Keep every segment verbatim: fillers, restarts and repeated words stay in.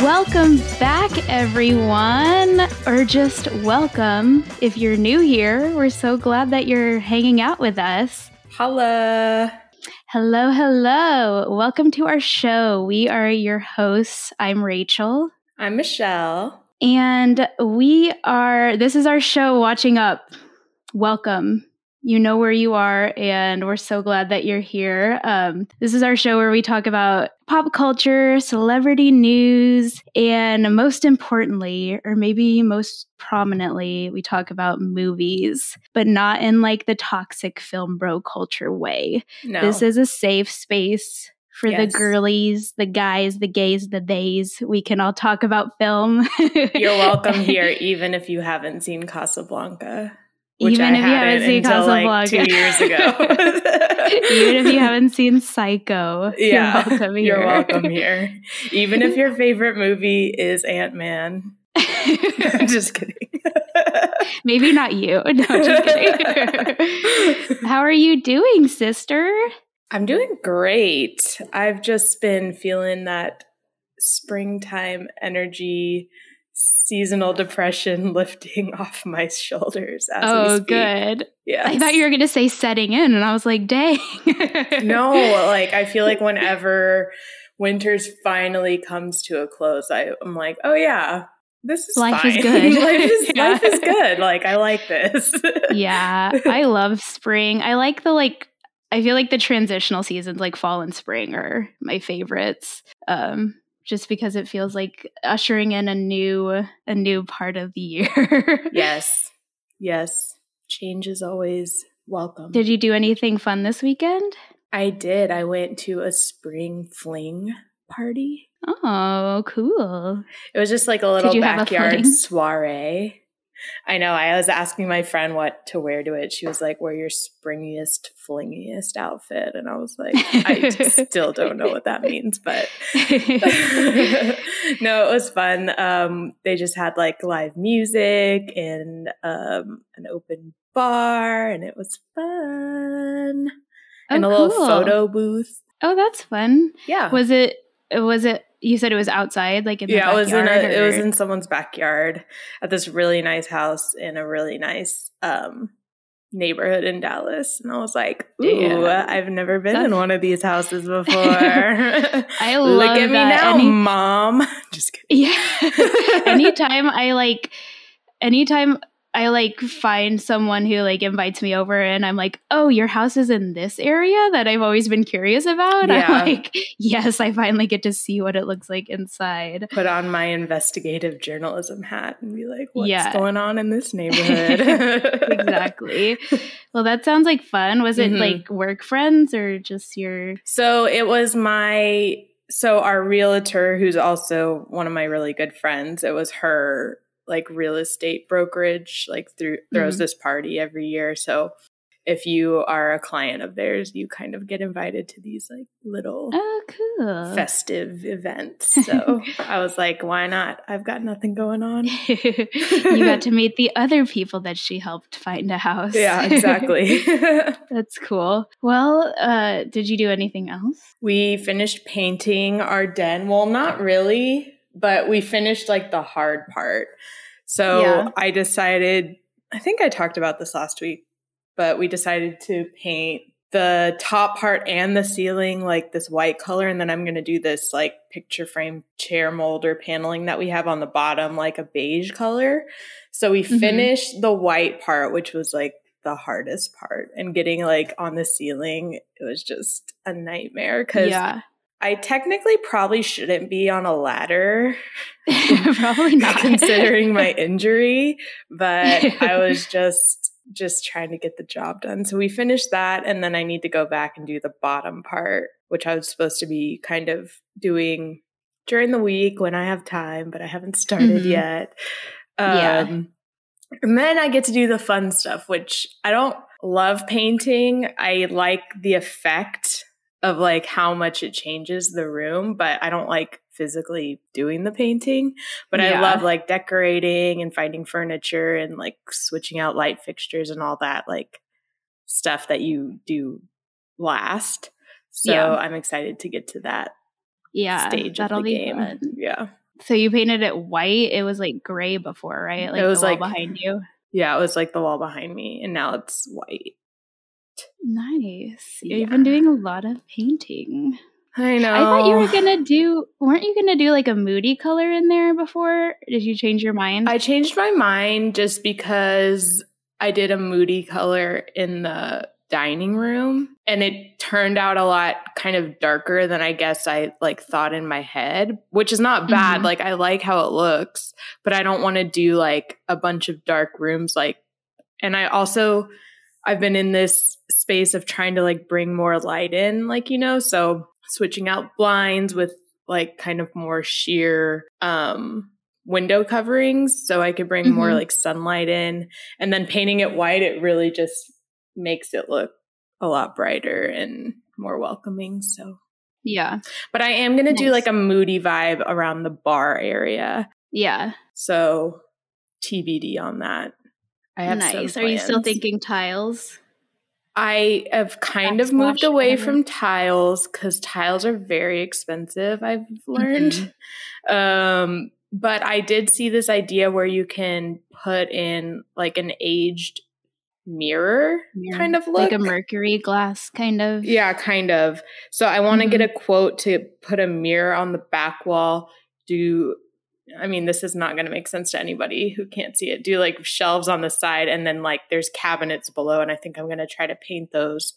Welcome back, everyone, or just welcome. If you're new here, we're so glad that you're hanging out with us. Hello. Hello, hello. Welcome to our show. We are your hosts. I'm Rachel. I'm Michelle. And we are, this is our show, Watching Up. Welcome. You know where you are, and we're so glad that you're here. Um, this is our show where we talk about pop culture, celebrity news, and most importantly, or maybe most prominently, we talk about movies, but not in like the toxic film bro culture way. No. This is a safe space for yes. the girlies, the guys, the gays, the theys. We can all talk about film. You're welcome here, even if you haven't seen Casablanca. Which Even I if you haven't seen Casablanca like two years ago. Even if you haven't seen Psycho, yeah, you're welcome here. You're welcome here. Even if your favorite movie is Ant-Man. I'm just kidding. Maybe not you. No, just kidding. How are you doing, sister? I'm doing great. I've just been feeling that springtime energy. Seasonal depression lifting off my shoulders as oh, we speak. Good. Yes. I thought you were going to say setting in, and I was like, dang. No, like I feel like whenever winter's finally comes to a close, I, I'm like, oh yeah, this is life fine. Is good. life, is, yeah. life is good. Like I like this. Yeah, I love spring. I like the like. I feel like the transitional seasons, like fall and spring, are my favorites. Um, Just because it feels like ushering in a new a new part of the year. Yes. Yes. Change is always welcome. Did you do anything fun this weekend? I did. I went to a spring fling party. Oh, cool. It was just like a little backyard a soiree. I know. I was asking my friend what to wear to it. She was like, wear your springiest, flingiest outfit. And I was like, I still don't know what that means. But no, it was fun. Um, they just had like live music and um, an open bar. And it was fun. Oh, and a cool. little photo booth. Oh, that's fun. Yeah. Was it? Was it? You said it was outside, like in the yeah, backyard? Yeah, it, it was in someone's backyard at this really nice house in a really nice um, neighborhood in Dallas. And I was like, ooh, yeah. I've never been That's- in one of these houses before. I love Look at that. me now, Any- mom. Just kidding. Yeah. Anytime I like – anytime – I like find someone who like invites me over and I'm like, oh, your house is in this area that I've always been curious about. Yeah. I'm like, yes, I finally get to see what it looks like inside. Put on my investigative journalism hat and be like, what's yeah. going on in this neighborhood? Exactly. Well, that sounds like fun. Was it mm-hmm. like work friends or just your? So it was my, so our realtor, who's also one of my really good friends, it was her like real estate brokerage, like through throws mm-hmm. this party every year. So if you are a client of theirs, you kind of get invited to these like little oh, cool. festive events. So I was like, why not? I've got nothing going on. You got to meet the other people that she helped find a house. Yeah, exactly. That's cool. Well, uh, did you do anything else? We finished painting our den. Well, not really. But we finished like the hard part. So yeah. I decided, I think I talked about this last week, but we decided to paint the top part and the ceiling like this white color. And then I'm going to do this like picture frame chair mold or paneling that we have on the bottom, like a beige color. So we mm-hmm. finished the white part, which was like the hardest part. And getting like on the ceiling, it was just a nightmare because yeah. I technically probably shouldn't be on a ladder, probably not considering my injury, but I was just just trying to get the job done. So we finished that, and then I need to go back and do the bottom part, which I was supposed to be kind of doing during the week when I have time, but I haven't started mm-hmm. yet. Um, yeah. And then I get to do the fun stuff, which I don't love painting. I like the effect of like how much it changes the room, but I don't like physically doing the painting, but yeah. I love like decorating and finding furniture and like switching out light fixtures and all that like stuff that you do last. So yeah. I'm excited to get to that yeah, stage of the game. That'll be fun. Yeah. So you painted it white. It was like gray before, right? Like it was the wall like behind you. Yeah, it was like the wall behind me, and now it's white. Nice. Yeah. You've been doing a lot of painting. I know. I thought you were gonna do. Weren't you gonna do like a moody color in there before? Did you change your mind? I changed my mind just because I did a moody color in the dining room, and it turned out a lot kind of darker than I guess I like thought in my head, which is not bad. Mm-hmm. Like I like how it looks, but I don't want to do like a bunch of dark rooms. Like, and I also I've been in this space of trying to like bring more light in, like, you know, so switching out blinds with like kind of more sheer um window coverings so I could bring mm-hmm. more like sunlight in, and then painting it white, it really just makes it look a lot brighter and more welcoming. So yeah, but I am gonna nice. do like a moody vibe around the bar area. Yeah, so T B D on that. I have nice. Some are you still thinking tiles? I have kind That's of moved away over. From tiles because tiles are very expensive, I've learned. Mm-hmm. Um, but I did see this idea where you can put in like an aged mirror yeah. kind of look. Like a mercury glass kind of. Yeah, kind of. So I want to mm-hmm. get a quote to put a mirror on the back wall. Do, I mean, this is not going to make sense to anybody who can't see it. Do like shelves on the side, and then like there's cabinets below, and I think I'm going to try to paint those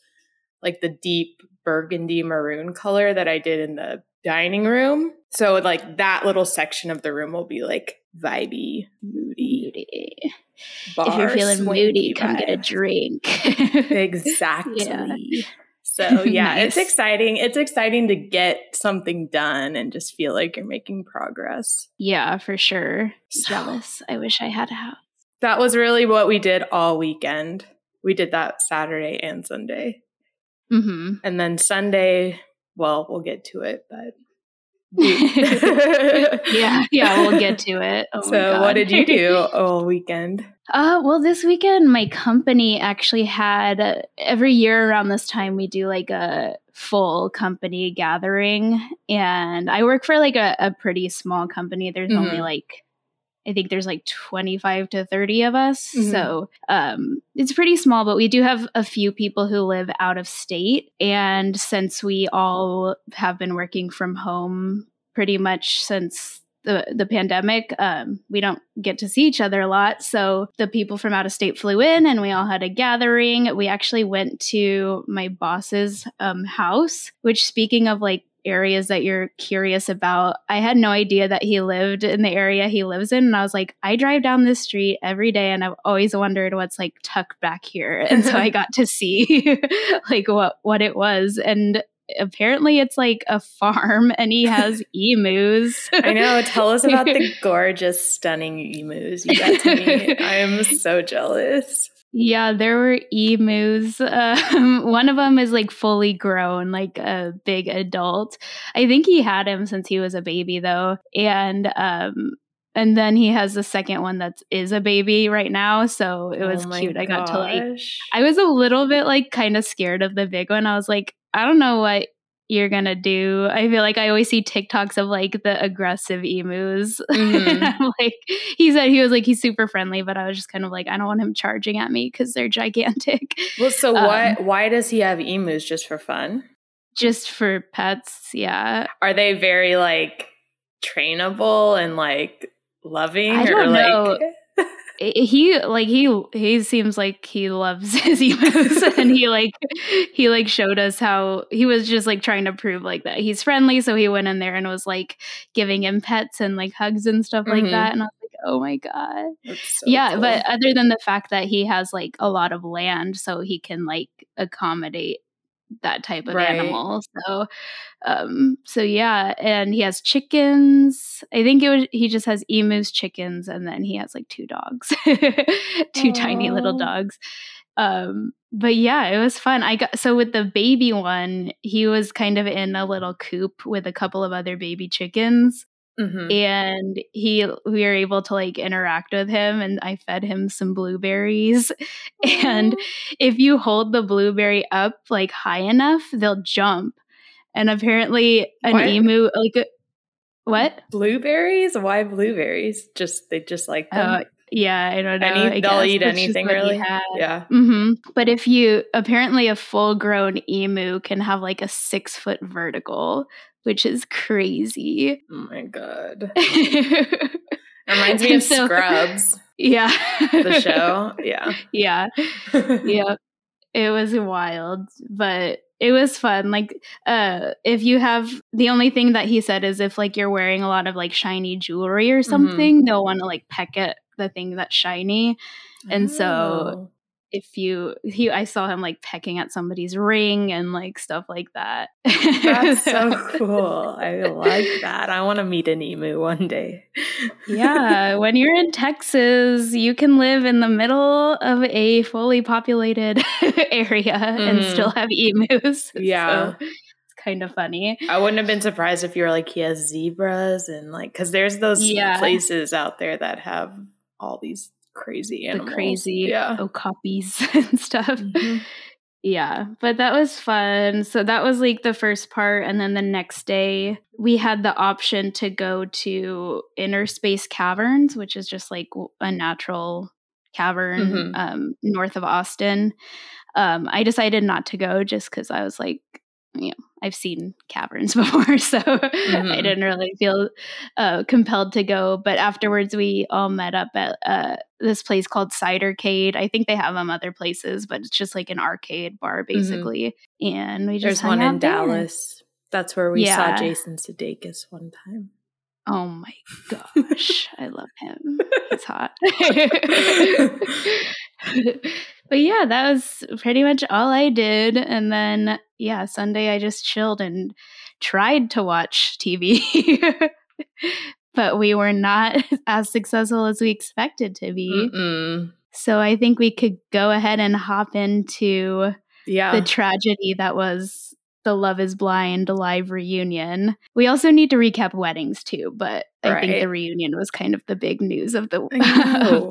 like the deep burgundy maroon color that I did in the dining room. So like that little section of the room will be like vibey, moody. Bar, if you're feeling moody, come get a drink. Exactly. Yeah. So yeah, nice. It's exciting. It's exciting to get something done and just feel like you're making progress. Yeah, for sure. So, jealous. I wish I had a house. That was really what we did all weekend. We did that Saturday and Sunday. Mm-hmm. And then Sunday, well, we'll get to it, but yeah, yeah, we'll get to it. Oh so my God. What did you do all weekend? Uh, well, this weekend, my company actually had uh, every year around this time, we do like a full company gathering. And I work for like a, a pretty small company. There's mm-hmm. only like, I think there's like twenty-five to thirty of us. Mm-hmm. So um, it's pretty small, but we do have a few people who live out of state. And since we all have been working from home pretty much since the, the pandemic, um, we don't get to see each other a lot. So the people from out of state flew in and we all had a gathering. We actually went to my boss's um, house, which, speaking of like areas that you're curious about, I had no idea that he lived in the area he lives in. And I was like, I drive down this street every day and I've always wondered what's like tucked back here. And so I got to see like what, what it was. And apparently it's like a farm and he has emus. I know. Tell us about the gorgeous, stunning emus you got to meet. I am so jealous. Yeah, there were emus. Um, one of them is like fully grown, like a big adult. I think he had him since he was a baby, though. And um, and then he has the second one that is a baby right now. So it was oh cute. Gosh. I got to like, I was a little bit like kind of scared of the big one. I was like, I don't know what you're going to do. I feel like I always see TikToks of like the aggressive emus. Mm-hmm. I'm like, he said he was like, he's super friendly, but I was just kind of like, I don't want him charging at me because they're gigantic. Well, so um, what, why does he have emus? Just for fun? Just for pets. Yeah. Are they very like trainable and like loving? I don't or know. Like He like he he seems like he loves his emus, and he like he like showed us how he was just like trying to prove like that he's friendly. So he went in there and was like giving him pets and like hugs and stuff mm-hmm. like that. And I was like, oh my God, so yeah. Cool. But other than the fact that he has like a lot of land, so he can like accommodate that type of right. animal. So, um, so yeah. And he has chickens. I think it was, he just has emus, chickens, and then he has like two dogs, two Aww. Tiny little dogs. Um, but yeah, it was fun. I got, so with the baby one, he was kind of in a little coop with a couple of other baby chickens. Mm-hmm. And he, we were able to like interact with him, and I fed him some blueberries. Mm-hmm. And if you hold the blueberry up like high enough, they'll jump. And apparently an what? emu, like What? Blueberries? Why blueberries? Just they just like them. Uh, yeah, I don't know. Any, I they'll guess. Eat it's anything really. Yeah. Mm-hmm. But if you apparently a full-grown emu can have like a six-foot vertical, which is crazy. Oh my god. Reminds me of so, Scrubs. Yeah. The show. Yeah. Yeah. Yeah. It was wild, but it was fun. Like, uh, if you have the only thing that he said is if like you're wearing a lot of like shiny jewelry or something, mm-hmm. they'll want to like peck at the thing that's shiny. And oh. so if you, he, I saw him like pecking at somebody's ring and like stuff like that. That's so cool. I like that. I want to meet an emu one day. Yeah. When you're in Texas, you can live in the middle of a fully populated area mm. and still have emus. Yeah. So it's kind of funny. I wouldn't have been surprised if you were like, he has zebras and like, cause there's those yeah. places out there that have all these crazy animals. The crazy yeah. okapis and stuff. Mm-hmm. Yeah, but that was fun. So that was like the first part. And then the next day we had the option to go to Inner Space Caverns, which is just like a natural cavern mm-hmm. um, north of Austin. Um, I decided not to go just because I was like, you know, I've seen caverns before, so mm-hmm. I didn't really feel uh, compelled to go. But afterwards, we all met up at uh, this place called Cidercade. I think they have them other places, but it's just like an arcade bar, basically. Mm-hmm. And we just there's one in there. Dallas. That's where we yeah. saw Jason Sudeikis one time. Oh my gosh, I love him. He's hot. But yeah, that was pretty much all I did. And then, yeah, Sunday I just chilled and tried to watch T V. But we were not as successful as we expected to be. Mm-mm. So I think we could go ahead and hop into yeah. the tragedy that was the Love is Blind live reunion. We also need to recap weddings too, but I right. think the reunion was kind of the big news of the, of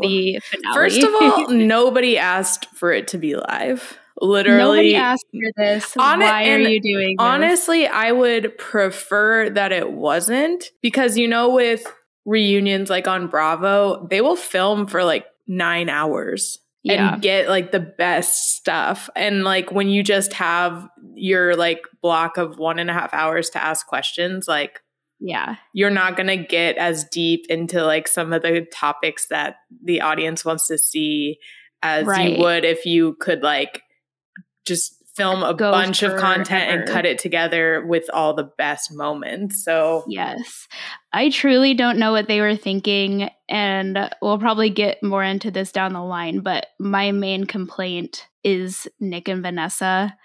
the finale. First of all, nobody asked for it to be live. Literally. Nobody asked for this. Hon- Why are you doing this? Honestly, I would prefer that it wasn't because, you know, with reunions like on Bravo, they will film for like nine hours. Yeah. And get like the best stuff. And like when you just have your like block of one and a half hours to ask questions, like, yeah, you're not going to get as deep into like some of the topics that the audience wants to see as right. you would if you could like just film a Go bunch forever. Of content and cut it together with all the best moments. So yes, I truly don't know what they were thinking, and we'll probably get more into this down the line, but my main complaint is Nick and Vanessa.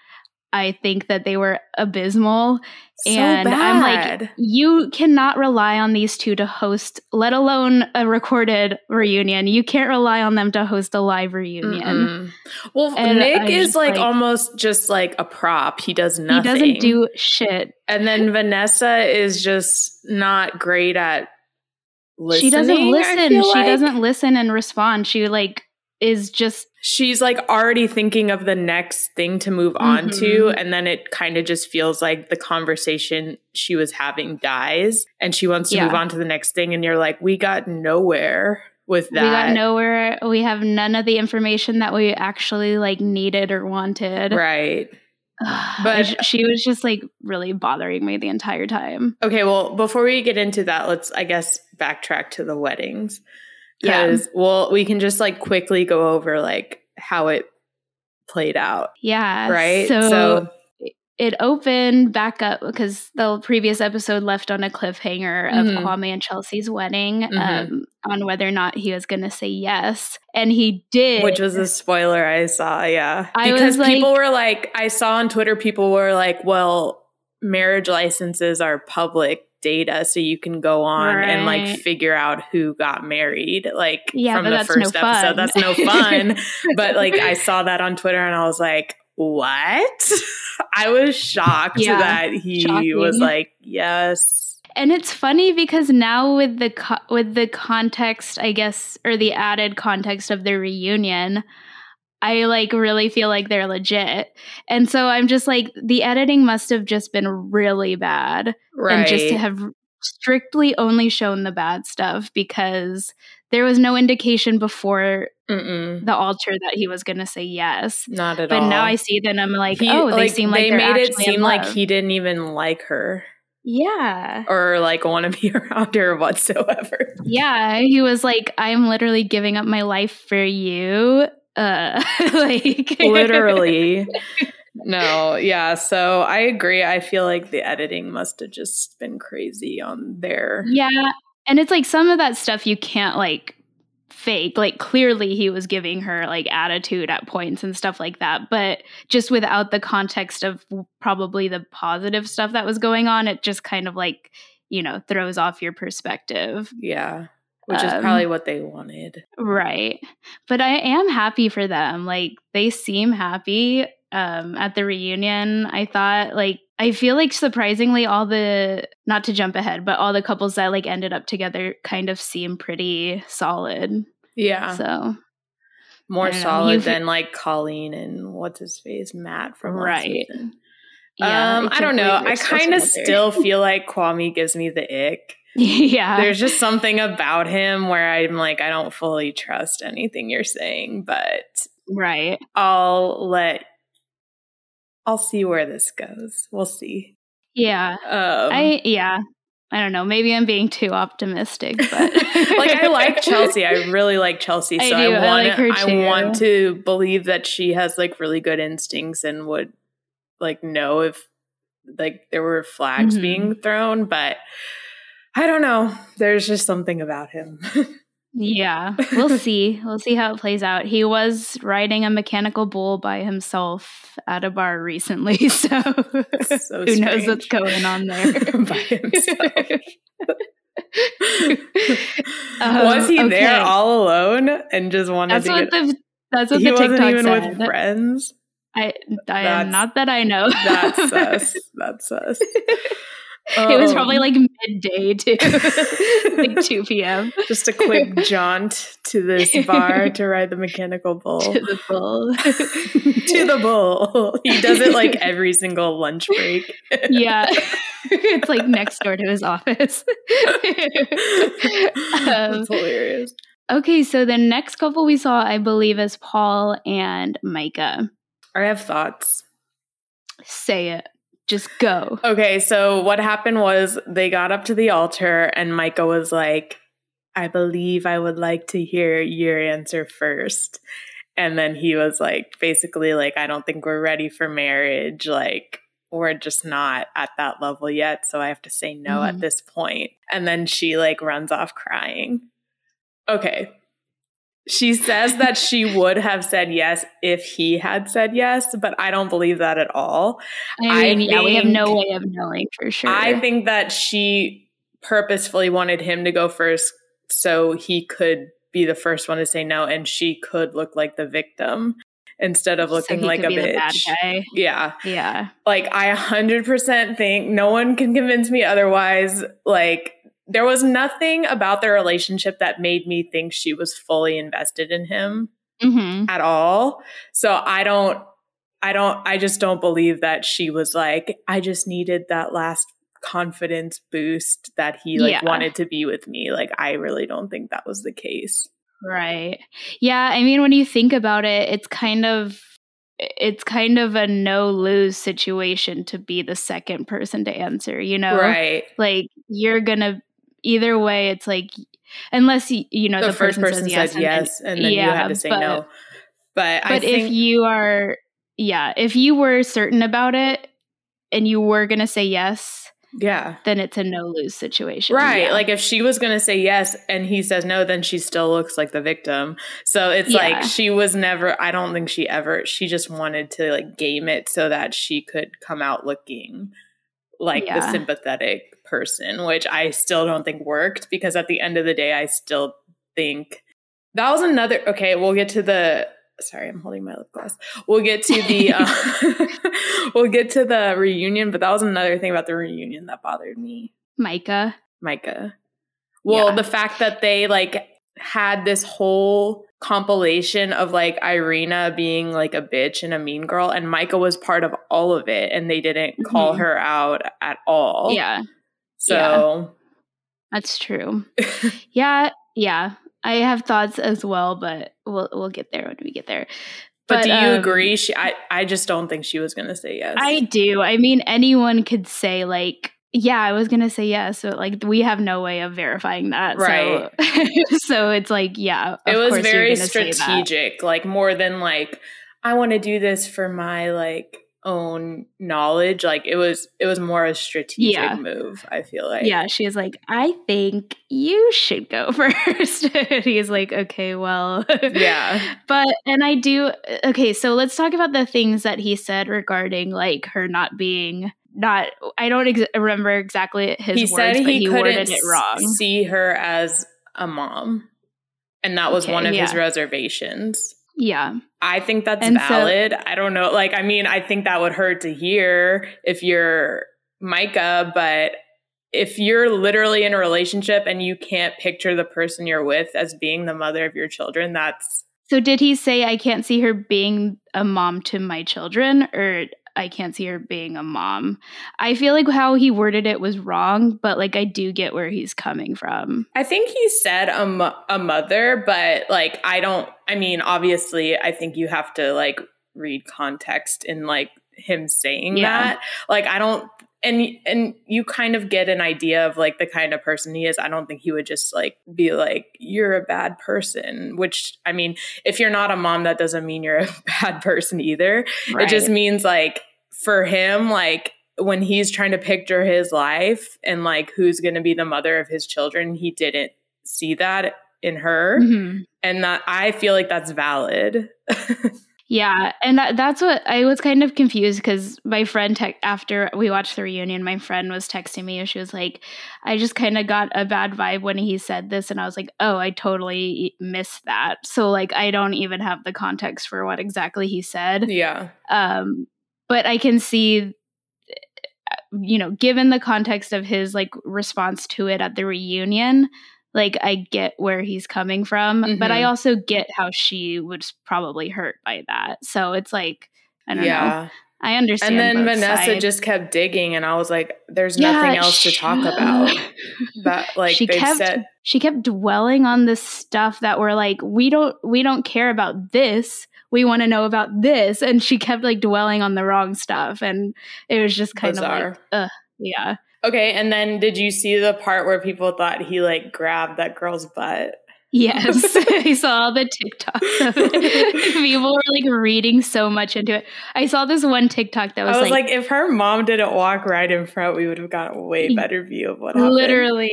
I think that they were abysmal, so and bad. I'm like, you cannot rely on these two to host, let alone a recorded reunion. You can't rely on them to host a live reunion. Mm-hmm. Well, and Nick I'm is like, like almost just like a prop. He does nothing. He doesn't do shit. And then Vanessa is just not great at listening. She doesn't listen. She like. doesn't listen and respond. She like is just. She's like already thinking of the next thing to move on mm-hmm. to. And then it kind of just feels like the conversation she was having dies and she wants to yeah. move on to the next thing. And you're like, we got nowhere with that. We got nowhere. We have none of the information that we actually like needed or wanted. Right. But she was just like really bothering me the entire time. Okay. Well, before we get into that, let's, I guess, backtrack to the weddings. Yeah. Well, we can just like quickly go over like how it played out. Yeah. Right. So, so it opened back up because the previous episode left on a cliffhanger of mm-hmm. Kwame and Chelsea's wedding mm-hmm. um, on whether or not he was going to say yes. And he did. Which was a spoiler I saw. Yeah. I because was people like, were like, I saw on Twitter, people were like, well, marriage licenses are public data, so you can go on right. and like figure out who got married like yeah, from the first no episode. That's no fun. But like I saw that on Twitter and I was like, what? I was shocked yeah. that he Shocking. Was like, yes. And it's funny because now with the co- with the context, I guess, or the added context of the reunion, I like really feel like they're legit. And so I'm just like, the editing must have just been really bad. Right. And just to have strictly only shown the bad stuff because there was no indication before Mm-mm. the altar that he was going to say yes. Not at but all. But now I see that and I'm like, he, oh, they like, seem like they made it seem like he didn't even like her. Yeah. Or like want to be around her whatsoever. Yeah. He was like, I'm literally giving up my life for you. Uh, like literally. No. Yeah. So I agree. I feel like the editing must have just been crazy on there. Yeah. And it's like some of that stuff you can't like fake. Like clearly he was giving her like attitude at points and stuff like that. But just without the context of probably the positive stuff that was going on, it just kind of like, you know, throws off your perspective. Yeah. Which is um, probably what they wanted. Right. But I am happy for them. Like they seem happy um, at the reunion. I thought like, I feel like surprisingly all the, not to jump ahead, but all the couples that like ended up together kind of seem pretty solid. Yeah. So. More solid know, than like Colleen and what's his face, Matt from last right. season. Yeah, um, I don't know. I kind of still feel like Kwame gives me the ick. Yeah. There's just something about him where I'm like, I don't fully trust anything you're saying, but right. I'll let I'll see where this goes. We'll see. Yeah. Um, I yeah. I don't know. Maybe I'm being too optimistic, but like I like Chelsea. I really like Chelsea. So I, I want I, like I want to believe that she has like really good instincts and would like know if like there were flags mm-hmm. being thrown, but I don't know. There's just something about him. Yeah. We'll see. We'll see how it plays out. He was riding a mechanical bull by himself at a bar recently, so, so who knows what's going on there. By himself. um, was he okay. there all alone and just wanted that's to what get... The, that's what he the TikTok wasn't even said. With friends? I, I not that I know. That's us. That's us. Um, it was probably like midday too, like two p.m. Just a quick jaunt to this bar to ride the mechanical bull. To the bull. To the bull. He does it like every single lunch break. Yeah. It's like next door to his office. um, That's hilarious. Okay, so the next couple we saw, I believe, is Paul and Micah. I have thoughts. Say it. Just go. Okay, so what happened was they got up to the altar and Micah was like, I believe I would like to hear your answer first. And then he was like, basically like, I don't think we're ready for marriage. Like, we're just not at that level yet. So I have to say no mm-hmm. at this point. And then she like runs off crying. Okay. She says that she would have said yes if he had said yes, but I don't believe that at all. I mean, I think, yeah, we have no way of knowing for sure. I think that she purposefully wanted him to go first so he could be the first one to say no, and she could look like the victim instead of looking so he like could a be bitch. The bad guy. Yeah. Yeah. Like, I one hundred percent think no one can convince me otherwise. Like, there was nothing about their relationship that made me think she was fully invested in him mm-hmm. at all. So I don't, I don't, I just don't believe that she was like, I just needed that last confidence boost that he like yeah. wanted to be with me. Like, I really don't think that was the case. Right. Yeah. I mean, when you think about it, it's kind of, it's kind of a no-lose situation to be the second person to answer, you know? Right. Like, you're going to, either way, it's like, unless, you know, the, the first person, person says said yes, and then, and then yeah, you had to say but, no. But, but I think- if you are, yeah, if you were certain about it and you were going to say yes, yeah, then it's a no-lose situation. Right. Yeah. Like, if she was going to say yes and he says no, then she still looks like the victim. So it's yeah. like she was never – I don't think she ever – she just wanted to, like, game it so that she could come out looking like yeah. the sympathetic person, which I still don't think worked because at the end of the day, I still think – that was another – okay, we'll get to the – sorry, I'm holding my lip gloss. We'll get to the uh, we'll get to the reunion, but that was another thing about the reunion that bothered me. Micah. Micah. Well, yeah. the fact that they like had this whole compilation of like Irina being like a bitch and a mean girl, and Micah was part of all of it, and they didn't call mm-hmm. her out at all. Yeah. So That's true. Yeah. Yeah. I have thoughts as well, but we'll we'll get there when we get there. But, but do you um, agree? She, I, I just don't think she was going to say yes. I do. I mean, anyone could say like, yeah, I was going to say yes. So like, we have no way of verifying that. Right. So, so it's like, yeah. It was very strategic, like more than like, I want to do this for my like own knowledge. Like it was, it was more a strategic yeah. move, I feel like. Yeah. She was like, I think you should go first. He's like, okay, well. Yeah. But, and I do. Okay. So let's talk about the things that he said regarding like her not being, not, I don't ex- remember exactly his he words, said he but he couldn't worded it wrong. See her as a mom. And that was okay, one of yeah. his reservations. Yeah. I think that's and valid. So, I don't know. Like, I mean, I think that would hurt to hear if you're Micah, but if you're literally in a relationship and you can't picture the person you're with as being the mother of your children, that's... So did he say, I can't see her being a mom to my children, or I can't see her being a mom? I feel like how he worded it was wrong, but like, I do get where he's coming from. I think he said a, mo- a mother, but like, I don't... I mean, obviously, I think you have to, like, read context in, like, him saying yeah. that. Like, I don't – and and you kind of get an idea of, like, the kind of person he is. I don't think he would just, like, be like, you're a bad person, which, I mean, if you're not a mom, that doesn't mean you're a bad person either. Right. It just means, like, for him, like, when he's trying to picture his life and, like, who's going to be the mother of his children, he didn't see that in her. Mm-hmm. And that, I feel like that's valid. Yeah. And that, that's what I was kind of confused, because my friend, te- after we watched the reunion, my friend was texting me and she was like, I just kind of got a bad vibe when he said this. And I was like, oh, I totally missed that. So like, I don't even have the context for what exactly he said. Yeah. Um, but I can see, you know, given the context of his like response to it at the reunion, like, I get where he's coming from, mm-hmm. but I also get how she was probably hurt by that. So it's like, I don't yeah. know. I understand. And then Vanessa sides. just kept digging, and I was like, there's yeah, nothing else she, to talk about. But like she kept said, she kept dwelling on this stuff that we're like, we don't we don't care about this. We want to know about this. And she kept like dwelling on the wrong stuff. And it was just kind bizarre. of like, ugh, yeah. Okay, and then did you see the part where people thought he, like, grabbed that girl's butt? Yes, I saw all the TikToks of it. People were, like, reading so much into it. I saw this one TikTok that was, like... I was like, like, if her mom didn't walk right in front, we would have gotten a way better view of what happened. Literally.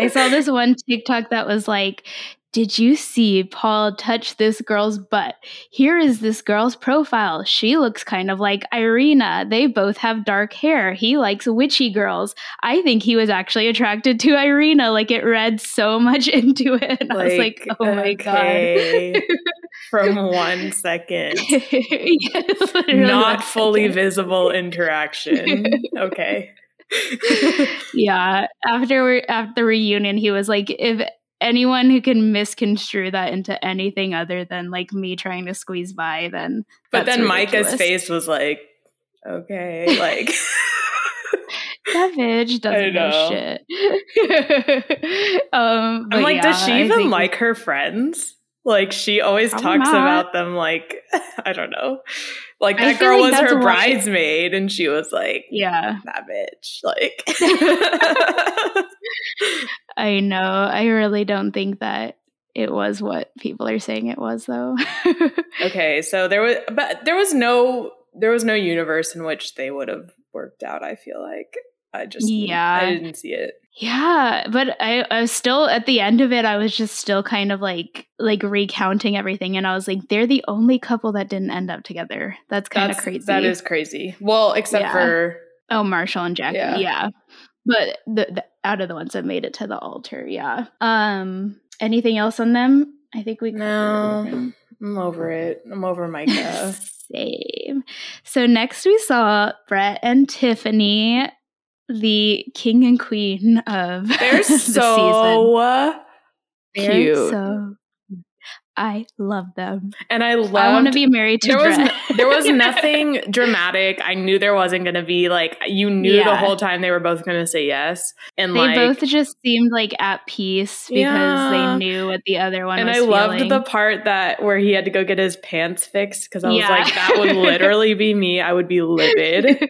I saw this one TikTok that was, like... Did you see Paul touch this girl's butt? Here is this girl's profile. She looks kind of like Irina. They both have dark hair. He likes witchy girls. I think he was actually attracted to Irina. Like, it read so much into it. And like, I was like, oh okay. my God. From one second. Yes, not fully second. Visible interaction. Okay. Yeah. After, we're, after the reunion, he was like, if... anyone who can misconstrue that into anything other than like me trying to squeeze by, then. But then ridiculous. Micah's face was like, okay, like that bitch doesn't know. know shit. um, I'm like, yeah, does she even think- like her friends? Like she always I'm talks not. about them. Like I don't know. Like that girl like was her bridesmaid, and she was like, "Yeah, that bitch." Like. I know. I really don't think that it was what people are saying it was, though. Okay, so there was, but there was no, there was no universe in which they would have worked out. I feel like I just, yeah, I didn't see it. Yeah, but I, I was still at the end of it. I was just still kind of like, like recounting everything, and I was like, they're the only couple that didn't end up together. That's kind of crazy. That is crazy. Well, except yeah. for oh, Marshall and Jackie. Yeah. yeah. But the, the out of the ones that made it to the altar, yeah. Um, anything else on them? I think we. No, everything. I'm over it. I'm over Micah. Same. So next we saw Brett and Tiffany, the king and queen of. They're the so season. Cute. They're so. I love them. And I love. I want to be married to there was, no, there was nothing dramatic. I knew there wasn't going to be like, you knew yeah. the whole time they were both going to say yes. And they like, both just seemed like at peace because yeah. they knew what the other one and was And I feeling. loved the part that where he had to go get his pants fixed because I was yeah. like, that would literally be me. I would be livid.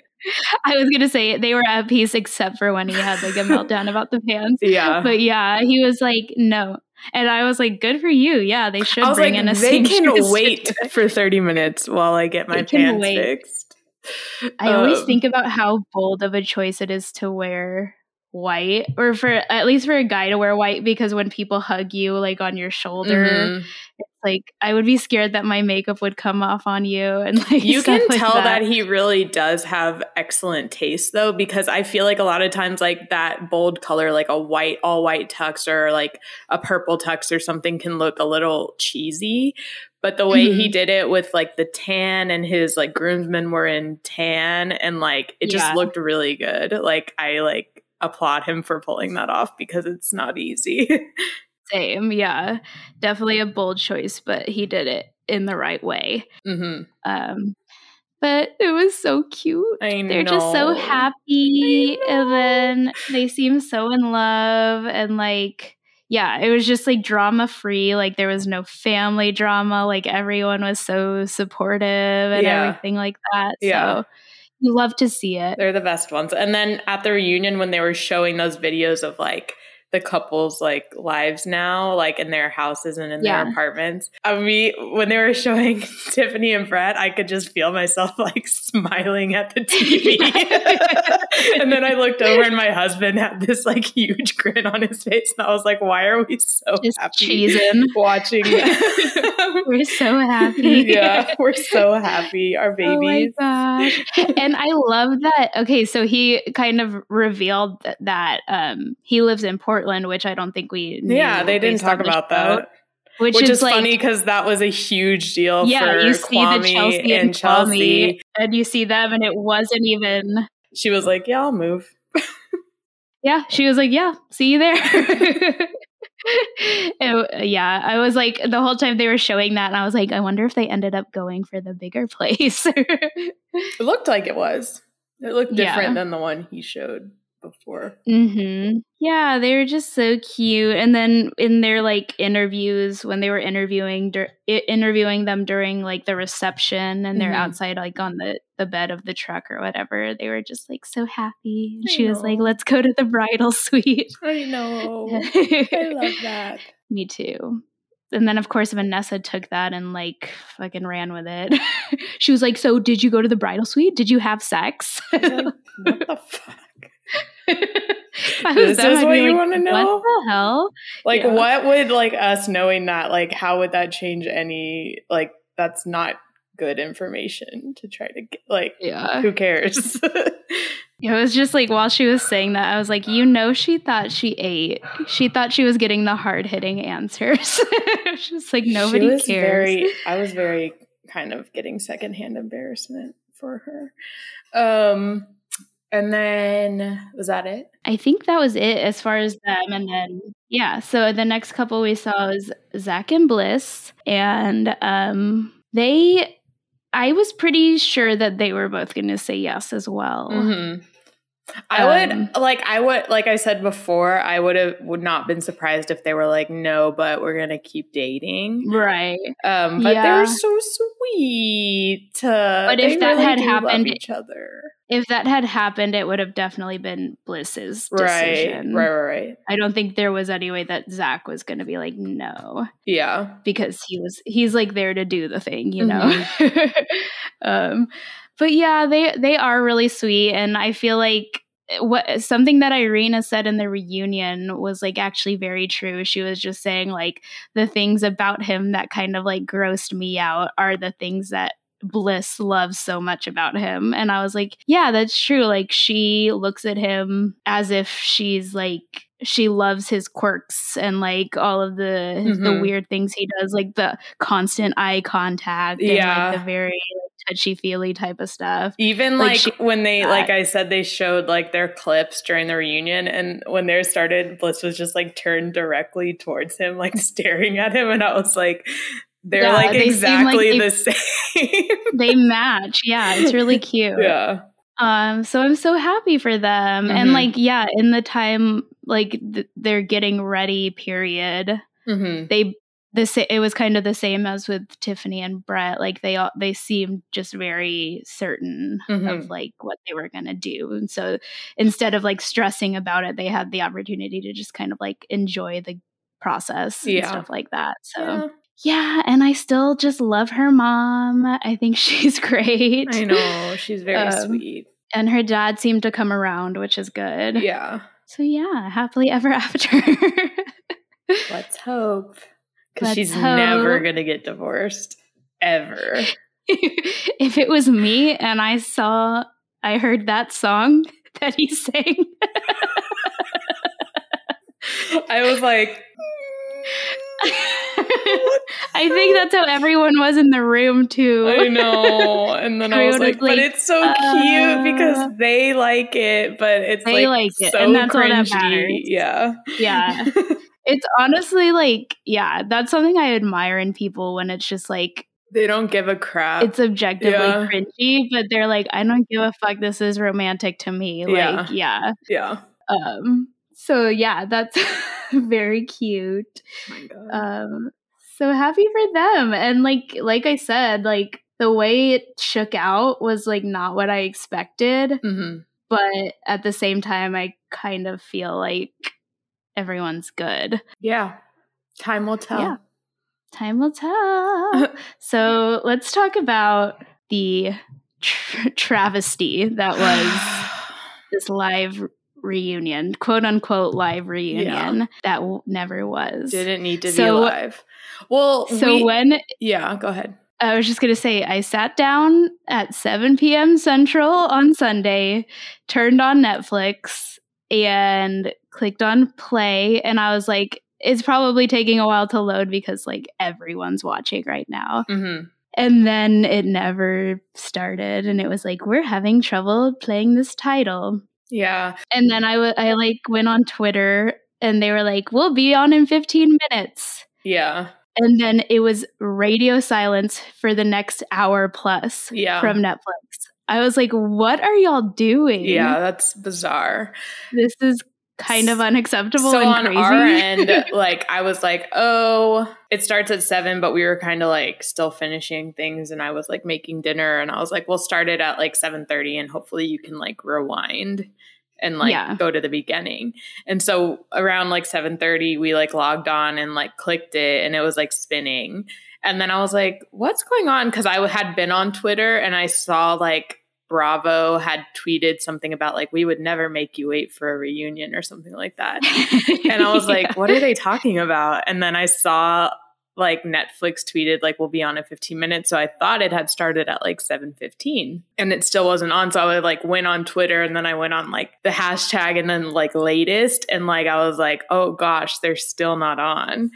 I was going to say they were at peace except for when he had like a meltdown about the pants. Yeah. But yeah, he was like, no. And I was like, good for you. Yeah, they should bring like, in a they can wait for thirty minutes while I get my pants wait. fixed. I um, always think about how bold of a choice it is to wear white, or for at least for a guy to wear white, because when people hug you like on your shoulder, mm-hmm. it's like I would be scared that my makeup would come off on you. And like you can like tell that. that he really does have excellent taste though, because I feel like a lot of times like that bold color, like a white all white tux or like a purple tux or something, can look a little cheesy. But the way mm-hmm. he did it with like the tan, and his like groomsmen were in tan, and like it yeah. just looked really good. Like I like applaud him for pulling that off because it's not easy. Same, yeah. Definitely a bold choice, but he did it in the right way. Mm-hmm. Um, but it was so cute. I know. They're just so happy, and then they seem so in love, and like, yeah, it was just like drama free. Like there was no family drama. Like everyone was so supportive and yeah. everything like that. Yeah. So you love to see it. They're the best ones. And then at the reunion when they were showing those videos of like the couple's like lives now, like in their houses and in yeah. their apartments. I mean, when they were showing Tiffany and Brad, I could just feel myself like smiling at the T V. And then I looked over and my husband had this like huge grin on his face. And I was like, why are we so just happy cheesing. watching it? We're so happy. Yeah, we're so happy. Our babies. Oh my gosh. And I love that. Okay, so he kind of revealed that um, he lives in Portland. Portland, which I don't think we knew. Yeah, they didn't talk about that. Which, which is, is like, funny because that was a huge deal yeah, for you see Kwame the Chelsea and, and Chelsea. Chelsea. And you see them and it wasn't even... She was like, yeah, I'll move. yeah, she was like, yeah, see you there. it, yeah, I was like, the whole time they were showing that and I was like, I wonder if they ended up going for the bigger place. It looked like it was. It looked different yeah. than the one he showed before. Mm-hmm. Yeah, they were just so cute. And then in their like interviews, when they were interviewing dur- interviewing them during like the reception, and mm-hmm. they're outside like on the, the bed of the truck or whatever, they were just like so happy. And she know. was like, let's go to the bridal suite. I know. I love that. Me too. And then, of course, Vanessa took that and, like, fucking ran with it. She was like, so did you go to the bridal suite? Did you have sex? I was like, what the fuck? I was this is what you like, want to know? What the hell? Like, yeah. what would, like, us knowing that, like, how would that change any, like, that's not good information to try to get, like, yeah. who cares? It was just like while she was saying that, I was like, you know, she thought she ate. She thought she was getting the hard hitting answers. She's like, nobody she was cares. Very, I was very kind of getting secondhand embarrassment for her. Um, and then was that it? I think that was it as far as them. And then, yeah. So the next couple we saw was Zach and Bliss, and um, they. I was pretty sure that they were both going to say yes as well. Mm-hmm. I um, would like I would like I said before, I would have would not been surprised if they were like, no, but we're going to keep dating. Right. Um, but yeah. they were so sweet. Uh, but if that really had happened, each other. If that had happened, it would have definitely been Bliss's decision. Right. Right. Right. right. I don't think there was any way that Zach was going to be like, no. Yeah. Because he was he's like there to do the thing, you mm-hmm. know. um But yeah, they, they are really sweet. And I feel like what something that Irina said in the reunion was like actually very true. She was just saying like the things about him that kind of like grossed me out are the things that Bliss loves so much about him. And I was like, yeah, that's true. Like she looks at him as if she's like, she loves his quirks and like all of the mm-hmm. the weird things he does, like the constant eye contact and yeah. like the very like, touchy-feely type of stuff. Even like, like she, when they, that. like I said, they showed like their clips during the reunion, and when they started, Bliss was just like turned directly towards him, like staring at him, and I was like, they're yeah, like they exactly like the they, same. They match. Yeah, it's really cute. Yeah. Um, so I'm so happy for them. Mm-hmm. And like, yeah, in the time, like th- they're getting ready period. Mm-hmm. They, this, it was kind of the same as with Tiffany and Brett. Like they all, they seemed just very certain mm-hmm. of like what they were going to do. And so instead of like stressing about it, they had the opportunity to just kind of like enjoy the process and yeah. stuff like that. So. Yeah. Yeah, and I still just love her mom. I think she's great. I know. She's very um, sweet. And her dad seemed to come around, which is good. Yeah. So yeah, happily ever after. Let's hope. Because she's hope. never going to get divorced. Ever. If it was me and I saw, I heard that song that he sang. I was like... I think that's how everyone was in the room too. I know. And then I was like, but like, it's so uh, cute because they like it, but it's they like, like it. So and that's cringy. All that matters. Yeah. Yeah. It's honestly like, yeah, that's something I admire in people when it's just like they don't give a crap. It's objectively yeah. cringy, but they're like, I don't give a fuck, this is romantic to me. Like, yeah. Yeah. yeah. Um so yeah, that's very cute. Oh my God. Um So happy for them. And like like I said, like the way it shook out was like not what I expected. Mm-hmm. But at the same time, I kind of feel like everyone's good. Yeah. Time will tell. Yeah. Time will tell. So let's talk about the tra- travesty that was this live reunion, quote unquote live reunion yeah. that w- never was. Didn't need to so, be live. Well, so we, when yeah, go ahead. I was just gonna say I sat down at seven p.m. Central on Sunday, turned on Netflix, and clicked on play, and I was like, it's probably taking a while to load because like everyone's watching right now. Mm-hmm. And then it never started, and it was like, we're having trouble playing this title. Yeah. And then I w- I like went on Twitter, and they were like, we'll be on in fifteen minutes. Yeah. And then it was radio silence for the next hour plus yeah. from Netflix. I was like, what are y'all doing? Yeah, that's bizarre. This is kind of unacceptable so and crazy. So on our end, like, I was like, oh, it starts at seven, but we were kind of like still finishing things. And I was like making dinner, and I was like, we'll start it at like seven thirty, and hopefully you can like rewind and like yeah. go to the beginning. And so around like seven thirty, we like logged on and like clicked it, and it was like spinning. And then I was like, what's going on? Cause I had been on Twitter, and I saw like Bravo had tweeted something about like, we would never make you wait for a reunion or something like that. And I was yeah. like, what are they talking about? And then I saw like Netflix tweeted like, we'll be on in fifteen minutes. So I thought it had started at like seven fifteen, and it still wasn't on. So I would like went on Twitter, and then I went on like the hashtag, and then like latest. And like, I was like, oh gosh, they're still not on.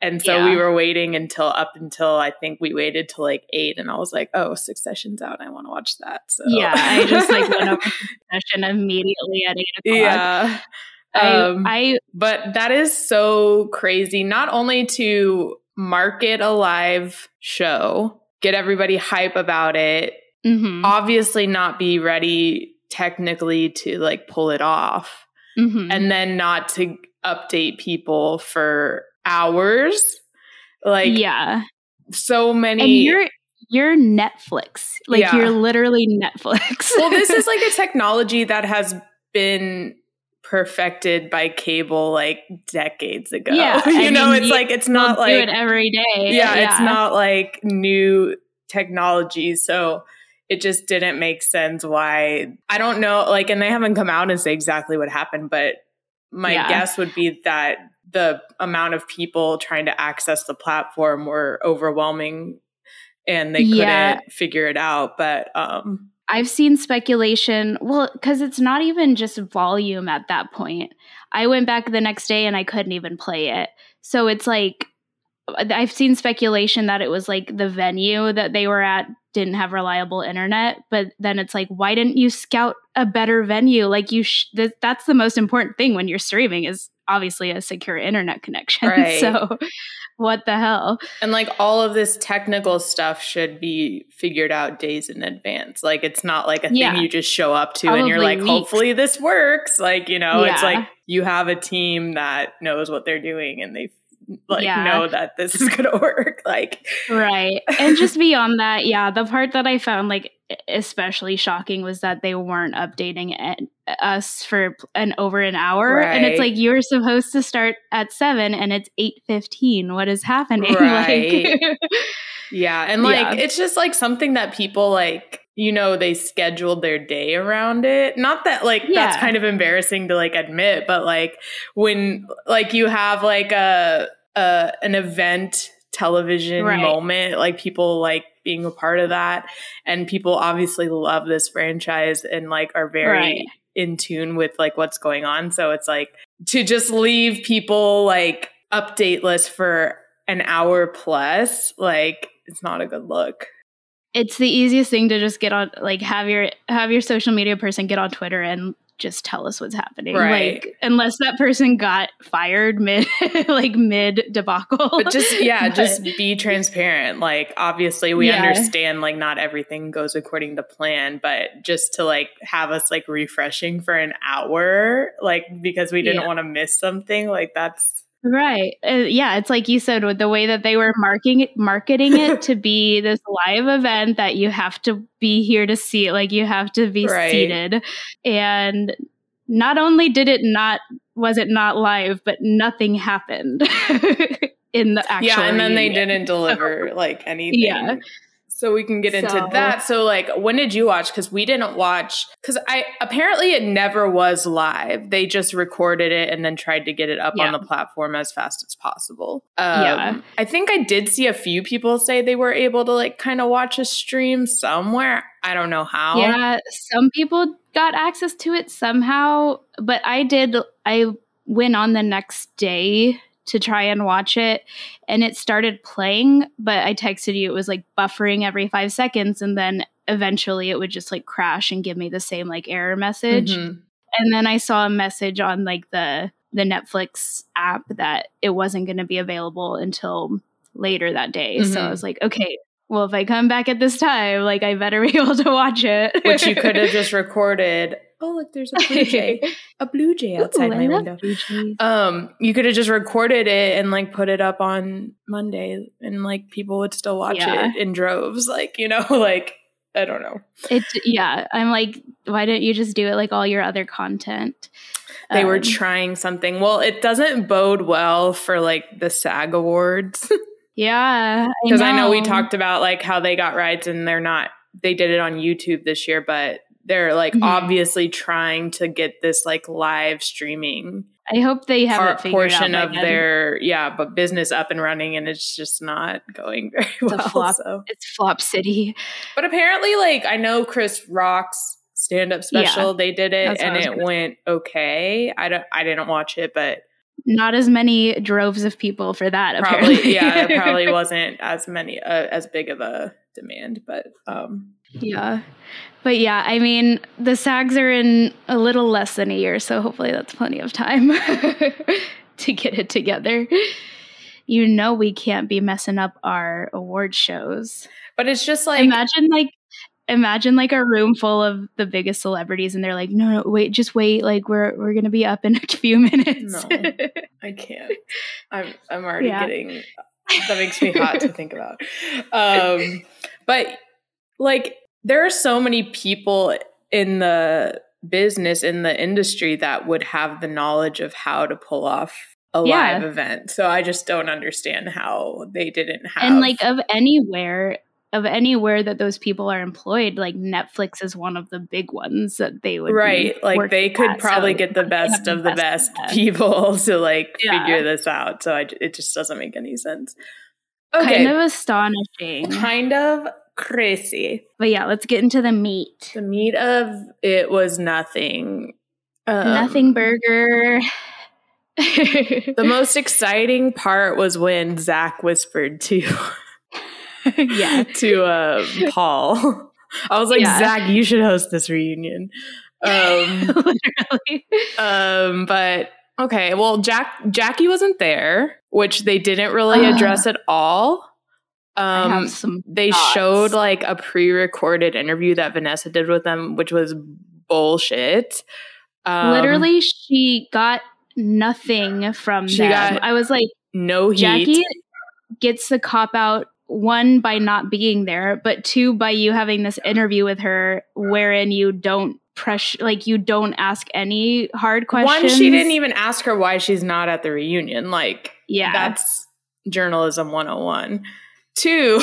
And so yeah. we were waiting until up until I think we waited till like eight, and I was like, oh, Succession's out. I want to watch that. So yeah, I just like went over Succession immediately at eight o'clock. Yeah. Um, I, I, but that is so crazy. Not only to market a live show, get everybody hype about it, mm-hmm. obviously not be ready technically to like pull it off, mm-hmm. and then not to update people for hours. Like, yeah, so many. And you're you're Netflix. Like, yeah. you're literally Netflix. Well, this is like a technology that has been perfected by cable like decades ago. Yeah, you I know mean, it's you, like it's not like do it every day. Yeah, yeah, it's not like new technology, so it just didn't make sense why. I don't know, like, and they haven't come out and say exactly what happened, but my yeah. guess would be that the amount of people trying to access the platform were overwhelming, and they couldn't yeah. figure it out, but um I've seen speculation, well, because it's not even just volume at that point. I went back the next day, and I couldn't even play it. So it's like, I've seen speculation that it was like the venue that they were at didn't have reliable internet. But then it's like, why didn't you scout a better venue? Like you, sh- th- that's the most important thing when you're streaming is obviously a secure internet connection. Right. So what the hell? And like all of this technical stuff should be figured out days in advance. Like it's not like a yeah. thing you just show up to Probably and you're like, weeks. hopefully this works. Like, you know, yeah. it's like you have a team that knows what they're doing and they like yeah. know that this is going to work. Like, right. And just beyond that, yeah, the part that I found like especially shocking was that they weren't updating it, us for an over an hour. Right. And it's like, you were supposed to start at seven and it's eight fifteen. What is happening? Right. Like, yeah. And like, yeah. it's just like something that people like, you know, they scheduled their day around it. Not that like, yeah. that's kind of embarrassing to like admit, but like when like you have like a, a an event television right. moment, like people like being a part of that. And people obviously love this franchise and like are very right. in tune with like what's going on. So it's like to just leave people like updateless for an hour plus, like it's not a good look. It's the easiest thing to just get on, like have your have your social media person get on Twitter and just tell us what's happening. Right. Like unless that person got fired mid like mid debacle. But just yeah, but, just be transparent. Like obviously we yeah. understand like not everything goes according to plan, but just to like have us like refreshing for an hour, like because we didn't yeah. want to miss something, like that's right. Uh, yeah. It's like you said, with the way that they were marketing it, marketing it to be this live event that you have to be here to see, like you have to be right. seated. And not only did it not, was it not live, but nothing happened in the actual Yeah. And then reunion. They didn't deliver like anything. Yeah. So we can get into so, that. So like, when did you watch? Because we didn't watch, because I apparently it never was live. They just recorded it and then tried to get it up yeah. on the platform as fast as possible. Um, yeah. I think I did see a few people say they were able to like kind of watch a stream somewhere. I don't know how. Yeah, some people got access to it somehow. But I did, I went on the next day to try and watch it, and it started playing, but I texted you it was like buffering every five seconds and then eventually it would just like crash and give me the same like error message. Mm-hmm. And then I saw a message on like the the Netflix app that it wasn't going to be available until later that day. Mm-hmm. So I was like, okay, well, if I come back at this time, like I better be able to watch it. Which you could have just recorded. Oh, look, there's a blue jay. A blue jay outside Ooh, my window. Um, you could have just recorded it and like put it up on Monday and like people would still watch yeah. it in droves. Like, you know, like, I don't know. It, yeah. I'm like, why don't you just do it like all your other content? They um, were trying something. Well, it doesn't bode well for like the SAG Awards. Yeah. Because I, I know we talked about like how they got rides and they're not, they did it on YouTube this year, but they're like mm-hmm. obviously trying to get this like live streaming. I hope they have part, it portion out of again. Their yeah, but business up and running, and it's just not going very it's well. Flop, so. It's flop city. But apparently, like I know Chris Rock's stand-up special, yeah, they did it and it went okay. I don't, I didn't watch it, but not as many droves of people for that. Probably, apparently. yeah, it probably wasn't as many uh, as big of a demand, but um. Yeah. But yeah, I mean, the SAGs are in a little less than a year, so hopefully that's plenty of time to get it together. You know, we can't be messing up our award shows. But it's just like imagine like imagine like a room full of the biggest celebrities and they're like, "No, no, wait, just wait. Like we're we're going to be up in a few minutes." No. I can't. I'm I'm already yeah. getting that makes me hot to think about. Um but like there are so many people in the business, in the industry that would have the knowledge of how to pull off a yeah. live event. So I just don't understand how they didn't have. And like of anywhere, of anywhere that those people are employed, like Netflix is one of the big ones that they would. Right. Like they could at, probably so get the best of the best, best people to like yeah. figure this out. So I, it just doesn't make any sense. Okay. Kind of astonishing. Kind of. Crazy. But yeah, let's get into the meat. The meat of it was nothing. Um, nothing burger. The most exciting part was when Zach whispered to yeah. to uh, Paul. I was like, yeah. Zach, you should host this reunion. Um, Literally. Um, but okay, well, Jack Jackie wasn't there, which they didn't really uh, address at all. Um, I have some they thoughts. Showed like a pre-recorded interview that Vanessa did with them, which was bullshit. Um, Literally, she got nothing from she them. Got I was like, no heat. Jackie gets the cop out. One, by not being there, but two, by you having this interview with her wherein you don't pressure, like you don't ask any hard questions. One, she didn't even ask her why she's not at the reunion. Like, yeah, that's journalism one oh one. Two,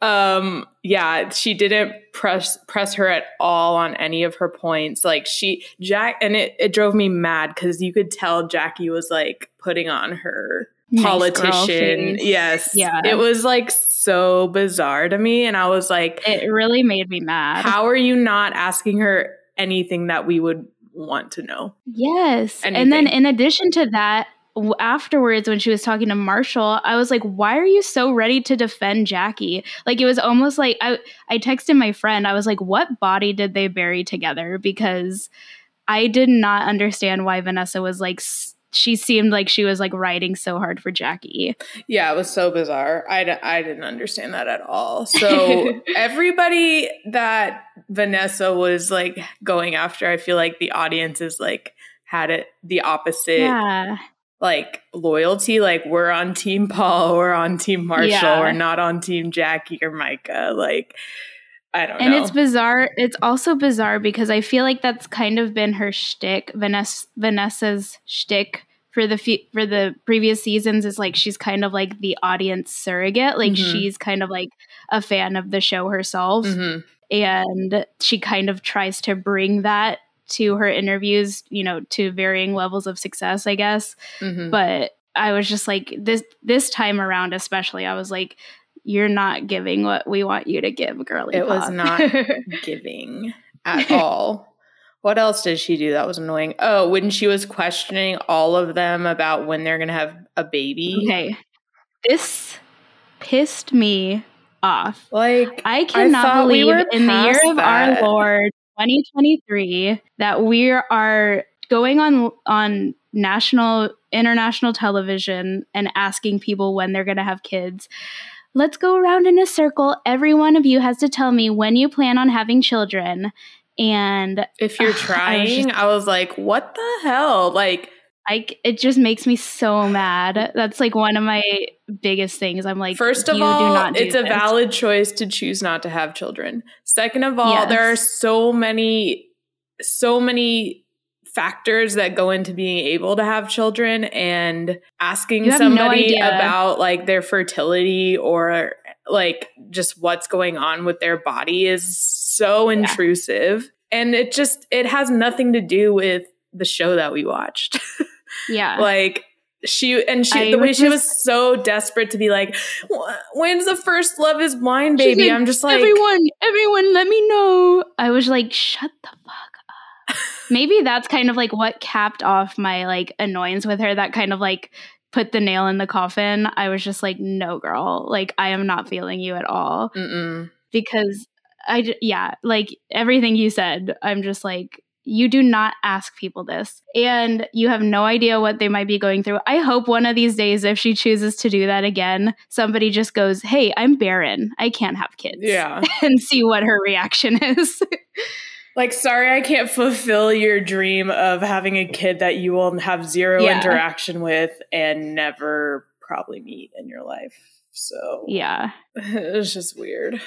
um, yeah, she didn't press press her at all on any of her points. Like she, Jack, and it, it drove me mad because you could tell Jackie was like putting on her nice politician. Yes. Yeah. It was like so bizarre to me. And I was like, it really made me mad. How are you not asking her anything that we would want to know? Yes. Anything. And then in addition to that, afterwards when she was talking to Marshall, I was like, why are you so ready to defend Jackie? Like, it was almost like I, I texted my friend. I was like, what body did they bury together? Because I did not understand why Vanessa was like, she seemed like she was like riding so hard for Jackie. Yeah, it was so bizarre. I, d- I didn't understand that at all. So everybody that Vanessa was like going after, I feel like the audience is like had it the opposite. Yeah. Like loyalty, like we're on team Paul, we're on team Marshall, yeah. we're not on team Jackie or Micah. Like, I don't and know. And it's bizarre. It's also bizarre because I feel like that's kind of been her shtick. Vanessa, Vanessa's shtick for the fe- for the previous seasons is like she's kind of like the audience surrogate. Like mm-hmm. she's kind of like a fan of the show herself, mm-hmm. and she kind of tries to bring that to her interviews, you know, to varying levels of success, I guess. Mm-hmm. But I was just like, this this time around, especially, I was like, you're not giving what we want you to give, girly It pop. Was not giving at all. What else did she do that was annoying? Oh, when she was questioning all of them about when they're going to have a baby. Okay. This pissed me off. Like, I cannot I believe we were in the year of that. Our Lord twenty twenty-three that we are going on on national, international television and asking people when they're going to have kids. Let's go around in a circle. Every one of you has to tell me when you plan on having children. And if you're uh, trying, I was, just, I was like, what the hell? Like, I, it just makes me so mad. That's like one of my biggest things. I'm like, first of you all, do not do it's this. A valid choice to choose not to have children. Second of all, yes. there are so many, so many factors that go into being able to have children, and asking somebody no about like their fertility or like just what's going on with their body is so yeah. intrusive. And it just, it has nothing to do with the show that we watched. Yeah. Like she, and she, I the way she just, was so desperate to be like, when's the first Love is Blind baby? Like, I'm just like, everyone, everyone, let me know. I was like, shut the fuck. Maybe that's kind of like what capped off my like annoyance with her. That kind of like put the nail in the coffin. I was just like, no, girl, like I am not feeling you at all. Mm-mm. Because I, yeah, like everything you said, I'm just like, you do not ask people this and you have no idea what they might be going through. I hope one of these days, if she chooses to do that again, somebody just goes, hey, I'm barren. I can't have kids. Yeah. And see what her reaction is. Like, sorry, I can't fulfill your dream of having a kid that you will have zero yeah. interaction with and never probably meet in your life. So yeah, it was just weird.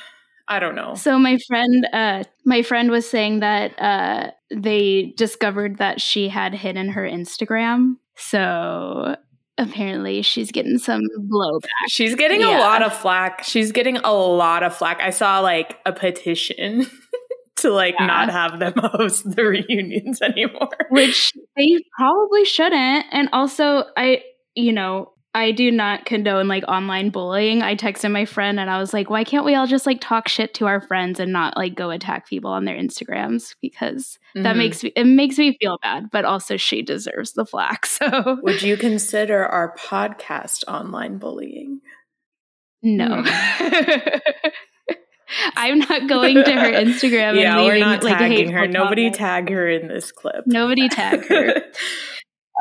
I don't know. So my friend, uh, my friend was saying that uh, they discovered that she had hidden her Instagram. So apparently she's getting some blowback. She's getting yeah. a lot of flack. She's getting a lot of flack. I saw like a petition to like yeah. not have them host the reunions anymore. Which they probably shouldn't. And also I, you know, I do not condone like online bullying. I texted my friend and I was like, why can't we all just like talk shit to our friends and not like go attack people on their Instagrams? Because mm-hmm. that makes me, it makes me feel bad, but also she deserves the flack. So would you consider our podcast online bullying? No. I'm not going to her Instagram. Yeah, and leaving, we're not like, tagging her. Topic. Nobody tag her in this clip. Nobody tag her.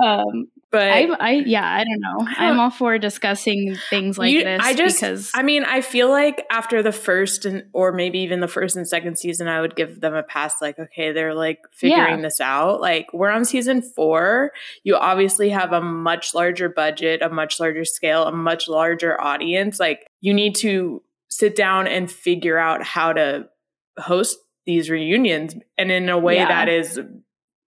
um, but I, I, yeah, I don't know. I'm all for discussing things like you, this. I just, because I mean, I feel like after the first and or maybe even the first and second season, I would give them a pass. Like, okay, they're like figuring yeah. this out. Like, we're on season four. You obviously have a much larger budget, a much larger scale, a much larger audience. Like, you need to sit down and figure out how to host these reunions, and in a way yeah. that is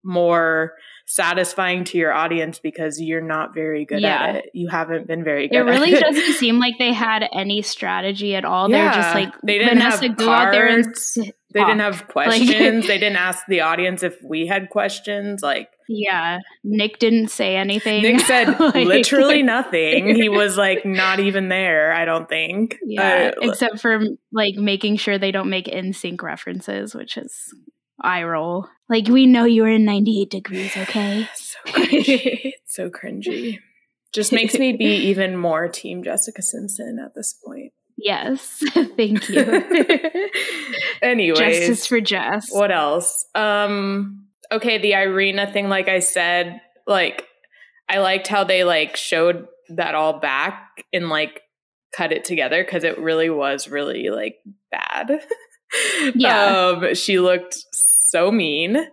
more satisfying to your audience because you're not very good yeah. at it. You haven't been very good at it. It really doesn't seem like they had any strategy at all. Yeah. They're just like, they didn't Vanessa, have go out there and talk. They didn't have questions. Like, they didn't ask the audience if we had questions. Like, yeah, Nick didn't say anything. Nick said like, literally nothing. He was like not even there, I don't think. Yeah, uh, except for like making sure they don't make in sync references, which is eye roll. Like, we know you were in ninety-eight degrees, okay? So cringy. It's so cringy. Just makes me be even more Team Jessica Simpson at this point. Yes, thank you. Anyways. Justice for Jess. What else? Um, okay, the Irina thing, like I said, like, I liked how they, like, showed that all back and, like, cut it together because it really was really, like, bad. Yeah. Um, she looked so mean. Um,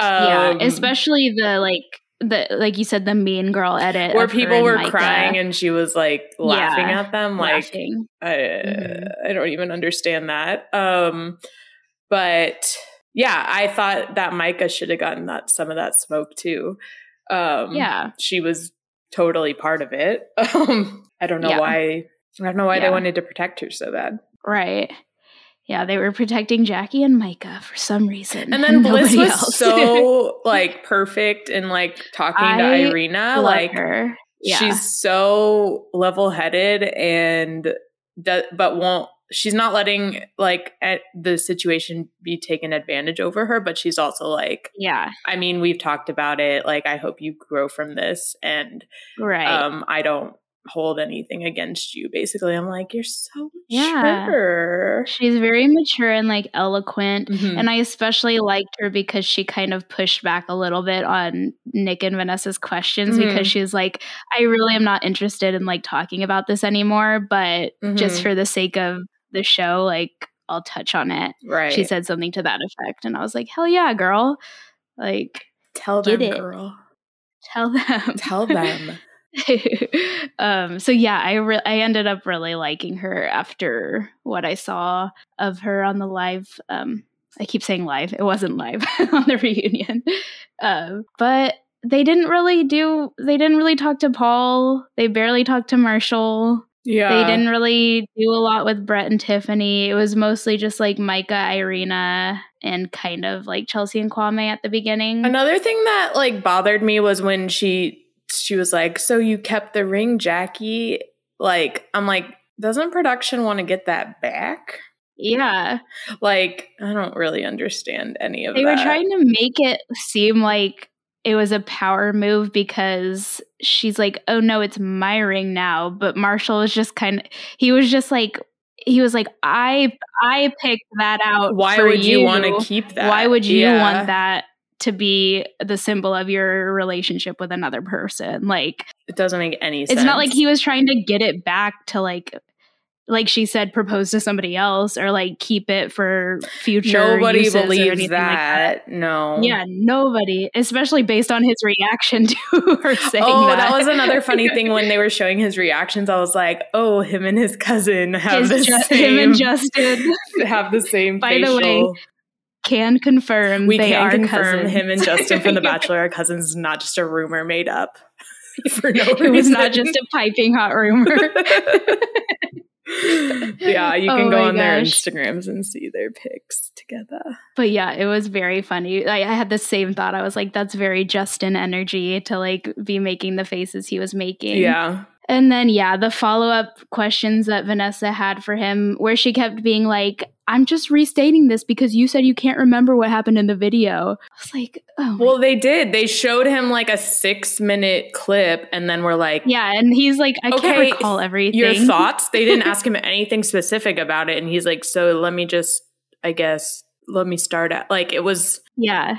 yeah, especially the, like, the like you said, the mean girl edit where people were Micah. crying and she was like laughing yeah, at them like laughing. I, mm-hmm. I don't even understand that, um but yeah, I thought that Micah should have gotten that some of that smoke too. Um yeah, she was totally part of it. um I don't know yeah. why I don't know why yeah. they wanted to protect her so bad, right? Yeah, they were protecting Jackie and Micah for some reason. And then and Bliss was else. so, like, perfect in, like, talking I to Irina. Love like, her. Yeah. She's so level-headed and de- but won't – she's not letting, like, at the situation be taken advantage over her. But she's also, like – yeah. I mean, we've talked about it. Like, I hope you grow from this. And right. um, I don't – hold anything against you, basically. I'm like, you're so yeah. mature. She's very mature and like eloquent. Mm-hmm. And I especially liked her because she kind of pushed back a little bit on Nick and Vanessa's questions mm-hmm. because she was like, I really am not interested in like talking about this anymore, but mm-hmm. just for the sake of the show, like I'll touch on it. Right. She said something to that effect. And I was like, hell yeah, girl. Like, tell them, it. girl. Tell them. Tell them. um so yeah I re- I ended up really liking her after what I saw of her on the live um I keep saying live it wasn't live on the reunion. Um but they didn't really do they didn't really talk to Paul. They barely talked to Marshall. Yeah, they didn't really do a lot with Brett and Tiffany. It was mostly just like Micah, Irina, and kind of like Chelsea and Kwame at the beginning. Another thing that like bothered me was when she She was like, so you kept the ring, Jackie? Like, I'm like, doesn't production want to get that back? Yeah. Like, I don't really understand any of they that. They were trying to make it seem like it was a power move because she's like, oh, no, it's my ring now. But Marshall was just kind of – he was just like – He was like, I I picked that out. Why for would you, you want to keep that? Why would you yeah. want that to be the symbol of your relationship with another person? Like, it doesn't make any sense. It's not like he was trying to get it back to like, like she said, propose to somebody else or like keep it for future. Nobody believes that. Like that. No. Yeah, nobody, especially based on his reaction to her saying oh, that. Oh, that was another funny thing when they were showing his reactions. I was like, oh, him and his cousin have his the ju- same. Him and Justin have the same. By facial. the way. Can confirm we they can are confirm cousins. Him and Justin from The Bachelor are cousins. Is not just a rumor made up for no reason. It was not just a piping hot rumor. Yeah, you can oh go on gosh. their Instagrams and see their pics together. But yeah, it was very funny. I, I had the same thought. I was like, that's very Justin energy to like be making the faces he was making. Yeah, And then, yeah, the follow-up questions that Vanessa had for him, where she kept being like, I'm just restating this because you said you can't remember what happened in the video. I was like, oh. Well, they did. They showed him like a six-minute clip and then we're like... Yeah, and he's like, I okay, can't recall everything. Your thoughts? They didn't ask him anything specific about it. And he's like, so let me just, I guess, let me start at... Like, it was... Yeah.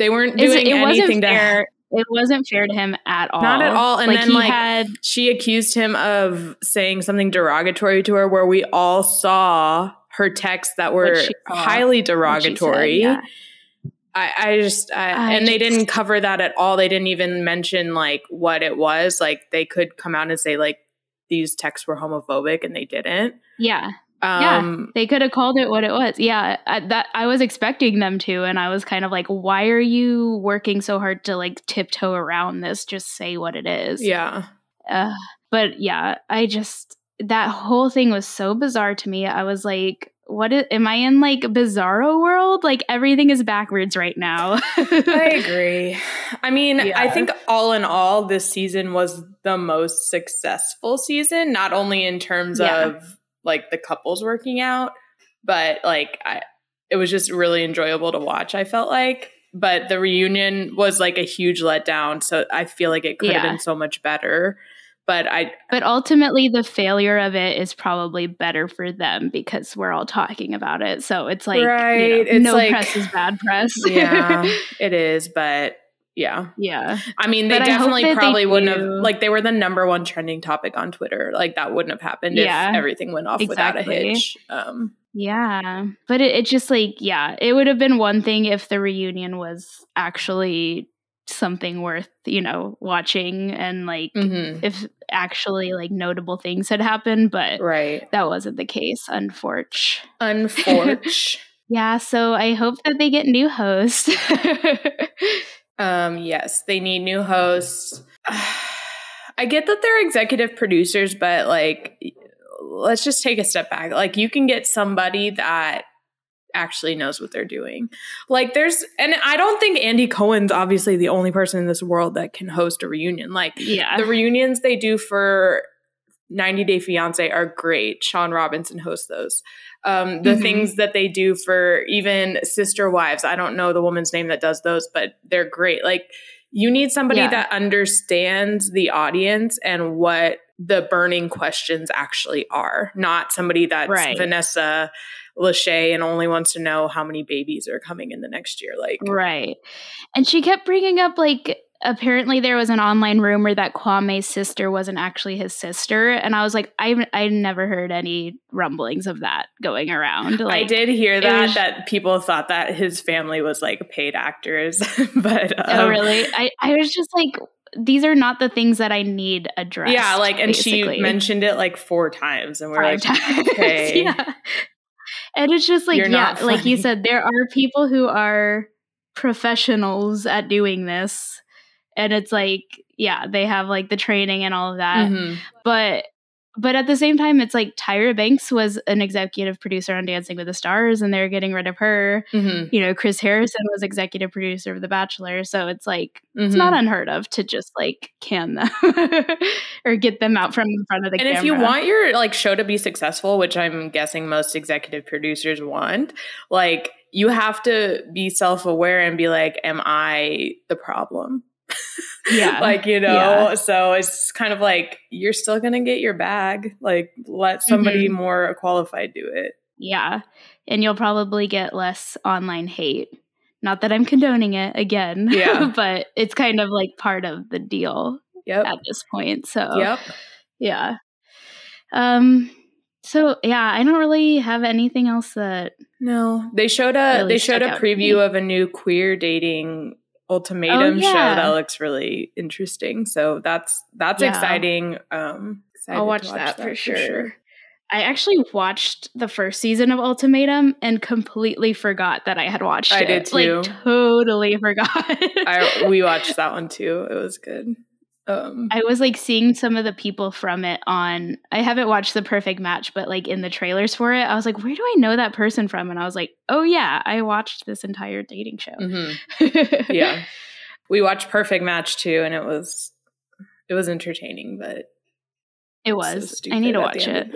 They weren't doing it, it anything there. It wasn't fair to him at all. Not at all. And like, then, like, had, she accused him of saying something derogatory to her, where we all saw her texts that were highly derogatory. Said, yeah. I, I just, I, I and just, they didn't cover that at all. They didn't even mention, like, what it was. Like, they could come out and say, like, these texts were homophobic, and they didn't. Yeah. Um, yeah, they could have called it what it was. Yeah, I, that I was expecting them to, and I was kind of like, "Why are you working so hard to like tiptoe around this? Just say what it is." Yeah, uh, but yeah, I just that whole thing was so bizarre to me. I was like, "What is, am I in like bizarro world? Like everything is backwards right now." I agree. I mean, yeah. I think all in all, this season was the most successful season, not only in terms yeah. of. Like the couples working out, but like I, it was just really enjoyable to watch, I felt like. But the reunion was like a huge letdown, so I feel like it could yeah. have been so much better. But I But ultimately the failure of it is probably better for them because we're all talking about it. So it's like right. you know, it's no like, press is bad press. Yeah. It is, but yeah. Yeah. I mean, they but definitely probably they wouldn't have, like, they were the number one trending topic on Twitter. Like, that wouldn't have happened yeah, if everything went off exactly. without a hitch. Um, yeah. But it, it just, like, yeah, it would have been one thing if the reunion was actually something worth, you know, watching and, like, mm-hmm. if actually, like, notable things had happened. But right. that wasn't the case, unfortunately. Unfortunately. Yeah. So I hope that they get new hosts. Um, yes, they need new hosts. I get that they're executive producers, but like, let's just take a step back. Like, you can get somebody that actually knows what they're doing. Like, there's, and I don't think Andy Cohen's obviously the only person in this world that can host a reunion. Like, yeah. the reunions they do for ninety day fiancé are great. Sean Robinson hosts those. Um, the mm-hmm. things that they do for even Sister Wives, I don't know the woman's name that does those, but they're great. Like, you need somebody yeah. that understands the audience and what the burning questions actually are, not somebody that's right. Vanessa Lachey and only wants to know how many babies are coming in the next year. Like, right. And she kept bringing up, like, apparently there was an online rumor that Kwame's sister wasn't actually his sister. And I was like, I I never heard any rumblings of that going around. Like, I did hear that, was, that people thought that his family was like paid actors. But um, oh, really? I, I was just like, these are not the things that I need addressed. Yeah, like, and basically. She mentioned it like four times. And we're Five like, times. Okay. yeah. And it's just like, You're yeah, like you said, there are people who are professionals at doing this. And it's like, yeah, they have like the training and all of that. Mm-hmm. But but at the same time, it's like Tyra Banks was an executive producer on Dancing with the Stars and they're getting rid of her. Mm-hmm. You know, Chris Harrison was executive producer of The Bachelor. So it's like, mm-hmm. it's not unheard of to just like can them or get them out from in front of the and camera. And if you want your like show to be successful, which I'm guessing most executive producers want, like you have to be self-aware and be like, am I the problem? yeah like you know yeah. So it's kind of like you're still gonna get your bag, like let somebody mm-hmm. more qualified do it, yeah and you'll probably get less online hate. Not that I'm condoning it again, yeah but it's kind of like part of the deal yep. at this point. So yep yeah um so yeah I don't really have anything else that no they showed a really they showed a preview of a new queer dating ultimatum oh, yeah. show that looks really interesting, so that's that's yeah. exciting. um I'll watch, watch that, that for, sure. for sure I actually watched the first season of Ultimatum and completely forgot that I had watched I it I did too like, totally forgot I we watched that one too. It was good. Um, I was like seeing some of the people from it on, I haven't watched The Perfect Match, but like in the trailers for it, I was like, where do I know that person from? And I was like, oh yeah, I watched this entire dating show. Mm-hmm. yeah. We watched Perfect Match too. And it was, it was entertaining, but It was. So I need to watch it.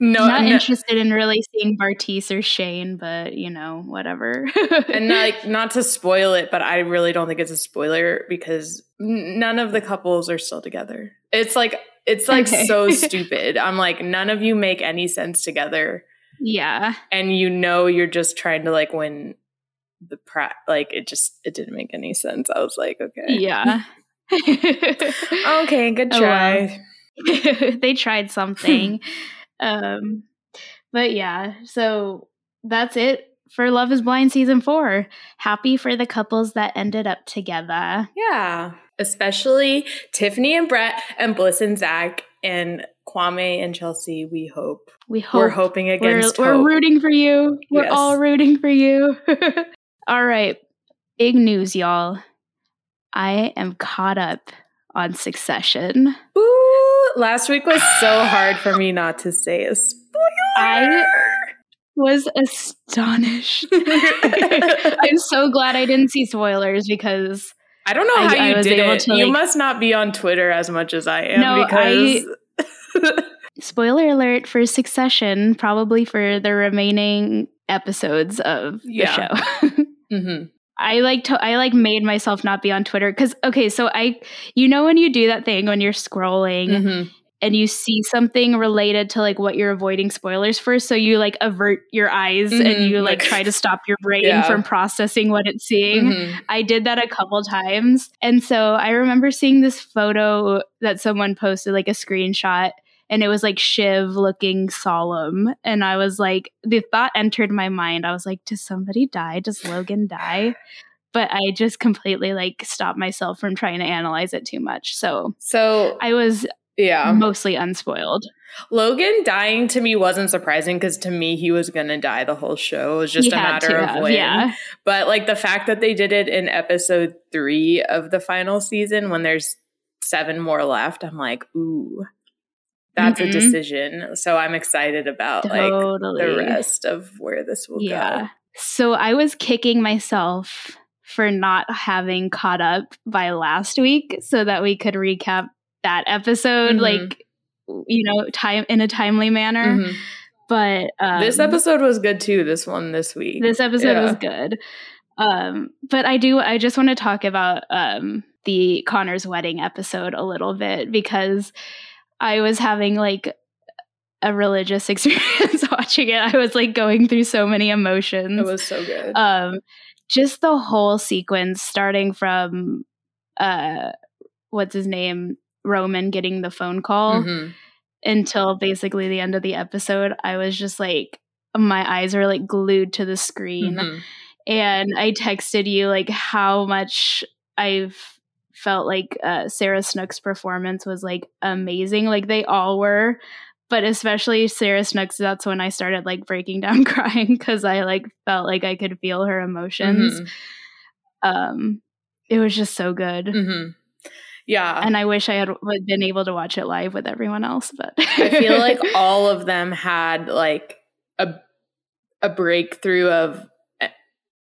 No, not I'm not interested in really seeing Bartice or Shane, but you know, whatever. And not, like, not to spoil it, but I really don't think it's a spoiler because none of the couples are still together. It's like it's like okay. So stupid. I'm like, none of you make any sense together. Yeah, and you know, you're just trying to like win the pra- like it just it didn't make any sense. I was like, okay, yeah, okay, good try. Oh, well. They tried something. Um, but yeah, so that's it for Love is Blind season four. Happy for the couples that ended up together. Yeah. Especially Tiffany and Brett and Bliss and Zach and Kwame and Chelsea. We hope. We hope. We're hoping against We're, hope. We're rooting for you. We're yes. all rooting for you. All right. Big news, y'all. I am caught up on Succession. Ooh, last week was so hard for me not to say a spoiler. I was astonished. I'm so glad I didn't see spoilers because I don't know how I, you I did it. To, like, you must not be on Twitter as much as I am. No, because I, spoiler alert for Succession, probably for the remaining episodes of yeah. the show. Mm-hmm. I like to, I like made myself not be on Twitter because, okay, so I, you know, when you do that thing when you're scrolling mm-hmm. and you see something related to like what you're avoiding spoilers for. So you like avert your eyes mm-hmm. and you like try to stop your brain yeah. from processing what it's seeing. Mm-hmm. I did that a couple times. And so I remember seeing this photo that someone posted, like a screenshot, and it was like Shiv looking solemn. And I was like, the thought entered my mind. I was like, does somebody die? Does Logan die? But I just completely like stopped myself from trying to analyze it too much. So, so I was yeah. mostly unspoiled. Logan dying to me wasn't surprising because to me, he was going to die the whole show. It was just he a matter of have, when. Yeah. But like the fact that they did it in episode three of the final season when there's seven more left, I'm like, ooh. That's mm-hmm. a decision. So I'm excited about totally. like the rest of where this will yeah. go. So I was kicking myself for not having caught up by last week so that we could recap that episode, mm-hmm. like, you know, time in a timely manner. Mm-hmm. But um, this episode was good too. This one this week. This episode yeah. was good. Um, but I do, I just want to talk about um, the Connor's wedding episode a little bit because I was having like a religious experience watching it. I was like going through so many emotions. It was so good. Um, just the whole sequence starting from uh, what's his name? Roman getting the phone call mm-hmm. until basically the end of the episode. I was just like, my eyes were like glued to the screen. Mm-hmm. And I texted you like how much I've felt like uh, Sarah Snook's performance was like amazing. Like they all were, but especially Sarah Snook's. That's when I started like breaking down crying because I like felt like I could feel her emotions. Mm-hmm. Um, it was just so good. Mm-hmm. Yeah. And I wish I had been able to watch it live with everyone else, but I feel like all of them had like a, a breakthrough of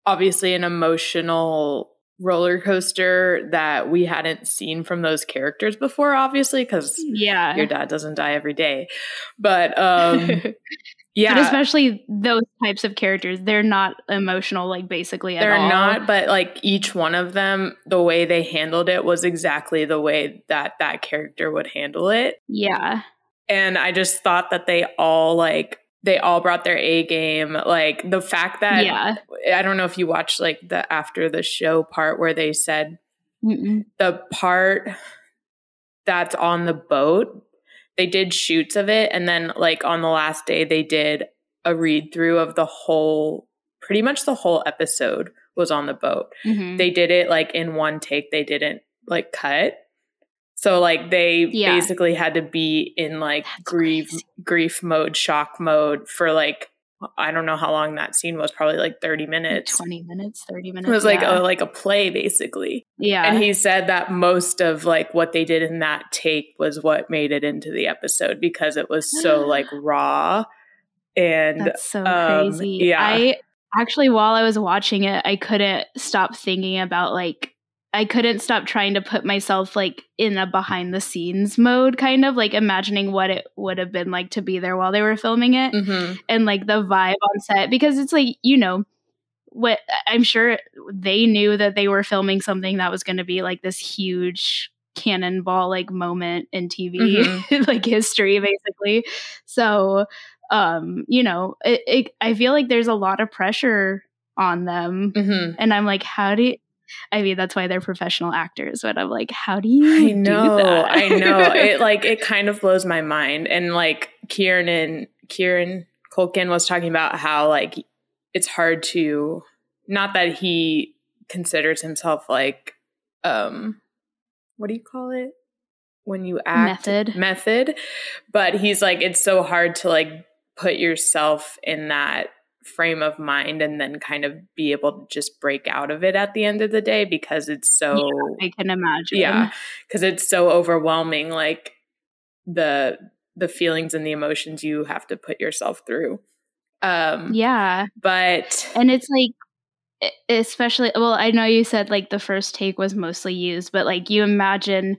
obviously an emotional roller coaster that we hadn't seen from those characters before, obviously, because yeah. your dad doesn't die every day. But um yeah. But especially those types of characters, they're not emotional, like basically at they're all. Not, but like each one of them, the way they handled it was exactly the way that that character would handle it. Yeah. And I just thought that they all like They all brought their A game. Like the fact that yeah. I don't know if you watched like the after the show part where they said Mm-mm. the part that's on the boat, they did shoots of it. And then like on the last day, they did a read through of the whole, pretty much the whole episode was on the boat. Mm-hmm. They did it like in one take. They didn't like cut. So like they yeah. basically had to be in like That's grief crazy. grief mode, shock mode for like I don't know how long that scene was, probably like thirty minutes. Like twenty minutes, thirty minutes. It was like yeah. a, like a play basically. Yeah. And he said that most of like what they did in that take was what made it into the episode because it was so like raw and That's so um, crazy. Yeah. I actually while I was watching it, I couldn't stop thinking about like I couldn't stop trying to put myself like in a behind the scenes mode, kind of like imagining what it would have been like to be there while they were filming it, mm-hmm. and like the vibe on set, because it's like, you know, what I'm sure they knew that they were filming something that was going to be like this huge cannonball like moment in T V, mm-hmm. like history basically. So, um, you know, it, it, I feel like there's a lot of pressure on them, mm-hmm. and I'm like, how do you, I mean, that's why they're professional actors, but I'm like, how do you I know, do that? I know. It like, it kind of blows my mind. And like Kieran and Kieran Culkin was talking about how like, it's hard to, not that he considers himself like, um, what do you call it? When you act method, method, but he's like, it's so hard to like put yourself in that frame of mind and then kind of be able to just break out of it at the end of the day, because it's so yeah, I can imagine. Yeah, because it's so overwhelming, like the the feelings and the emotions you have to put yourself through. Um yeah, but and it's like, especially, well, I know you said like the first take was mostly used, but like you imagine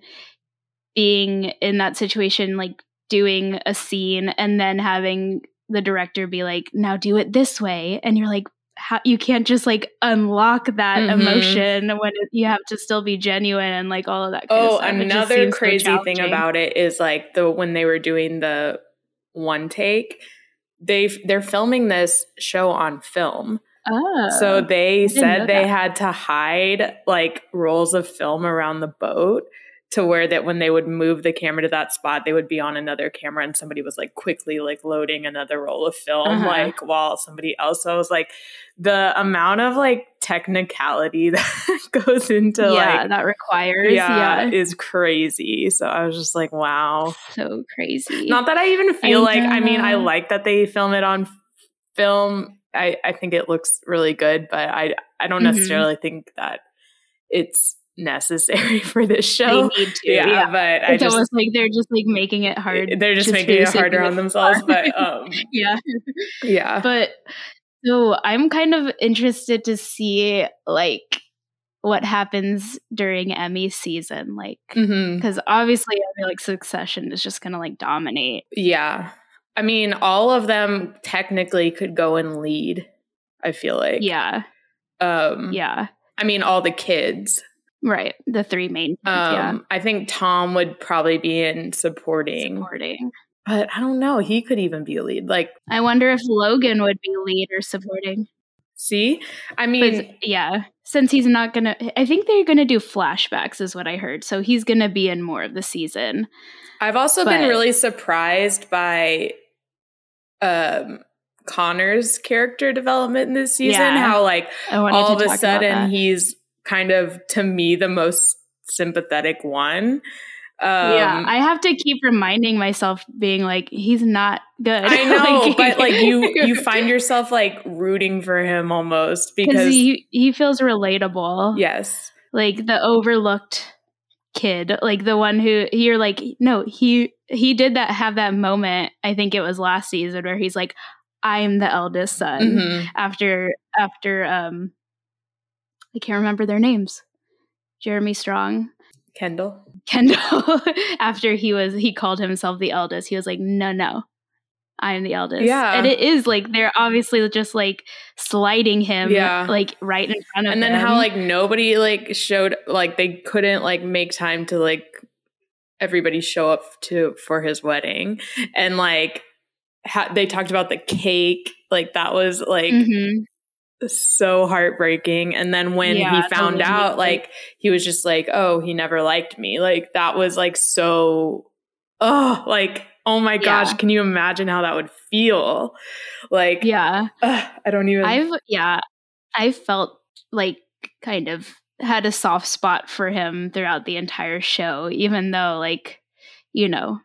being in that situation, like doing a scene and then having the director be like, now do it this way, and you're like, how, you can't just like unlock that mm-hmm. emotion when it, you have to still be genuine and like all of that kind oh of stuff. Another crazy so thing about it is like the when they were doing the one take, they they're filming this show on film. Oh, so they said they had to hide like rolls of film around the boat, to where that when they would move the camera to that spot, they would be on another camera and somebody was like quickly like loading another roll of film, uh-huh. like while somebody else. So I was like, the amount of like technicality that goes into yeah, like that requires yeah, yeah is crazy. So I was just like, wow, so crazy. Not that I even feel I like I mean I like that they film it on film. I I think it looks really good, but I I don't mm-hmm. necessarily think that it's necessary for this show. They need to, yeah, yeah. But it's I just almost like they're just like making it hard. They're just making it harder on themselves. But um, yeah, yeah. But so I'm kind of interested to see like what happens during Emmy season, like because mm-hmm. obviously I feel like Succession is just gonna like dominate. Yeah, I mean all of them technically could go and lead. I feel like yeah, um, yeah. I mean all the kids. Right. The three main. Um, yeah. I think Tom would probably be in supporting. Supporting. But I don't know. He could even be a lead. Like, I wonder if Logan would be lead or supporting. See? I mean. But, yeah. Since he's not going to. I think they're going to do flashbacks is what I heard. So he's going to be in more of the season. I've also but, been really surprised by um, Connor's character development this season. Yeah. How like all of a sudden he's kind of, to me, the most sympathetic one. Um, yeah, I have to keep reminding myself being like, he's not good. I know, like, but like you you find yourself like rooting for him almost because he, he feels relatable. Yes. Like the overlooked kid, like the one who you're like, no, he he did that, have that moment. I think it was last season where he's like, I'm the eldest son mm-hmm. after after um I can't remember their names. Jeremy Strong. Kendall. Kendall. After he was, he called himself the eldest. He was like, no, no, I'm the eldest. Yeah. And it is like, they're obviously just like sliding him yeah. like right in front of him. And then him. How like nobody like showed, like they couldn't like make time to like everybody show up to for his wedding. And like ha- they talked about the cake. Like that was like. Mm-hmm. So heartbreaking. And then when yeah, he found out, like he was just like, oh, he never liked me. Like that was like so oh like oh my yeah. gosh, can you imagine how that would feel? Like yeah uh, I don't even I've yeah I felt like kind of had a soft spot for him throughout the entire show, even though like, you know,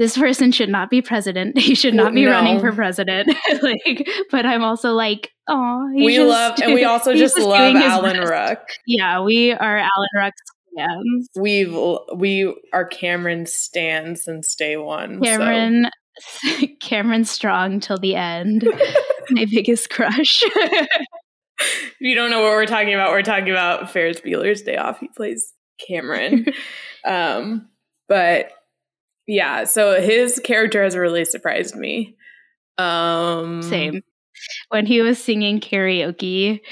this person should not be president. He should not be no. running for president. Like, but I'm also like, oh, we just, love, and we also just, just love Alan Ruck. Yeah, we are Alan Ruck fans. We've we are Cameron Stan since day one. Cameron, so. Cameron Strong till the end. My biggest crush. If you don't know what we're talking about, we're talking about Ferris Bueller's Day Off. He plays Cameron. um, but yeah, so his character has really surprised me. Um, Same. When he was singing karaoke,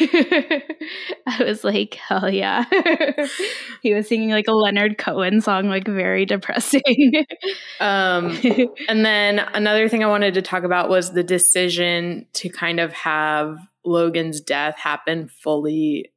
I was like, hell yeah. He was singing like a Leonard Cohen song, like very depressing. um, and then another thing I wanted to talk about was the decision to kind of have Logan's death happen fully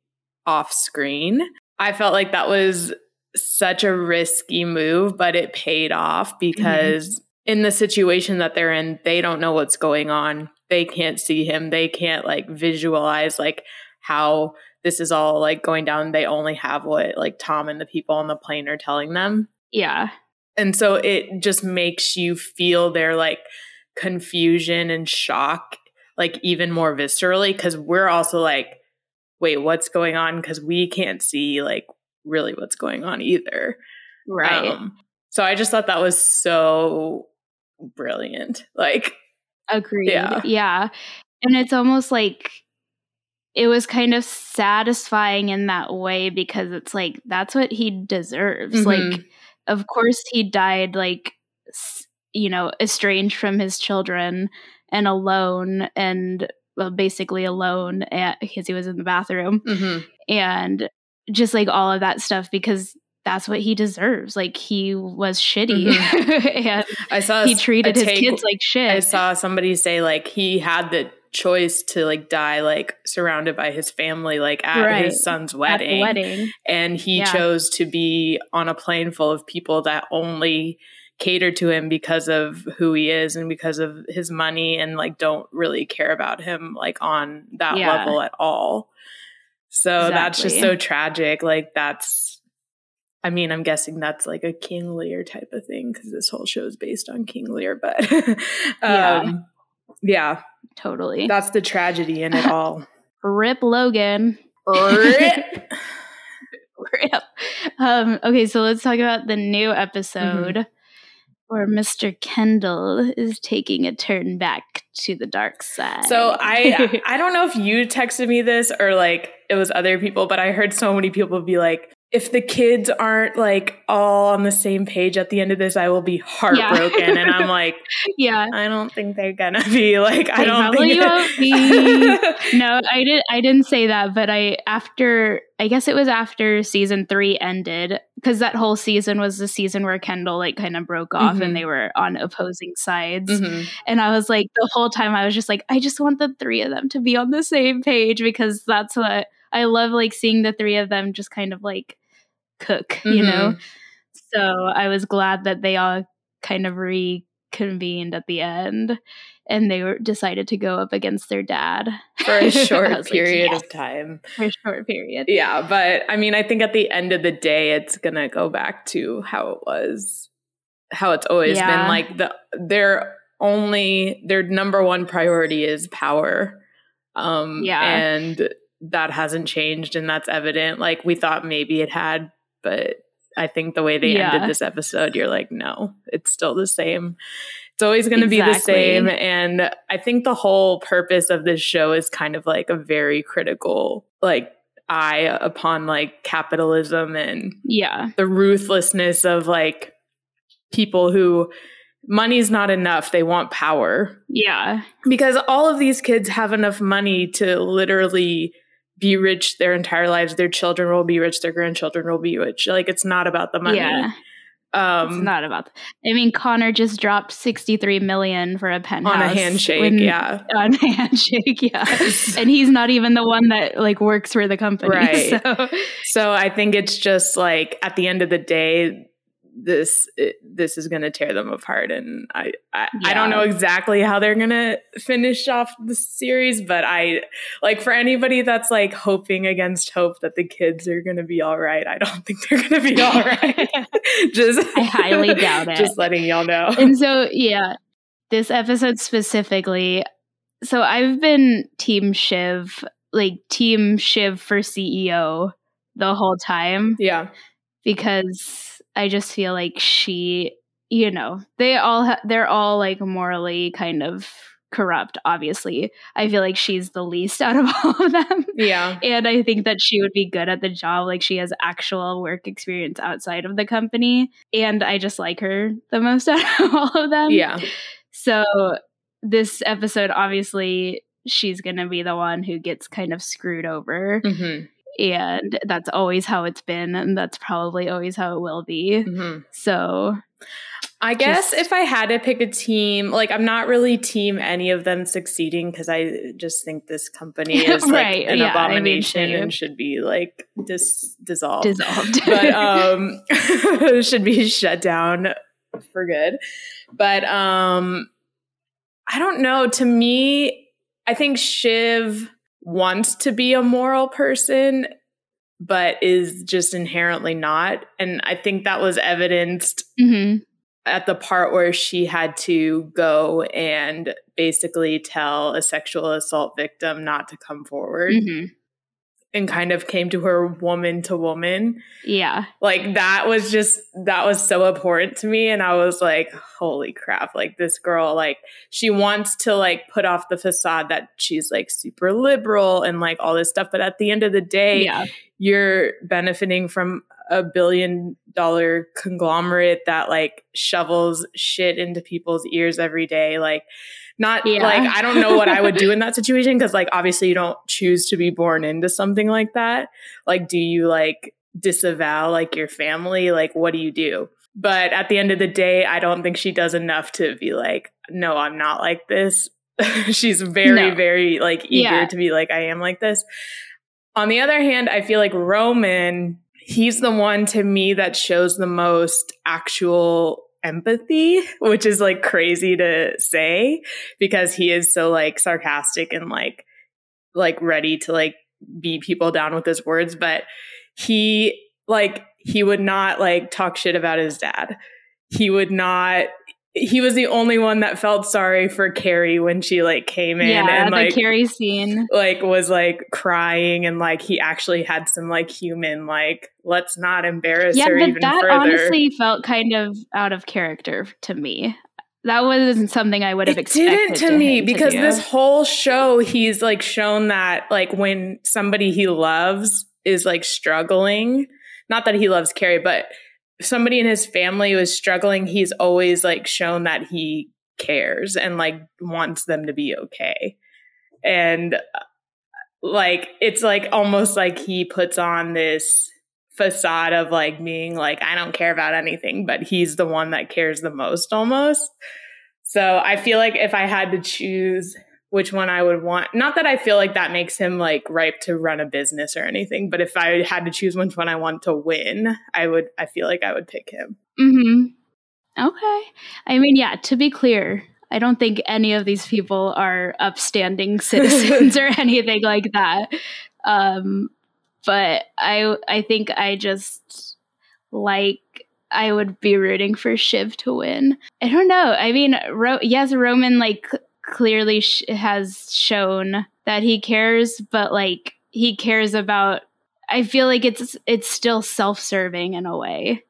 off screen. I felt like that was such a risky move, but it paid off because mm-hmm. in the situation that they're in, they don't know what's going on. They can't see him. They can't like visualize like how this is all like going down. They only have what like Tom and the people on the plane are telling them. Yeah. And so it just makes you feel their like confusion and shock like even more viscerally, because we're also like, wait, what's going on? Because we can't see like really what's going on either. Right. Um, so I just thought that was so brilliant. Like, agreed. Yeah. yeah. And it's almost like it was kind of satisfying in that way, because it's like, that's what he deserves. Mm-hmm. Like, of course he died, like, you know, estranged from his children and alone and well, basically alone at, because he was in the bathroom mm-hmm. and just like all of that stuff, because that's what he deserves. Like, he was shitty mm-hmm. and I saw he treated his take, kids like shit. I saw somebody say like he had the choice to like die like surrounded by his family like at right. his son's wedding. wedding. And he yeah. chose to be on a plane full of people that only cater to him because of who he is and because of his money and like don't really care about him like on that yeah. level at all. So exactly. that's just so tragic. Like that's I mean, I'm guessing that's like a King Lear type of thing because this whole show is based on King Lear. But um, yeah. yeah, totally. That's the tragedy in it all. Rip Logan. Rip. Rip. Um, okay, so let's talk about the new episode mm-hmm. where Mister Kendall is taking a turn back to the dark side. So I, I don't know if you texted me this or like it was other people, but I heard so many people be like, if the kids aren't like all on the same page at the end of this, I will be heartbroken. Yeah. And I'm like, yeah, I don't think they're gonna be like, they I don't think won't be. No, I did. I didn't say that, but I, after, I guess it was after season three ended, because that whole season was the season where Kendall like kind of broke off mm-hmm. and they were on opposing sides. Mm-hmm. And I was like, the whole time I was just like, I just want the three of them to be on the same page, because that's what, I love like seeing the three of them just kind of like cook, you mm-hmm. know? So I was glad that they all kind of reconvened at the end and they were decided to go up against their dad. For a short period like, yes. of time. For a short period. Yeah. But I mean, I think at the end of the day, it's going to go back to how it was, how it's always yeah. been. Like the, their only, their number one priority is power. Um, yeah. And that hasn't changed, and that's evident. Like, we thought maybe it had, but I think the way they yeah. ended this episode, you're like, no, it's still the same. It's always going to exactly. be the same. And I think the whole purpose of this show is kind of like a very critical, like, eye upon like capitalism and yeah, the ruthlessness of like people who money's not enough. They want power. Yeah. Because all of these kids have enough money to literally be rich their entire lives. Their children will be rich. Their grandchildren will be rich. Like, it's not about the money. Yeah. Um, it's not about the- I mean, Connor just dropped sixty-three million dollars for a penthouse. On a handshake, when, yeah. On a handshake, yeah. And he's not even the one that, like, works for the company. Right. So, so I think it's just, like, at the end of the day, this it, this is going to tear them apart. And I, I, yeah. I don't know exactly how they're going to finish off the series, but I, like, for anybody that's, like, hoping against hope that the kids are going to be all right, I don't think they're going to be all right. just I highly doubt it. Just letting y'all know. And so, yeah, this episode specifically, so I've been Team Shiv, like, Team Shiv for C E O the whole time. Yeah. Because I just feel like she, you know, they all, ha- they're all like morally kind of corrupt, obviously. I feel like she's the least out of all of them. Yeah. And I think that she would be good at the job. Like, she has actual work experience outside of the company. And I just like her the most out of all of them. Yeah. So this episode, obviously, she's going to be the one who gets kind of screwed over. Mm-hmm. And that's always how it's been. And that's probably always how it will be. Mm-hmm. So I guess just, if I had to pick a team, like, I'm not really team any of them succeeding, because I just think this company is like right, an yeah, abomination I mean, and should be like dis- dissolved. Dissolved. But um, should be shut down for good. But um, I don't know. To me, I think Shiv wants to be a moral person, but is just inherently not. And I think that was evidenced mm-hmm. at the part where she had to go and basically tell a sexual assault victim not to come forward mm-hmm. and kind of came to her woman to woman. Yeah. Like, that was just, that was so abhorrent to me. And I was like, holy crap. Like, this girl, like, she wants to like put off the facade that she's like super liberal and like all this stuff. But at the end of the day, yeah. you're benefiting from a billion dollar conglomerate that like shovels shit into people's ears every day. Like, not yeah. like, I don't know what I would do in that situation. Cause like, obviously you don't choose to be born into something like that. Like, do you like disavow like your family? Like, what do you do? But at the end of the day, I don't think she does enough to be like, no, I'm not like this. She's very, no. very like eager yeah. to be like, I am like this. On the other hand, I feel like Roman, he's the one to me that shows the most actual empathy, which is like crazy to say because he is so like sarcastic and like like ready to like beat people down with his words. But he like he would not like talk shit about his dad. He would not. He was the only one that felt sorry for Carrie when she like came in yeah, and like the Carrie scene, like was like crying, and like he actually had some like human like let's not embarrass yeah, her even that further. Honestly felt kind of out of character to me. That wasn't something I would have it expected. It didn't to me because to this whole show he's like shown that like when somebody he loves is like struggling, not that he loves Carrie, but somebody in his family was struggling, he's always like shown that he cares and like wants them to be okay. And like, it's like almost like he puts on this facade of like being like, I don't care about anything, but he's the one that cares the most almost. So I feel like if I had to choose which one I would want, not that I feel like that makes him like ripe to run a business or anything, but if I had to choose which one I want to win, I would, I feel like I would pick him. Mm-hmm. Okay. I mean, yeah, to be clear, I don't think any of these people are upstanding citizens or anything like that. Um, but I, I think I just like, I would be rooting for Shiv to win. I don't know. I mean, Ro- yes, Roman, like, clearly sh- has shown that he cares, but like he cares about, I feel like it's it's still self-serving in a way.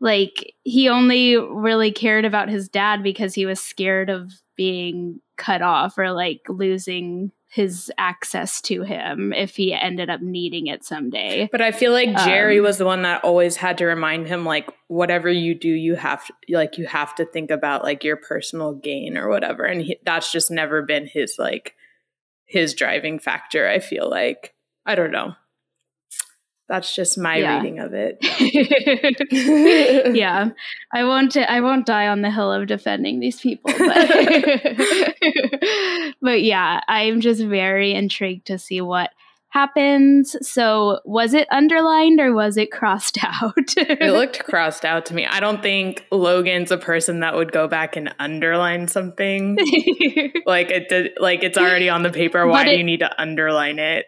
Like, he only really cared about his dad because he was scared of being cut off or like losing his access to him if he ended up needing it someday. But I feel like Jerry um, was the one that always had to remind him, like, whatever you do, you have to, like, you have to think about like your personal gain or whatever. And he, that's just never been his, like his driving factor. I feel like, I don't know. That's just my yeah. reading of it. yeah. I won't, I won't die on the hill of defending these people, but But yeah, I'm just very intrigued to see what happens. So was it underlined or was it crossed out? It looked crossed out to me. I don't think Logan's a person that would go back and underline something. like it, like it's already on the paper. Why it, do you need to underline it?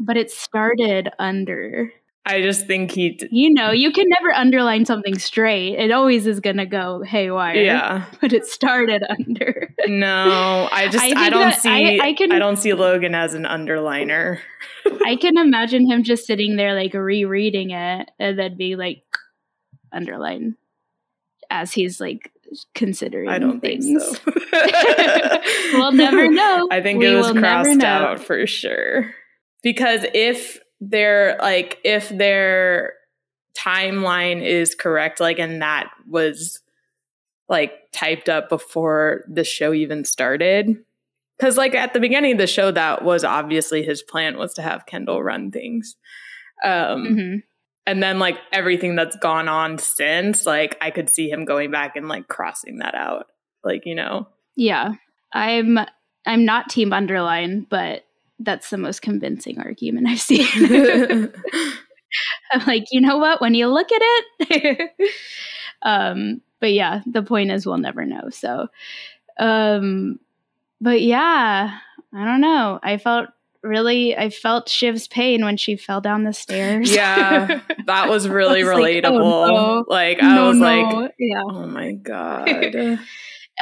But it started under. I just think he... D- you know, you can never underline something straight. It always is going to go haywire. Yeah. But it started under. No, I just, I, I don't see, I, I, can, I don't see Logan as an underliner. I can imagine him just sitting there like rereading it and then be like, underline, as he's like considering I don't things. Think so. We'll never know. I think we it was crossed out for sure. Because if their like if their timeline is correct, like, and that was like typed up before the show even started. Because like at the beginning of the show, that was obviously his plan, was to have Kendall run things. Um, mm-hmm. And then like everything that's gone on since, like I could see him going back and like crossing that out. Like, you know. Yeah. I'm I'm not team underline, but that's the most convincing argument I've seen. I'm like, you know what? When you look at it. um, but yeah, the point is we'll never know. So um But yeah, I don't know. I felt really, I felt Shiv's pain when she fell down the stairs. Yeah, that was really was relatable. Like, oh, no. Like I no, was no. like, yeah. Oh my God.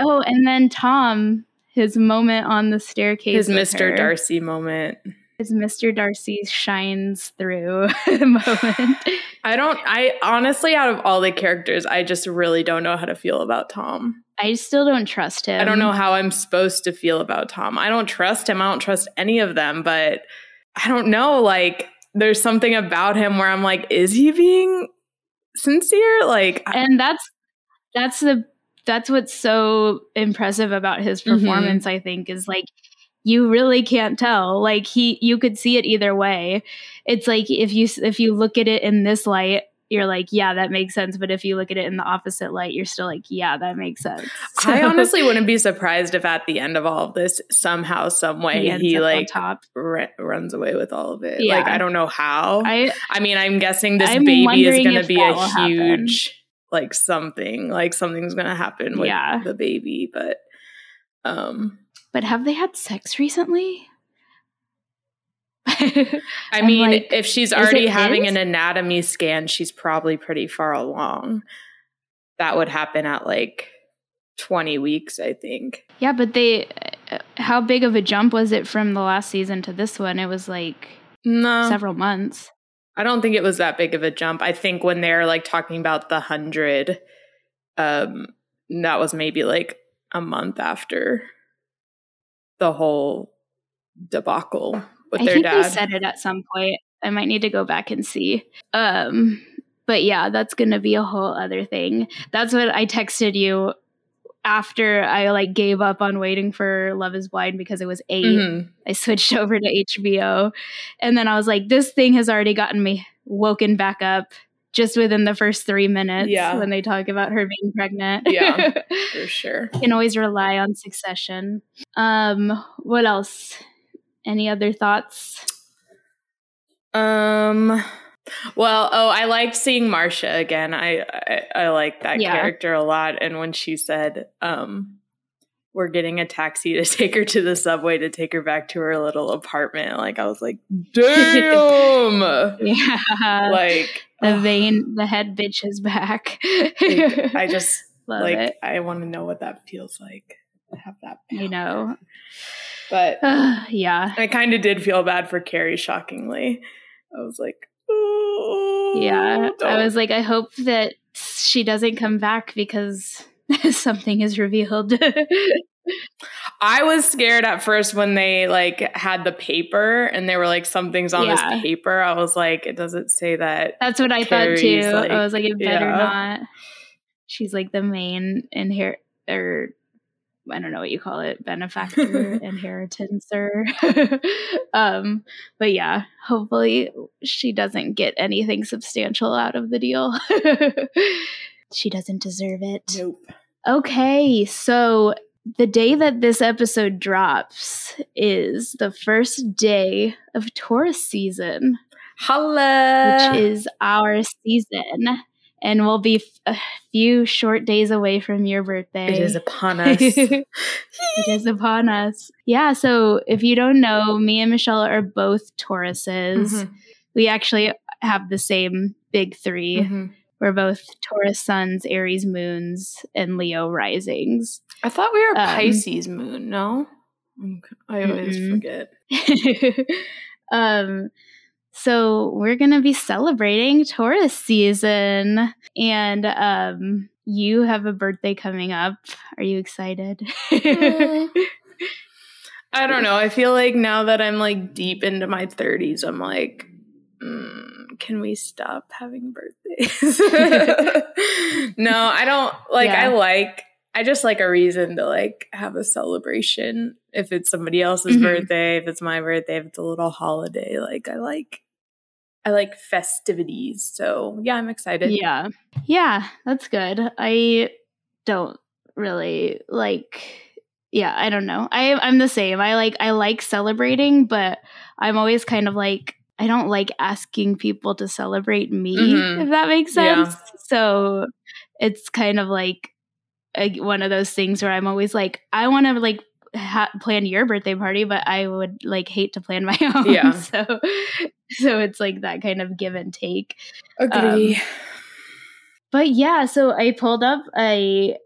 Oh, and then Tom, his moment on the staircase. His Mister Her. Darcy moment. His Mister Darcy shines through moment. I don't, I honestly, out of all the characters, I just really don't know how to feel about Tom. I still don't trust him. I don't know how I'm supposed to feel about Tom. I don't trust him. I don't trust any of them, but I don't know. Like, there's something about him where I'm like, is he being sincere? Like, and that's, that's the, that's what's so impressive about his performance, mm-hmm. I think, is like, you really can't tell. Like he, you could see it either way. It's like, if you, if you look at it in this light, you're like, yeah, that makes sense. But if you look at it in the opposite light, you're still like, yeah, that makes sense. So, I honestly wouldn't be surprised if at the end of all of this, somehow, some way, he, he like top. R- runs away with all of it. Yeah. Like, I don't know how. I, I mean, I'm guessing this I'm baby is going to be a huge, happen. like something, like something's going to happen with yeah. the baby. But, um, but have they had sex recently? I mean, like, if she's already having his? an anatomy scan, she's probably pretty far along. That would happen at like twenty weeks, I think. Yeah, but they, how big of a jump was it from the last season to this one? It was like no. several months. I don't think it was that big of a jump. I think when they're like talking about the hundred, um, that was maybe like a month after the whole debacle. I think dad. they said it at some point. I might need to go back and see. Um, but yeah, that's going to be a whole other thing. That's what I texted you after I like gave up on waiting for Love is Blind because it was eight. Mm-hmm. I switched over to H B O. And then I was like, this thing has already gotten me woken back up just within the first three minutes yeah. when they talk about her being pregnant. Yeah, for sure. You can always rely on Succession. Um, what else? Any other thoughts? Um, well, oh, I liked seeing Marcia again. I I, I like that yeah. character a lot. And when she said, um, we're getting a taxi to take her to the subway to take her back to her little apartment, like I was like, damn. yeah. Like the vein, the head bitch is back. like, I just Love like it. I want to know what that feels like. I have that power. You know. But uh, yeah, I kind of did feel bad for Carrie, shockingly. I was like, oh. Yeah, don't. I was like, I hope that she doesn't come back because something is revealed. I was scared at first when they like had the paper and they were like, something's on yeah. this paper. I was like, it doesn't say that. That's what I Carrie's thought too. Like, I was like, it better yeah. not. She's like the main inherit or I don't know what you call it, benefactor, inheritancer. um, but yeah, hopefully she doesn't get anything substantial out of the deal. She doesn't deserve it. Nope. Okay, so the day that this episode drops is the first day of Taurus season. Holla! Which is our season. And we'll be a few short days away from your birthday. It is upon us. It is upon us. Yeah, so if you don't know, me and Michelle are both Tauruses. Mm-hmm. We actually have the same big three. Mm-hmm. We're both Taurus suns, Aries moons, and Leo risings. I thought we were um, Pisces moon, no? I always mm-hmm. forget. um So we're going to be celebrating Taurus season, and um, You have a birthday coming up. Are you excited? uh, I don't know. I feel like now that I'm like deep into my thirties, I'm like, mm, can we stop having birthdays? No, I don't like, yeah. I like, I just like a reason to like have a celebration. If it's somebody else's mm-hmm. birthday, if it's my birthday, if it's a little holiday, like I like, I like festivities. So yeah, I'm excited. Yeah. Yeah, that's good. I don't really like, yeah, I don't know. I, I'm the same. I like, I like celebrating, but I'm always kind of like, I don't like asking people to celebrate me, mm-hmm. if that makes sense. Yeah. So it's kind of like a, one of those things where I'm always like, I want to like ha- plan your birthday party, but I would like hate to plan my own. Yeah. So So it's like that kind of give and take. Agree. Um, but yeah, so I pulled up a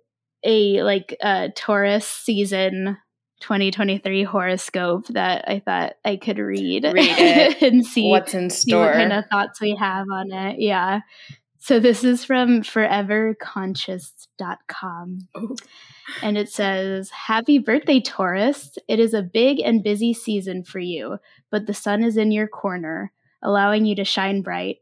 a like a Taurus season twenty twenty-three horoscope that I thought I could read, read it. and see what's in store, what kind of thoughts we have on it. Yeah. So this is from forever conscious dot com. Oh. And it says, "Happy birthday, Taurus. It is a big and busy season for you, but the sun is in your corner, allowing you to shine bright.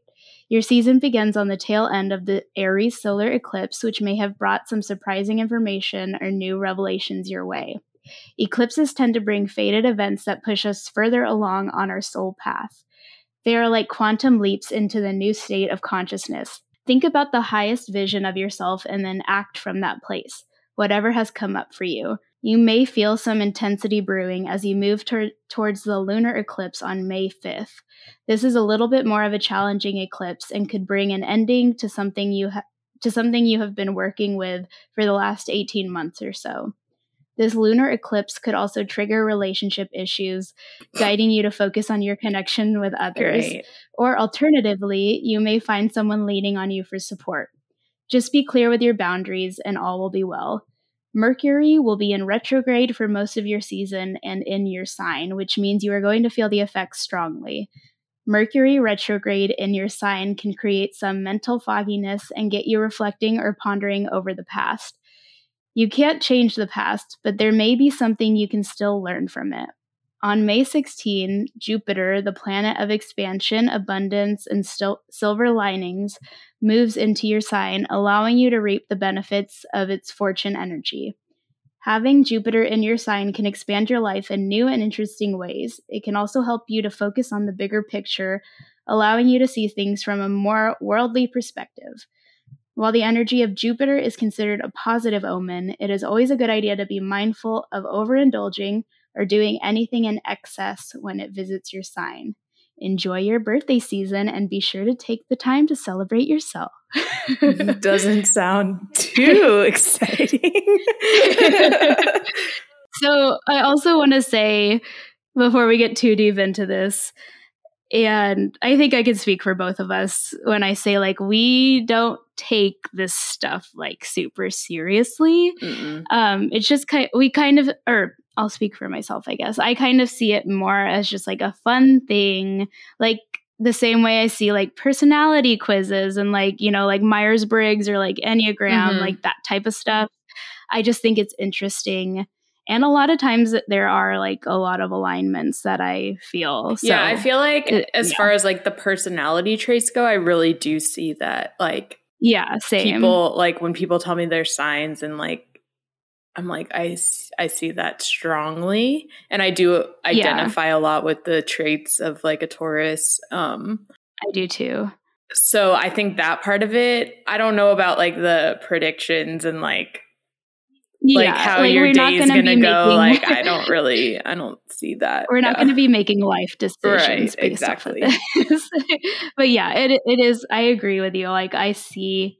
Your season begins on the tail end of the Aries solar eclipse, which may have brought some surprising information or new revelations your way. Eclipses tend to bring fated events that push us further along on our soul path. They are like quantum leaps into the new state of consciousness. Think about the highest vision of yourself and then act from that place, whatever has come up for you. You may feel some intensity brewing as you move ter- towards the lunar eclipse on May fifth. This is a little bit more of a challenging eclipse and could bring an ending to something you ha- to something you have been working with for the last eighteen months or so. This lunar eclipse could also trigger relationship issues, guiding you to focus on your connection with others. Right. Or alternatively, you may find someone leaning on you for support. Just be clear with your boundaries and all will be well. Mercury will be in retrograde for most of your season and in your sign, which means you are going to feel the effects strongly. Mercury retrograde in your sign can create some mental fogginess and get you reflecting or pondering over the past. You can't change the past, but there may be something you can still learn from it. On May sixteenth, Jupiter, the planet of expansion, abundance, and sil- silver linings, moves into your sign, allowing you to reap the benefits of its fortune energy. Having Jupiter in your sign can expand your life in new and interesting ways. It can also help you to focus on the bigger picture, allowing you to see things from a more worldly perspective. While the energy of Jupiter is considered a positive omen, it is always a good idea to be mindful of overindulging or doing anything in excess when it visits your sign. Enjoy your birthday season and be sure to take the time to celebrate yourself." Doesn't sound too exciting. So I also want to say, before we get too deep into this, and I think I can speak for both of us when I say, like, we don't take this stuff like super seriously. Mm-mm. Um, it's just kind we kind of, or I'll speak for myself, I guess. I kind of see it more as just like a fun thing, like the same way I see like personality quizzes and like, you know, like Myers-Briggs or like Enneagram, mm-hmm. like that type of stuff. I just think it's interesting. And a lot of times there are like a lot of alignments that I feel. So yeah, I feel like it, as yeah. far as like the personality traits go, I really do see that. Like, yeah, same. People, like when people tell me their signs and like, I'm like, I, I see that strongly. And I do identify yeah. a lot with the traits of like a Taurus. Um, I do too. So I think that part of it, I don't know about like the predictions and like, Like yeah, how like your day is going to go, like I don't really, I don't see that. We're yeah. not going to be making life decisions right, based exactly. off of this. But yeah, it it is, I agree with you. Like I see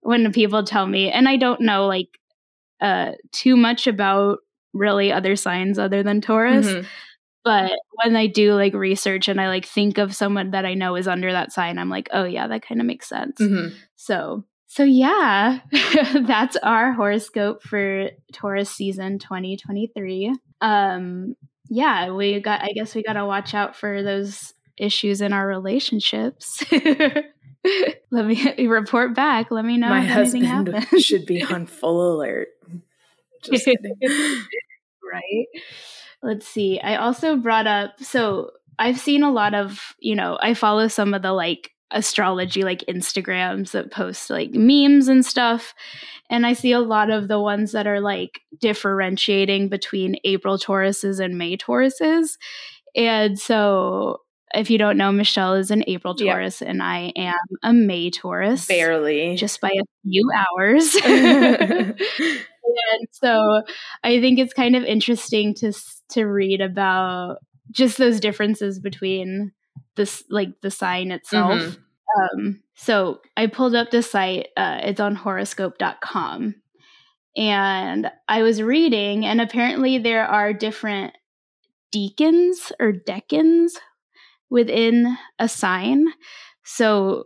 when people tell me, and I don't know like uh, too much about really other signs other than Taurus, mm-hmm. but when I do like research and I like think of someone that I know is under that sign, I'm like, oh yeah, that kind of makes sense. Mm-hmm. So... So yeah, that's our horoscope for Taurus season twenty twenty-three. Um, yeah, we got. I guess we got to watch out for those issues in our relationships. Let me report back. Let me know My if anything happened. My husband should be on full alert. Just kidding. Right? Let's see. I also brought up, so I've seen a lot of, you know, I follow some of the like astrology, like Instagrams that post like memes and stuff. And I see a lot of the ones that are like differentiating between April Tauruses and May Tauruses. And so if you don't know, Michelle is an April Taurus yeah. and I am a May Taurus. Barely. Just by a few hours. And so I think it's kind of interesting to to read about just those differences between this, like the sign itself. Mm-hmm. Um, so I pulled up this site. Uh, it's on horoscope dot com. And I was reading, and apparently there are different decans or decans within a sign. So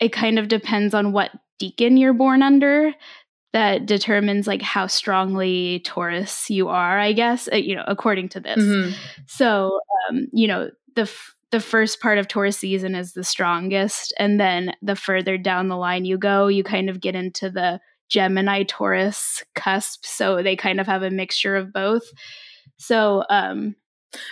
it kind of depends on what decan you're born under. That determines like how strongly Taurus you are, I guess, you know, according to this. Mm-hmm. So, um, you know, the f- the first part of Taurus season is the strongest. And then the further down the line you go, you kind of get into the Gemini Taurus cusp. So they kind of have a mixture of both. So, um,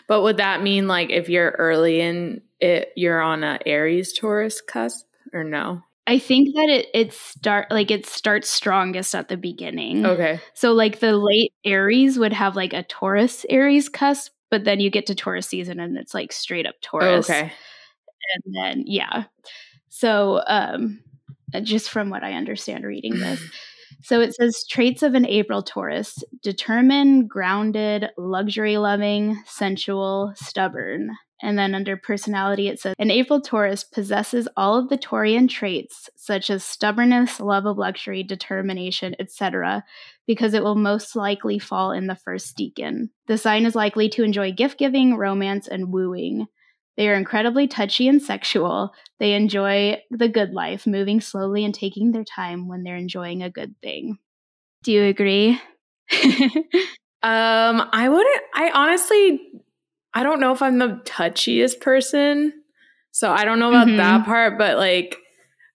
but would that mean like if you're early in it, you're on an Aries Taurus cusp or no? I think that it it start like it starts strongest at the beginning. Okay. So like the late Aries would have like a Taurus Aries cusp, but then you get to Taurus season and it's like straight up Taurus. Oh, okay. And then yeah. So um just from what I understand reading this. So it says traits of an April Taurus: determined, grounded, luxury loving, sensual, stubborn. And then under personality, it says, an April Taurus possesses all of the Taurian traits, such as stubbornness, love of luxury, determination, et cetera, because it will most likely fall in the first decan. The sign is likely to enjoy gift-giving, romance, and wooing. They are incredibly touchy and sexual. They enjoy the good life, moving slowly and taking their time when they're enjoying a good thing. Do you agree? um, I wouldn't... I honestly... I don't know if I'm the touchiest person, so I don't know about mm-hmm. that part, but like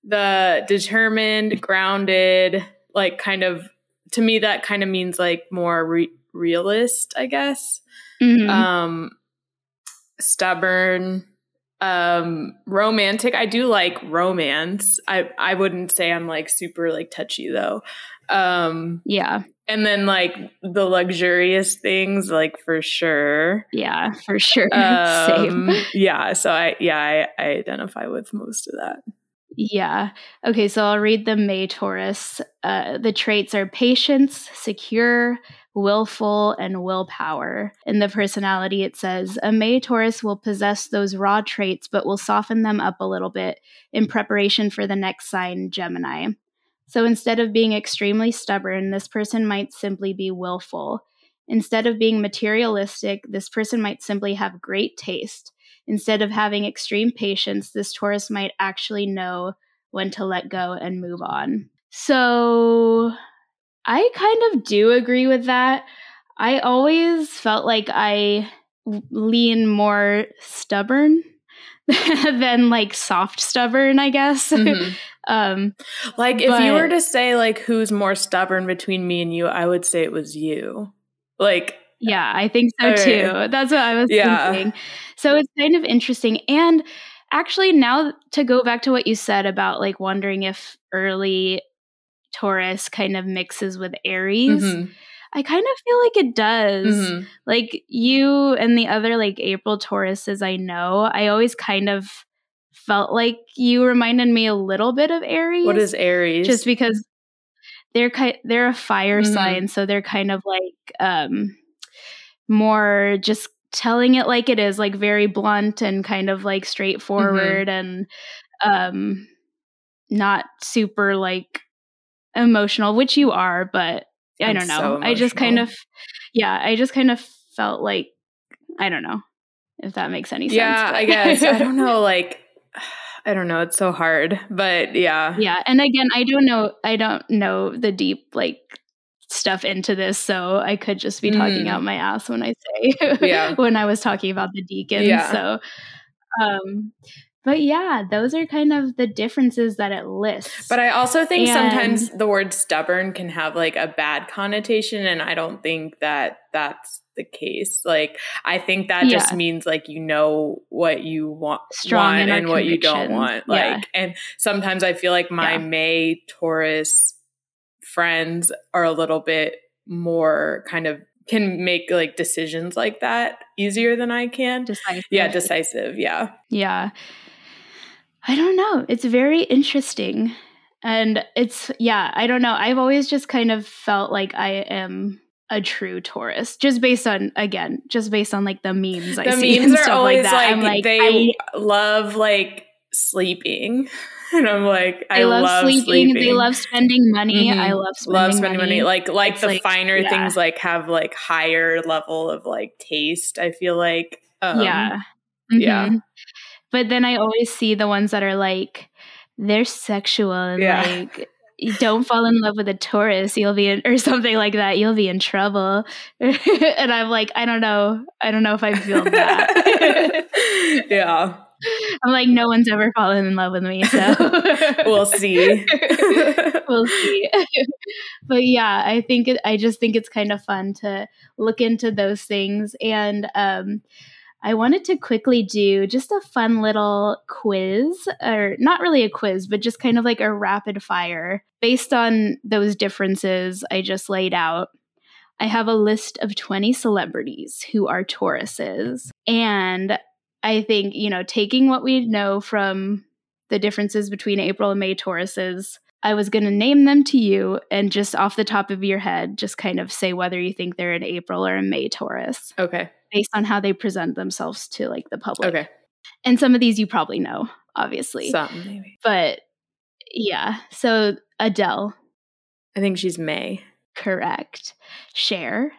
the determined, grounded, like kind of, to me, that kind of means like more re- realist, I guess. Mm-hmm. Um, stubborn, um, romantic. I do like romance. I, I wouldn't say I'm like super like touchy though. Um, yeah. And then, like, the luxurious things, like, for sure. Yeah, for sure. Um, Same. Yeah, so I yeah, I, I identify with most of that. Yeah. Okay, so I'll read the May Taurus. Uh, the traits are patience, secure, willful, and willpower. In the personality, it says, a May Taurus will possess those raw traits, but will soften them up a little bit in preparation for the next sign, Gemini. So instead of being extremely stubborn, this person might simply be willful. Instead of being materialistic, this person might simply have great taste. Instead of having extreme patience, this Taurus might actually know when to let go and move on. So I kind of do agree with that. I always felt like I lean more stubborn than like soft stubborn, I guess. Mm-hmm. Um, like if but, you were to say like who's more stubborn between me and you, I would say it was you. Like yeah, I think so right. too. That's what I was yeah. thinking. So it's kind of interesting. And actually, now to go back to what you said about like wondering if early Taurus kind of mixes with Aries, mm-hmm. I kind of feel like it does. Mm-hmm. Like you and the other like April Tauruses I know, I always kind of felt like you reminded me a little bit of Aries. What is Aries? Just because they're ki- they're a fire mm-hmm. sign, so they're kind of like um, more just telling it like it is, like very blunt and kind of like straightforward mm-hmm. and um, not super like emotional, which you are, but I don't I'm know. So I just kind of, yeah, I just kind of felt like, I don't know if that makes any yeah, sense. Yeah, I guess. I don't know, like, I don't know. It's so hard, but yeah. Yeah. And again, I don't know. I don't know the deep like stuff into this. So I could just be talking mm. out my ass when I say, yeah. when I was talking about the deacon. Yeah. So, um, But yeah, those are kind of the differences that it lists. But I also think and sometimes the word stubborn can have like a bad connotation, and I don't think that that's the case. Like, I think that yeah. just means like, you know what you want, Strong want and what you don't want. Like, yeah. and sometimes I feel like my yeah. May Taurus friends are a little bit more kind of can make like decisions like that easier than I can. Decisive. Yeah, decisive. Yeah. Yeah. I don't know. It's very interesting. And it's, yeah, I don't know. I've always just kind of felt like I am a true Taurus, just based on, again, just based on like the memes the I memes see and stuff always like that. Like, I'm like, they I, love like sleeping. And I'm like, I, I love, love sleeping. sleeping. They love spending money. Mm-hmm. I love spending love spending money. money. Like, like it's the like, finer yeah. things like have like higher level of like taste. I feel like, um, yeah, mm-hmm. yeah. But then I always see the ones that are like they're sexual and yeah. like you don't fall in love with a Taurus, you'll be in, or something like that. You'll be in trouble. And I'm like, I don't know. I don't know if I feel that. yeah. I'm like, no one's ever fallen in love with me, so we'll see. we'll see. But yeah, I think it, I just think it's kind of fun to look into those things. And um, I wanted to quickly do just a fun little quiz, or not really a quiz, but just kind of like a rapid fire based on those differences I just laid out. I have a list of twenty celebrities who are Tauruses, and I think, you know, taking what we know from the differences between April and May Tauruses, I was going to name them to you and just off the top of your head, just kind of say whether you think they're an April or a May Taurus. Okay. Based on how they present themselves to like the public. Okay. And some of these you probably know, obviously. Some maybe. But yeah. So Adele. I think she's May. Correct. Cher.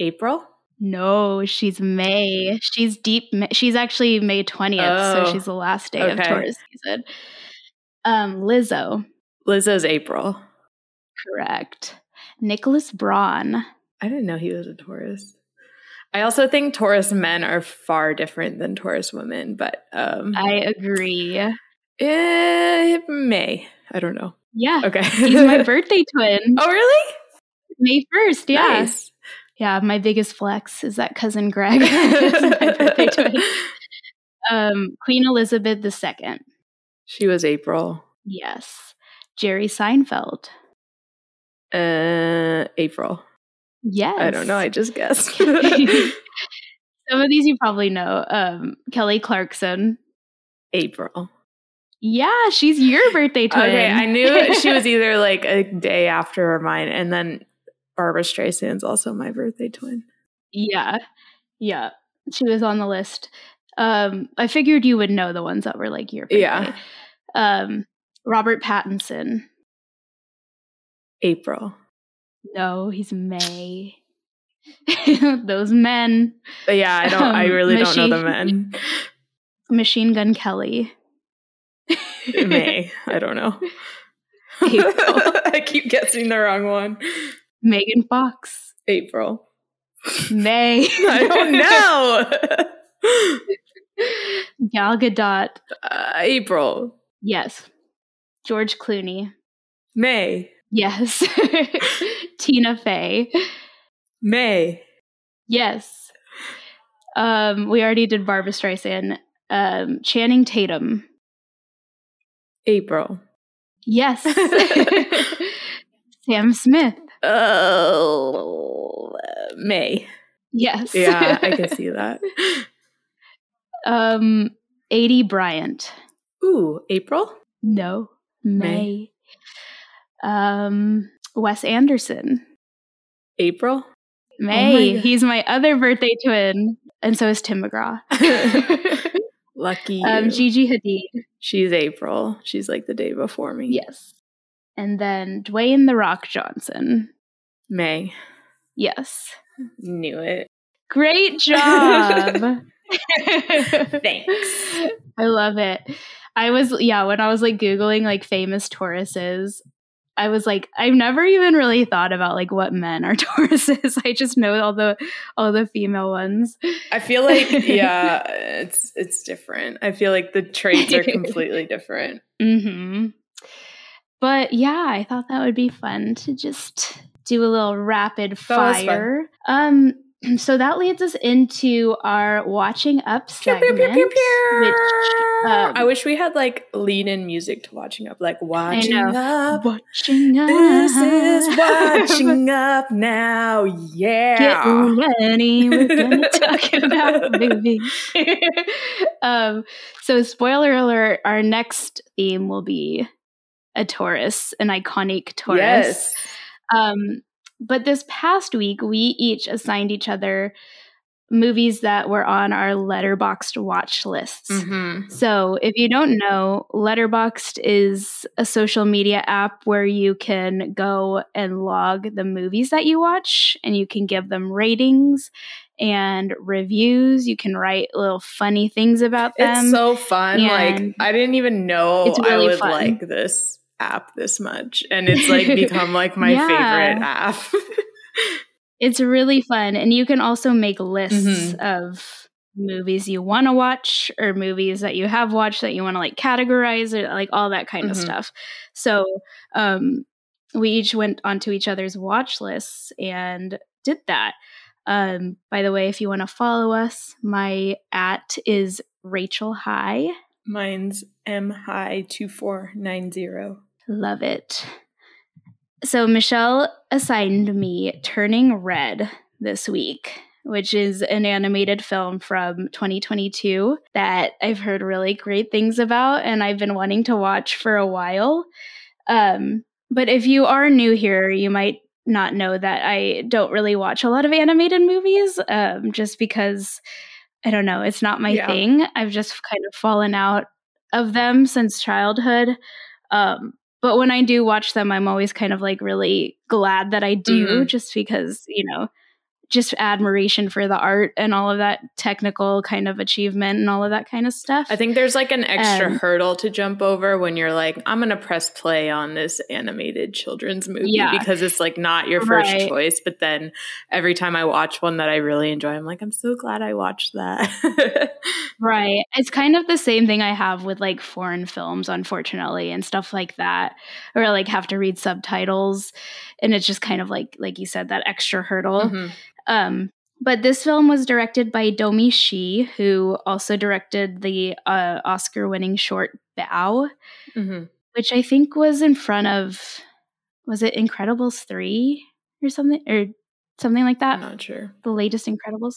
April. No, she's May. She's deep. May. She's actually May twentieth, oh, so she's the last day okay. of Taurus season. Um, Lizzo. Lizzo's April. Correct. Nicholas Braun. I didn't know he was a Taurus. I also think Taurus men are far different than Taurus women, but um, I agree. Eh, May. I don't know. Yeah. Okay. He's my birthday twin. Oh, really? May first. Yeah. Nice. Yeah, my biggest flex is that cousin Greg is my birthday twin. Um, Queen Elizabeth the Second. She was April. Yes. Jerry Seinfeld. Uh, April. Yes. I don't know. I just guessed. Some of these you probably know. Um, Kelly Clarkson. April. Yeah, she's your birthday twin. Okay, I knew she was either like a day after or mine, and then Barbara Streisand's also my birthday twin. Yeah. Yeah. She was on the list. Um, I figured you would know the ones that were like your birthday. Yeah. Um, Robert Pattinson. April. No, he's May. Those men. But yeah, I don't um, I really machine, don't know the men. Machine Gun Kelly. May. I don't know. April. I keep guessing the wrong one. Megan Fox. April. May. I don't know. Gal Gadot. Uh, April. Yes. George Clooney. May. Yes. Tina Fey. May. Yes. Um, we already did Barbra Streisand. Um, Channing Tatum. April. Yes. Sam Smith. Oh, uh, May. Yes. Yeah, I can see that. Um, Aidy Bryant. Ooh, April? No, May. May. Um, Wes Anderson. April? May. Oh my He's my other birthday twin. And so is Tim McGraw. Lucky you. Um, Gigi Hadid. She's April. She's like the day before me. Yes. And then Dwayne The Rock Johnson. May. Yes. Knew it. Great job. Thanks. I love it. I was, yeah, when I was like Googling like famous Tauruses, I was like, I've never even really thought about like what men are Tauruses. I just know all the all the female ones. I feel like, yeah, it's it's different. I feel like the traits are completely different. Mm-hmm. But yeah, I thought that would be fun to just do a little rapid fire. Um, so that leads us into our Watching Up segment. Pew, pew, pew, pew, pew. Which, um, I wish we had like lead-in music to Watching Up, like Watching Up. Watching Up. This is Watching Up now. Yeah. Get ready. We're gonna talk about movie. um, so spoiler alert, our next theme will be a Taurus, an iconic Taurus. Yes. Um, but this past week, we each assigned each other movies that were on our Letterboxd watch lists. Mm-hmm. So if you don't know, Letterboxd is a social media app where you can go and log the movies that you watch, and you can give them ratings and reviews. You can write little funny things about them. It's so fun. And like, I didn't even know it's really I would fun. Like this app this much, and it's like become like my yeah. favorite app. It's really fun, and you can also make lists mm-hmm. of movies you want to watch or movies that you have watched that you want to like categorize, or like all that kind mm-hmm. of stuff. So um we each went onto each other's watch lists and did that. Um by the way, if you want to follow us, my at is Rachel High. Mine's M High two four nine zero. Love it. So Michelle assigned me Turning Red this week, which is an animated film from twenty twenty-two that I've heard really great things about, and I've been wanting to watch for a while. Um, but if you are new here, you might not know that I don't really watch a lot of animated movies, um, just because... I don't know. It's not my yeah. thing. I've just kind of fallen out of them since childhood. Um, but when I do watch them, I'm always kind of like really glad that I do mm-hmm. just because, you know, just admiration for the art and all of that technical kind of achievement and all of that kind of stuff. I think there's like an extra um, hurdle to jump over when you're like, I'm going to press play on this animated children's movie yeah. because it's like not your first right. choice. But then every time I watch one that I really enjoy, I'm like, I'm so glad I watched that. Right. It's kind of the same thing I have with like foreign films, unfortunately, and stuff like that, or like have to read subtitles. And it's just kind of like, like you said, that extra hurdle. Mm-hmm. Um, but this film was directed by Domi Shi, who also directed the uh, Oscar-winning short Bao, mm-hmm. which I think was in front of, was it Incredibles three or something? Or something like that? I'm not sure. The latest Incredibles.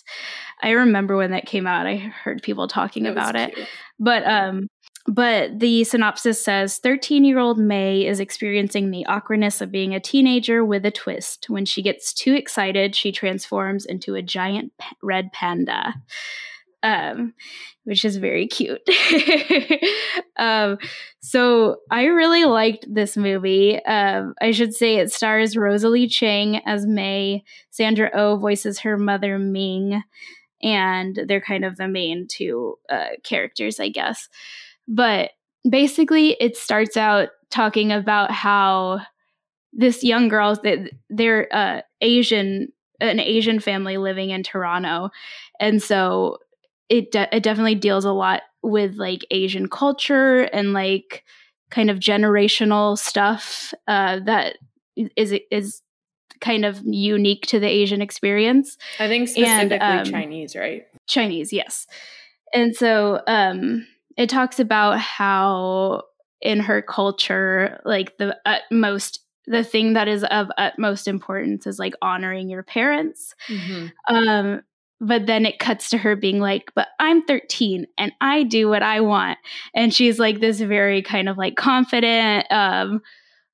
I remember when that came out. I heard people talking that about it. Cute. But um, but the synopsis says, thirteen-year-old May is experiencing the awkwardness of being a teenager with a twist. When she gets too excited, she transforms into a giant red panda, um, which is very cute. um, so I really liked this movie. Um, I should say it stars Rosalie Chang as May. Sandra Oh voices her mother, Ming, and they're kind of the main two uh, characters, I guess. But basically, it starts out talking about how this young girl, they're uh, Asian, an Asian family living in Toronto. And so it, de- it definitely deals a lot with like Asian culture and like kind of generational stuff uh, that is is kind of unique to the Asian experience. I think specifically and, um, Chinese, right? Chinese, yes. And so... Um, It talks about how in her culture, like the utmost, the thing that is of utmost importance is like honoring your parents. Mm-hmm. Um, but then it cuts to her being like, but I'm thirteen and I do what I want. And she's like this very kind of like confident, um,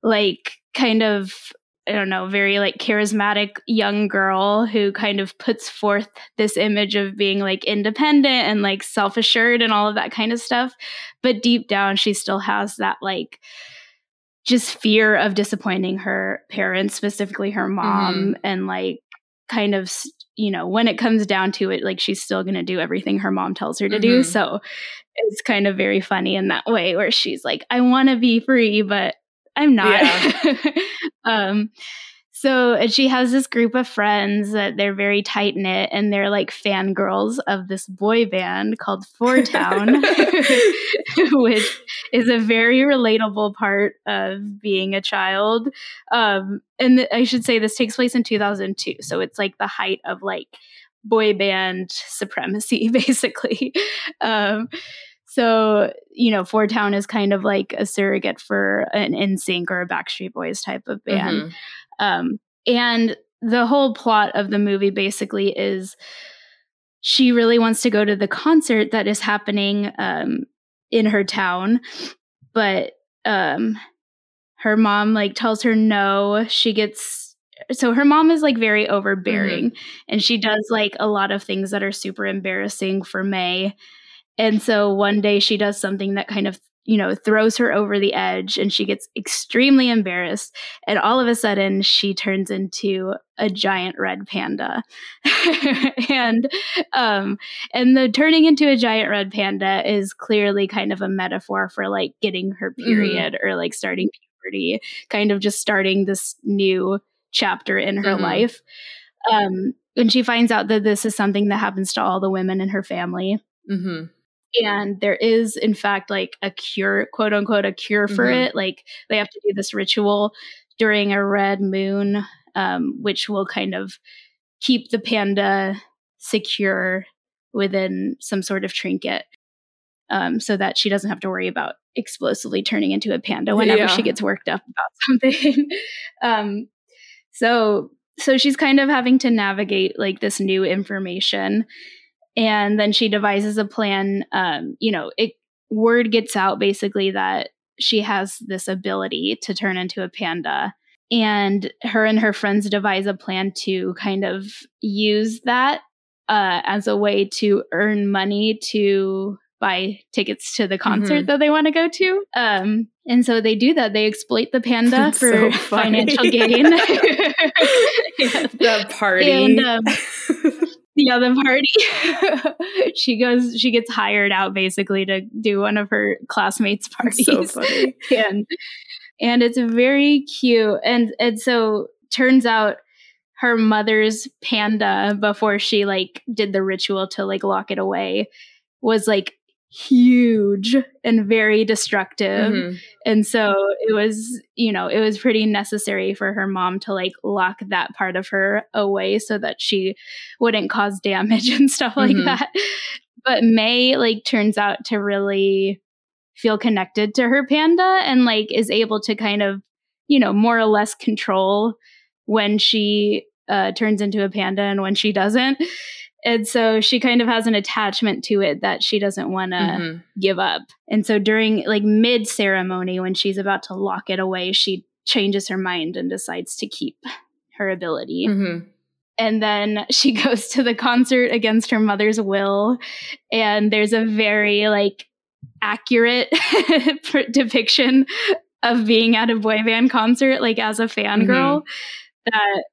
like kind of, I don't know, very like charismatic young girl who kind of puts forth this image of being like independent and like self-assured and all of that kind of stuff. But deep down, she still has that like just fear of disappointing her parents, specifically her mom. Mm-hmm. And like kind of, you know, when it comes down to it, like she's still going to do everything her mom tells her to mm-hmm. do. So it's kind of very funny in that way where she's like, I want to be free, but I'm not. Yeah. um, so she has this group of friends that they're very tight knit, and they're like fangirls of this boy band called Four Town, which is a very relatable part of being a child. Um, and th- I should say this takes place in two thousand two. So it's like the height of like boy band supremacy, basically. Um, So, you know, Four Town is kind of like a surrogate for an N Sync or a Backstreet Boys type of band. Mm-hmm. Um, and the whole plot of the movie basically is she really wants to go to the concert that is happening um, in her town. But um, her mom, like, tells her no. She gets... So her mom is, like, very overbearing. Mm-hmm. And she does, like, a lot of things that are super embarrassing for May. And so one day she does something that kind of, you know, throws her over the edge, and she gets extremely embarrassed. And all of a sudden she turns into a giant red panda. and um, and the turning into a giant red panda is clearly kind of a metaphor for like getting her period mm-hmm. or like starting puberty, kind of just starting this new chapter in her mm-hmm. life. Um, and she finds out that this is something that happens to all the women in her family. Mm-hmm. And there is, in fact, like a cure, quote unquote, a cure for mm-hmm. it. Like they have to do this ritual during a red moon, um, which will kind of keep the panda secure within some sort of trinket, um, so that she doesn't have to worry about explosively turning into a panda whenever yeah. she gets worked up about something. um, so, so she's kind of having to navigate like this new information. And then she devises a plan. Um, you know, it word gets out basically that she has this ability to turn into a panda. And her and her friends devise a plan to kind of use that uh, as a way to earn money to buy tickets to the concert mm-hmm. that they want to go to. Um, and so they do that. They exploit the panda That's for so financial gain. The party. And, um, the other party, she goes, she gets hired out basically to do one of her classmates' parties. So funny. And, and it's very cute. And, and so turns out her mother's panda, before she like did the ritual to like lock it away, was like huge and very destructive. Mm-hmm. And so it was, you know, it was pretty necessary for her mom to like lock that part of her away so that she wouldn't cause damage and stuff like mm-hmm. that. But May like turns out to really feel connected to her panda and like is able to kind of, you know, more or less control when she uh, turns into a panda and when she doesn't. And so she kind of has an attachment to it that she doesn't want to mm-hmm. give up. And so during like mid ceremony, when she's about to lock it away, she changes her mind and decides to keep her ability. Mm-hmm. And then she goes to the concert against her mother's will. And there's a very like accurate depiction of being at a boy band concert, like as a fangirl mm-hmm. that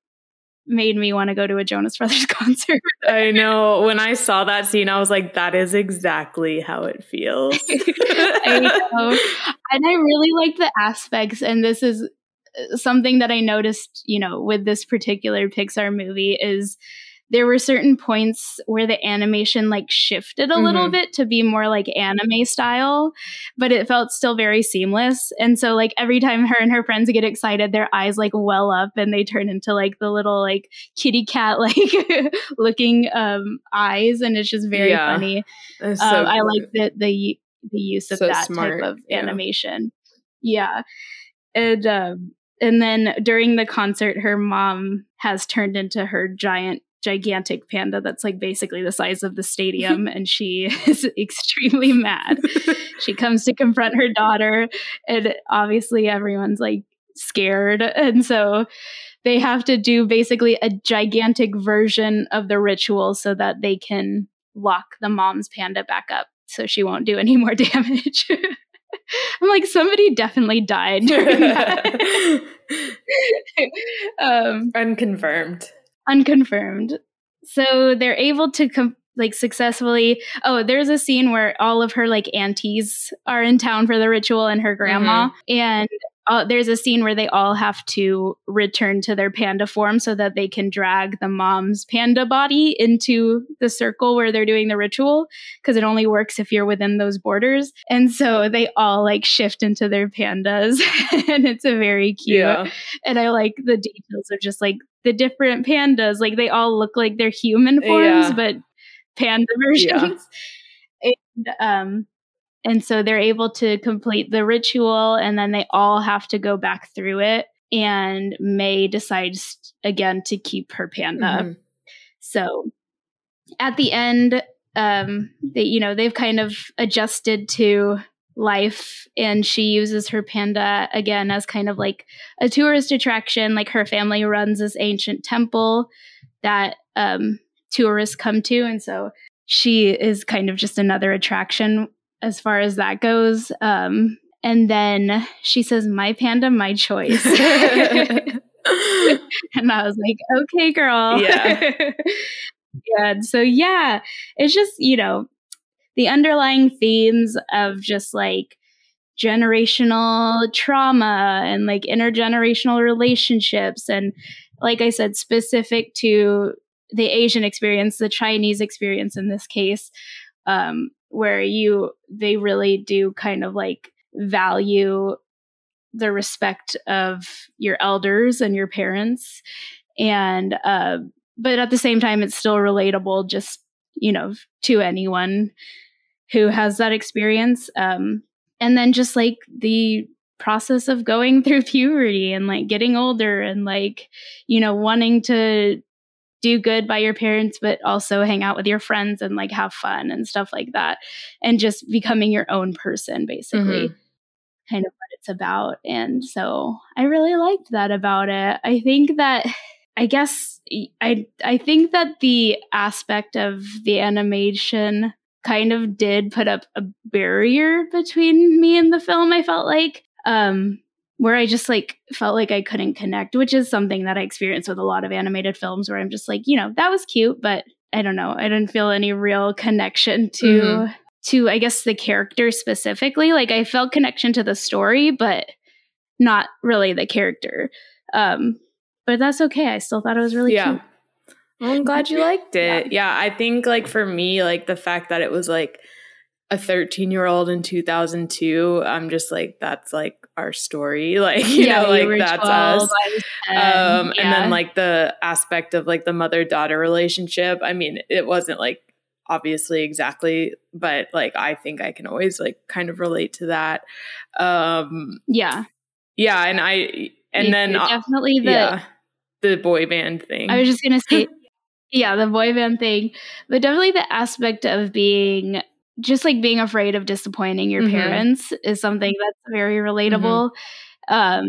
made me want to go to a Jonas Brothers concert. I know. When I saw that scene, I was like, that is exactly how it feels. I know. And I really like the aspects. And this is something that I noticed, you know, with this particular Pixar movie is there were certain points where the animation like shifted a mm-hmm. little bit to be more like anime style, but it felt still very seamless. And so like every time her and her friends get excited, their eyes like well up and they turn into like the little like kitty cat like looking um, eyes. And it's just very yeah. funny. Um, so I like the, the, the use of so that smart. type of yeah. animation. Yeah. And, um, and then during the concert, her mom has turned into her giant gigantic panda that's like basically the size of the stadium, and she is extremely mad. She comes to confront her daughter, and obviously everyone's like scared, and so they have to do basically a gigantic version of the ritual so that they can lock the mom's panda back up so she won't do any more damage. I'm like, somebody definitely died during that. um, unconfirmed Unconfirmed. So they're able to com- like successfully. Oh, there's a scene where all of her like aunties are in town for the ritual and her grandma. Mm-hmm. And Uh, there's a scene where they all have to return to their panda form so that they can drag the mom's panda body into the circle where they're doing the ritual, because it only works if you're within those borders. And so they all like shift into their pandas and it's a very cute. Yeah. And I like the details of just like the different pandas. Like they all look like they're human forms, yeah. but panda versions. Yeah. And, um, And so they're able to complete the ritual, and then they all have to go back through it. And May decides again to keep her panda. Mm-hmm. So at the end, um, they, you know, they've kind of adjusted to life, and she uses her panda again as kind of like a tourist attraction. Like her family runs this ancient temple that um, tourists come to. And so she is kind of just another attraction as far as that goes. Um, and then she says, "My panda, my choice." And I was like, okay, girl. Yeah. And so, yeah, it's just, you know, the underlying themes of just like generational trauma and like intergenerational relationships. And like I said, specific to the Asian experience, the Chinese experience in this case, um, where you, they really do kind of like value the respect of your elders and your parents. And, uh, but at the same time, it's still relatable just, you know, to anyone who has that experience. Um, and then just like the process of going through puberty and like getting older and like, you know, wanting to do good by your parents, but also hang out with your friends and like have fun and stuff like that. And just becoming your own person, basically, mm-hmm. kind of what it's about. And so I really liked that about it. I think that, I guess, I, I think that the aspect of the animation kind of did put up a barrier between me and the film, I felt like. Um, where I just like felt like I couldn't connect, which is something that I experienced with a lot of animated films where I'm just like, you know, that was cute, but I don't know. I didn't feel any real connection to, mm-hmm. to I guess, the character specifically. Like I felt connection to the story, but not really the character. Um, but that's okay. I still thought it was really yeah. cute. Well, I'm glad you liked it. Yeah. yeah, I think like for me, like the fact that it was like a thirteen-year-old in two thousand two, I'm just like, that's like our story. Like, you yeah, know, like that's twelve, us. Um, yeah. And then like the aspect of like the mother-daughter relationship. I mean, it wasn't like obviously exactly, but like, I think I can always like kind of relate to that. Um, yeah. Yeah. And I, and you then definitely the, yeah, the boy band thing. I was just going to say, yeah, the boy band thing, but definitely the aspect of being, just like being afraid of disappointing your mm-hmm. parents is something that's very relatable. Mm-hmm. Um,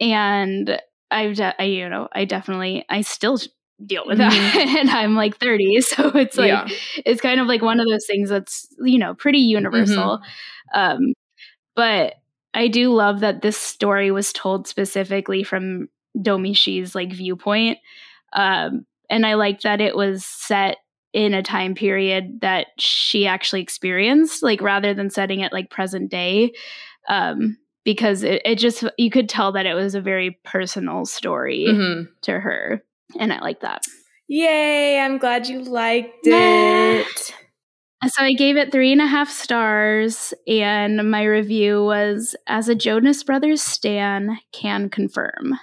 and I've, de- I, you know, I definitely, I still deal with that mm-hmm. and I'm like thirty. So it's like, yeah. it's kind of like one of those things that's, you know, pretty universal. Mm-hmm. Um, but I do love that this story was told specifically from Domi Shi's like viewpoint. Um, and I like that it was set in a time period that she actually experienced, like rather than setting it like present day, um, because it, it just, you could tell that it was a very personal story mm-hmm. to her. And I like that. Yay. I'm glad you liked it. So I gave it three and a half stars, and my review was, as a Jonas Brothers stan, can confirm.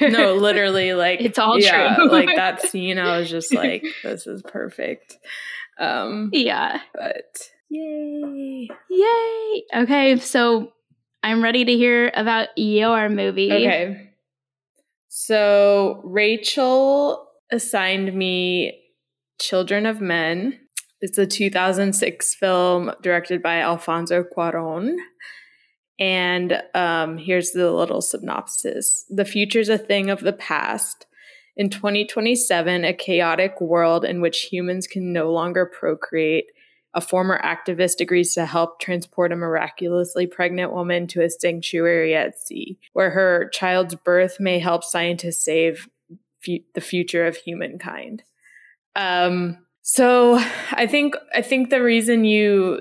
No, literally, like it's all yeah, true. Like that scene, I was just like, this is perfect. Um, yeah. But yay. Yay. Okay, so I'm ready to hear about your movie. Okay. So Rachel assigned me Children of Men. It's a two thousand six film directed by Alfonso Cuarón. And um, here's the little synopsis. The future's a thing of the past. In twenty twenty-seven, a chaotic world in which humans can no longer procreate, a former activist agrees to help transport a miraculously pregnant woman to a sanctuary at sea, where her child's birth may help scientists save fu- the future of humankind. Um... So I think I think the reason you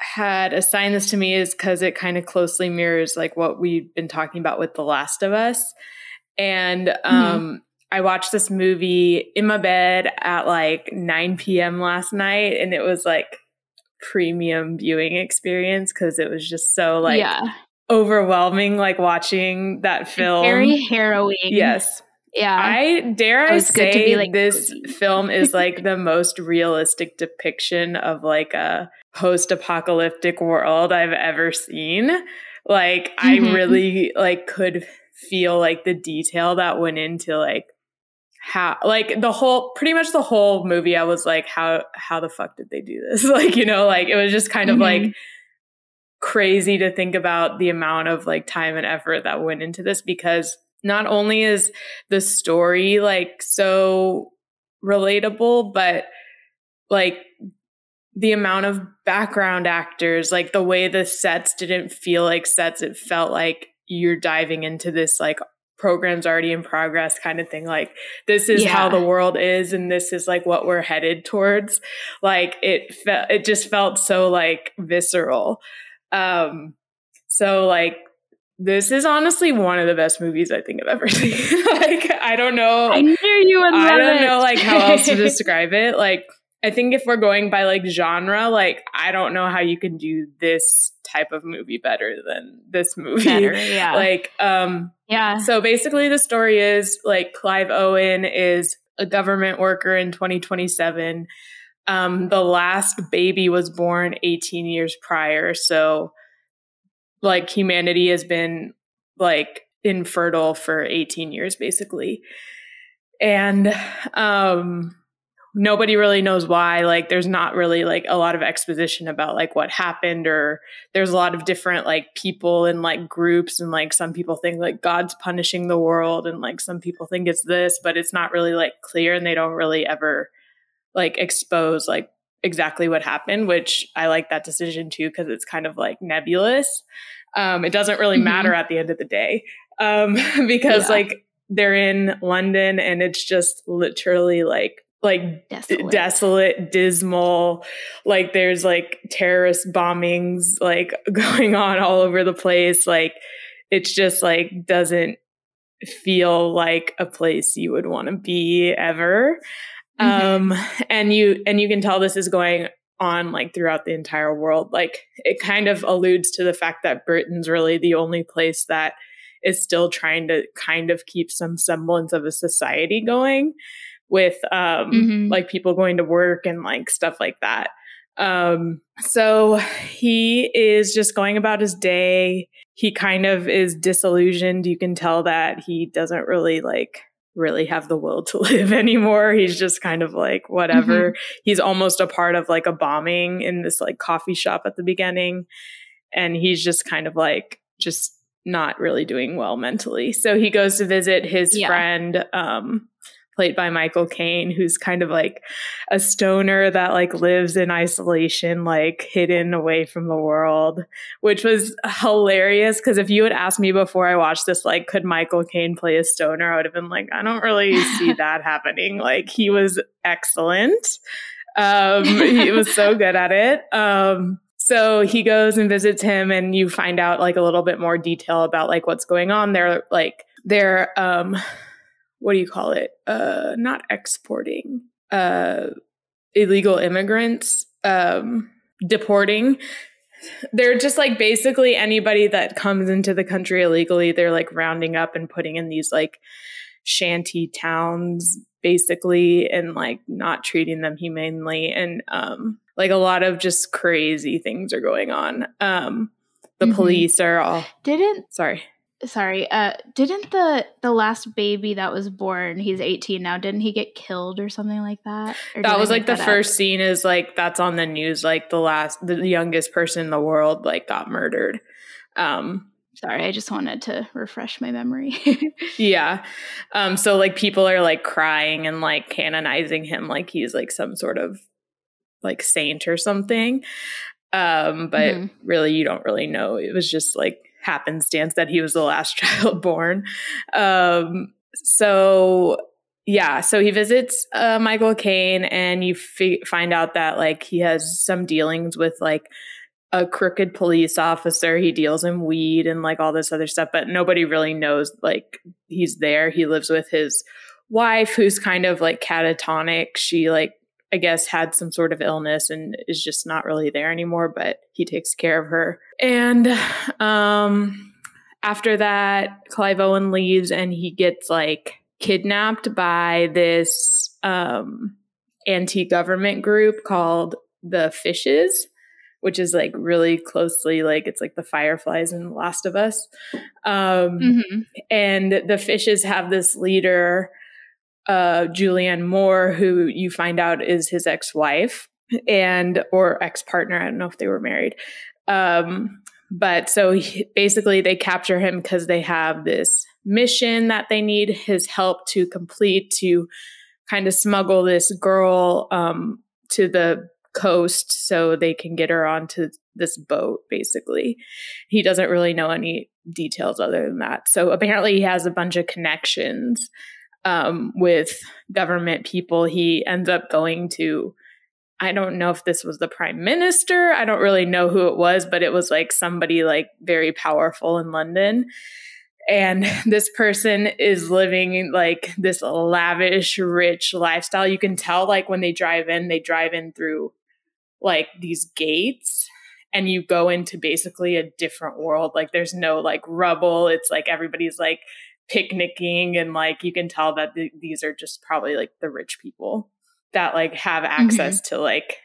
had assigned this to me is because it kind of closely mirrors like what we've been talking about with The Last of Us. And um, mm-hmm. I watched this movie in my bed at like nine p.m. last night, and it was like premium viewing experience because it was just so like yeah. overwhelming, like watching that film. Very harrowing. Yes. Yeah. I dare I say to be, like, this film is like the most realistic depiction of like a post-apocalyptic world I've ever seen. Like mm-hmm. I really like could feel like the detail that went into like how like the whole pretty much the whole movie. I was like, how how the fuck did they do this? Like, you know, like it was just kind mm-hmm. of like crazy to think about the amount of like time and effort that went into this, because not only is the story like so relatable, but like the amount of background actors, like the way the sets didn't feel like sets, it felt like you're diving into this like program's already in progress kind of thing. Like this is yeah. how the world is, and this is like what we're headed towards. Like it felt, it just felt so like visceral. Um, so like, this is honestly one of the best movies I think I've ever seen. Like, I don't know. I knew you would love it. I don't know, like, how else to describe it. Like, I think if we're going by, like, genre, like, I don't know how you can do this type of movie better than this movie. Better, yeah. Like, um, yeah. So basically the story is, like, Clive Owen is a government worker in twenty twenty-seven. Um, the last baby was born eighteen years prior, so... like humanity has been like infertile for eighteen years basically. And um, nobody really knows why. Like there's not really like a lot of exposition about like what happened, or there's a lot of different like people and like groups, and like some people think like God's punishing the world, and like some people think it's this, but it's not really like clear, and they don't really ever like expose like exactly what happened, which I like that decision too, because it's kind of like nebulous. Um, it doesn't really mm-hmm. matter at the end of the day, um, because yeah. like they're in London and it's just literally like like desolate. desolate, dismal. Like there's like terrorist bombings like going on all over the place. Like it's just like doesn't feel like a place you would want to be ever. Mm-hmm. Um, and you, and you can tell this is going on like throughout the entire world. Like it kind of alludes to the fact that Britain's really the only place that is still trying to kind of keep some semblance of a society going with, um, mm-hmm. like people going to work and like stuff like that. Um, so he is just going about his day. He kind of is disillusioned. You can tell that he doesn't really like really have the will to live anymore. He's just kind of like whatever. Mm-hmm. He's almost a part of like a bombing in this like coffee shop at the beginning, and he's just kind of like just not really doing well mentally. So he goes to visit his yeah. friend um played by Michael Caine, who's kind of like a stoner that like lives in isolation, like hidden away from the world, which was hilarious. Because if you had asked me before I watched this, like, could Michael Caine play a stoner? I would have been like, I don't really see that happening. Like, he was excellent. Um, he was so good at it. Um, so he goes and visits him, and you find out like a little bit more detail about like what's going on. They're like, they're, um, what do you call it? Uh, not exporting, uh, illegal immigrants, um, deporting. They're just like basically anybody that comes into the country illegally, they're like rounding up and putting in these like shanty towns basically, and like not treating them humanely. And, um, like a lot of just crazy things are going on. Um, the mm-hmm. police are all didn't sorry. Sorry, uh, didn't the, the last baby that was born, he's eighteen now, didn't he get killed or something like that? Or that was like the first scene is like, that's on the news, like the last, the youngest person in the world like got murdered. Um, Sorry, I just wanted to refresh my memory. yeah. Um, so like people are like crying and like canonizing him like he's like some sort of like saint or something. Um, but mm-hmm. really, you don't really know. It was just like happenstance that he was the last child born. Um, so yeah, so he visits uh, Michael Caine, and you f- find out that like he has some dealings with like a crooked police officer. He deals in weed and like all this other stuff, but nobody really knows like he's there. He lives with his wife who's kind of like catatonic. She like, I guess, had some sort of illness and is just not really there anymore, but he takes care of her. And um, after that, Clive Owen leaves and he gets like kidnapped by this um, anti-government group called the Fishes, which is like really closely, like it's like the Fireflies in The Last of Us. Um, mm-hmm. And the Fishes have this leader, uh, Julianne Moore, who you find out is his ex-wife and or ex-partner. I don't know if they were married. Um, but so he, basically they capture him because they have this mission that they need his help to complete, to kind of smuggle this girl um, to the coast so they can get her onto this boat, basically. He doesn't really know any details other than that. So apparently he has a bunch of connections um, with government people. He ends up going to, I don't know if this was the prime minister. I don't really know who it was, but it was like somebody like very powerful in London. And this person is living like this lavish, rich lifestyle. You can tell like when they drive in, they drive in through like these gates and you go into basically a different world. Like there's no like rubble. It's like everybody's like picnicking and like you can tell that th- these are just probably like the rich people that like have access mm-hmm. to like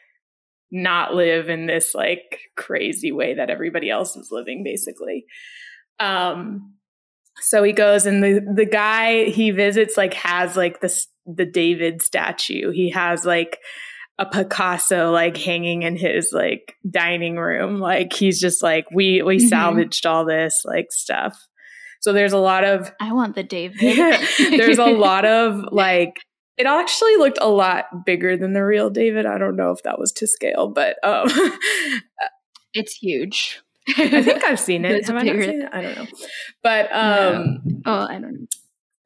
not live in this like crazy way that everybody else is living, basically. Um, so he goes and the, the guy he visits like has like the, the David statue. He has like a Picasso like hanging in his like dining room. Like he's just like, we we mm-hmm. salvaged all this like stuff. So there's a lot of I want the David. There's a lot of like it actually looked a lot bigger than the real David. I don't know if that was to scale, but um, it's huge. I think I've seen it. Have I not seen it? I don't know. But um no. Oh, I don't know.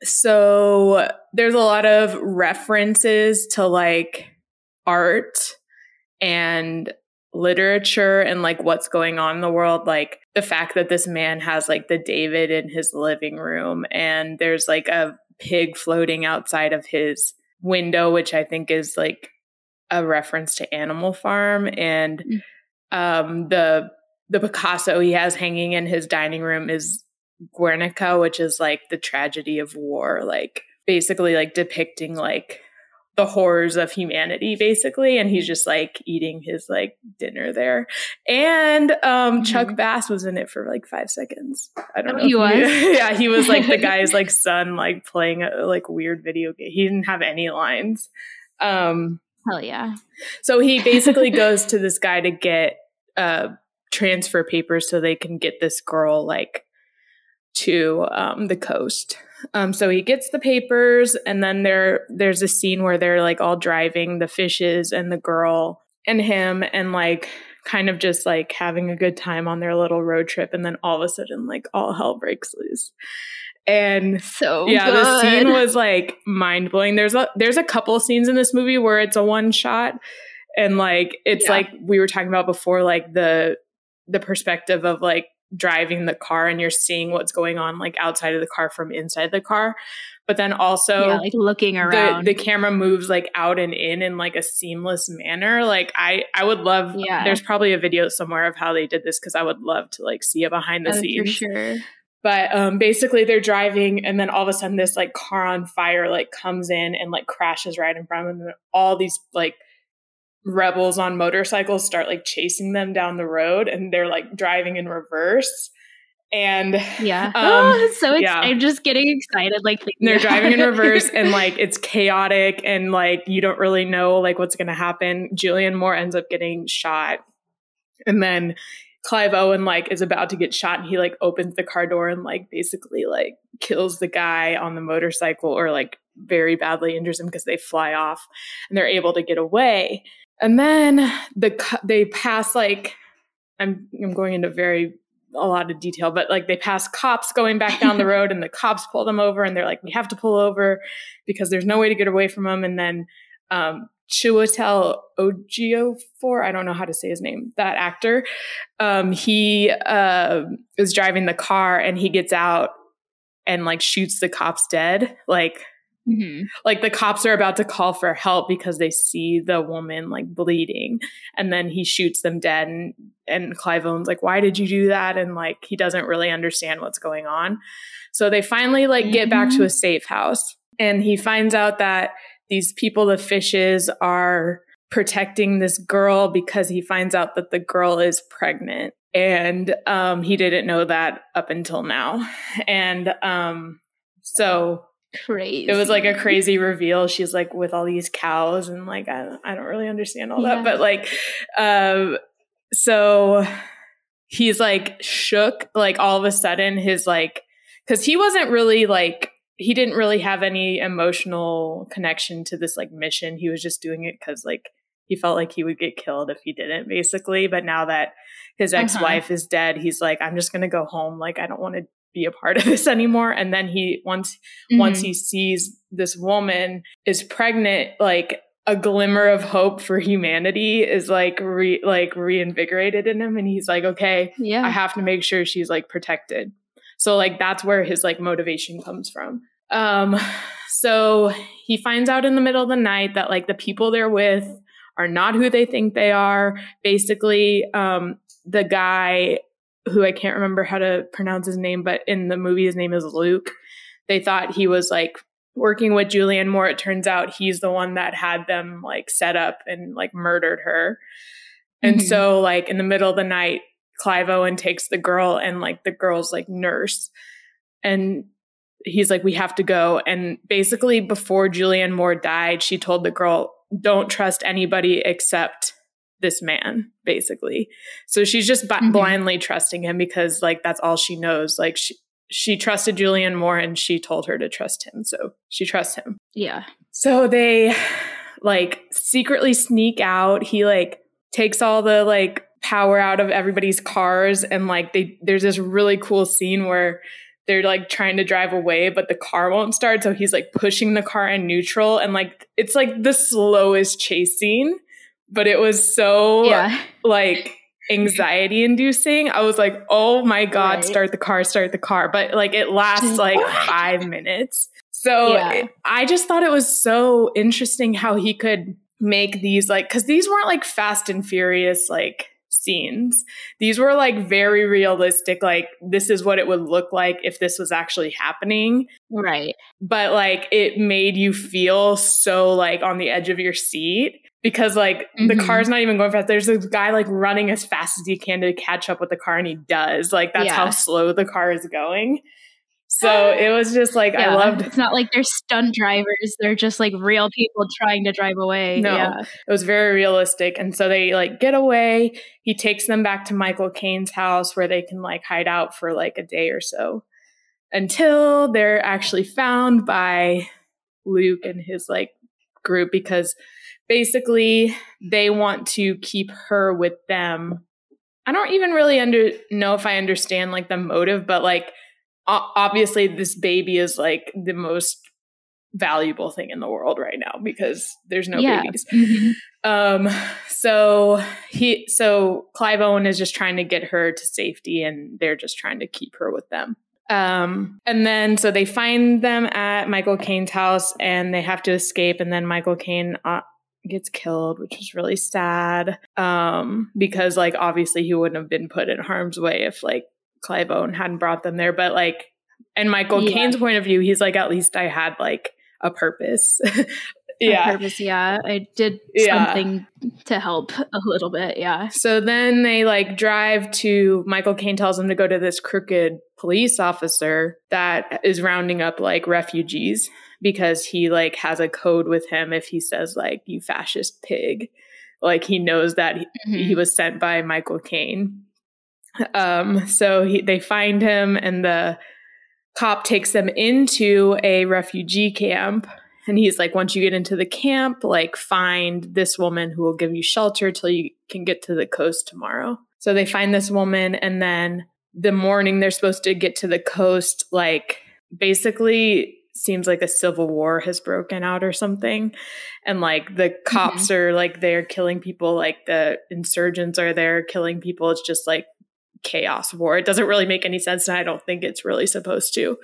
So there's a lot of references to like art and literature and like what's going on in the world, like the fact that this man has like the David in his living room and there's like a pig floating outside of his window, which I think is like a reference to Animal Farm, and um the The Picasso he has hanging in his dining room is Guernica, which is like the tragedy of war, like basically like depicting like the horrors of humanity, basically. And he's just like eating his like dinner there. And um, Chuck Bass was in it for like five seconds. I don't oh, know. He was? He, yeah, he was like the guy's like son, like playing a like weird video game. He didn't have any lines. Um, Hell yeah. So he basically goes to this guy to get uh transfer papers so they can get this girl like to um the coast. Um so he gets the papers, and then there there's a scene where they're like all driving, the Fishes and the girl and him, and like kind of just like having a good time on their little road trip, and then all of a sudden like all hell breaks loose. And so yeah, the scene was like mind blowing. There's a there's a couple scenes in this movie where it's a one shot, and like it's yeah. like we were talking about before, like the the perspective of like driving the car and you're seeing what's going on like outside of the car from inside the car, but then also yeah, like looking around, the, the camera moves like out and in in like a seamless manner. Like I I would love yeah. there's probably a video somewhere of how they did this, because I would love to like see it behind the oh, scenes for sure. But um, basically they're driving, and then all of a sudden this like car on fire like comes in and like crashes right in front of them, and all these like rebels on motorcycles start like chasing them down the road, and they're like driving in reverse. And yeah, um, oh, it's so ex- yeah. I'm just getting excited. Like they're driving in reverse, and like it's chaotic, and like you don't really know like what's going to happen. Julianne Moore ends up getting shot, and then Clive Owen like is about to get shot, and he like opens the car door and like basically like kills the guy on the motorcycle, or like very badly injures him because they fly off, and they're able to get away. And then the they pass like I'm I'm going into very a lot of detail, but like they pass cops going back down the road, and the cops pull them over, and they're like, we have to pull over because there's no way to get away from them. And then um, Chiwetel Ogiofor, I don't know how to say his name, that actor, um, he uh, is driving the car and he gets out and like shoots the cops dead. Like, mm-hmm. like the cops are about to call for help because they see the woman like bleeding, and then he shoots them dead. And, and Clive Owen's like, why did you do that? And like, he doesn't really understand what's going on. So they finally like mm-hmm. get back to a safe house, and he finds out that these people, the fishes, are protecting this girl because he finds out that the girl is pregnant. And um, he didn't know that up until now. And um, so crazy. It was like a crazy reveal. She's like with all these cows, and like, I, I don't really understand all yeah. that. But like, um, so he's like shook, like all of a sudden his like, because he wasn't really like, he didn't really have any emotional connection to this like mission. He was just doing it because like he felt like he would get killed if he didn't, basically. But now that his ex-wife uh-huh. is dead, he's like, I'm just going to go home. Like, I don't want to be a part of this anymore. And then he, once, mm-hmm. once he sees this woman is pregnant, like a glimmer of hope for humanity is like, re- like reinvigorated in him. And he's like, okay, yeah. I have to make sure she's like protected. So like, that's where his like motivation comes from. Um, so he finds out in the middle of the night that like the people they're with are not who they think they are. Basically, um, the guy who I can't remember how to pronounce his name, but in the movie, his name is Luke. They thought he was like working with Julianne Moore. It turns out he's the one that had them like set up and like murdered her. And mm-hmm. so like in the middle of the night, Clive Owen takes the girl and like the girl's like nurse, and he's like, we have to go. And basically before Julianne Moore died, she told the girl, don't trust anybody except this man, basically. So she's just b- mm-hmm. blindly trusting him because like, that's all she knows. Like she, she trusted Julianne Moore and she told her to trust him. So she trusts him. Yeah. So they like secretly sneak out. He like takes all the like power out of everybody's cars, and like they, there's this really cool scene where they're like trying to drive away, but the car won't start. So he's like pushing the car in neutral, and like it's like the slowest chase scene, but it was so yeah. like anxiety inducing. I was like, oh my God, right. start the car, start the car. But like it lasts like five minutes. So yeah. it, I just thought it was so interesting how he could make these like, because these weren't like Fast and Furious like scenes. These were like very realistic, like this is what it would look like if this was actually happening. Right. But like it made you feel so like on the edge of your seat because like mm-hmm. the car's not even going fast. There's this guy like running as fast as he can to catch up with the car, and he does. Like that's yeah. how slow the car is going. So it was just like, yeah, I loved it. It's not like they're stunt drivers. They're just like real people trying to drive away. No, yeah. It was very realistic. And so they like get away. He takes them back to Michael Caine's house where they can like hide out for like a day or so until they're actually found by Luke and his like group, because basically they want to keep her with them. I don't even really under know if I understand like the motive, but like, obviously, this baby is like the most valuable thing in the world right now because there's no yeah. babies. Mm-hmm. Um, so he, so Clive Owen is just trying to get her to safety, and they're just trying to keep her with them. Um, and then so they find them at Michael Caine's house, and they have to escape. And then Michael Caine uh, gets killed, which is really sad um, because, like, obviously he wouldn't have been put in harm's way if like Clive Owen hadn't brought them there. But like, and Michael yeah. Caine's point of view, he's like, at least I had like a purpose. yeah. A purpose, yeah. I did yeah. something to help a little bit. Yeah. So then they like drive to, Michael Caine tells them to go to this crooked police officer that is rounding up like refugees because he like has a code with him. If he says like, you fascist pig, like he knows that mm-hmm. he, he was sent by Michael Caine. Um, so he, they find him, and the cop takes them into a refugee camp, and he's like, once you get into the camp, like find this woman who will give you shelter till you can get to the coast tomorrow. So they find this woman, and then the morning they're supposed to get to the coast, like basically seems like a civil war has broken out or something. And like the cops mm-hmm. are like, they're killing people. Like the insurgents are there killing people. It's just like chaos war. It doesn't really make any sense. And I don't think it's really supposed to.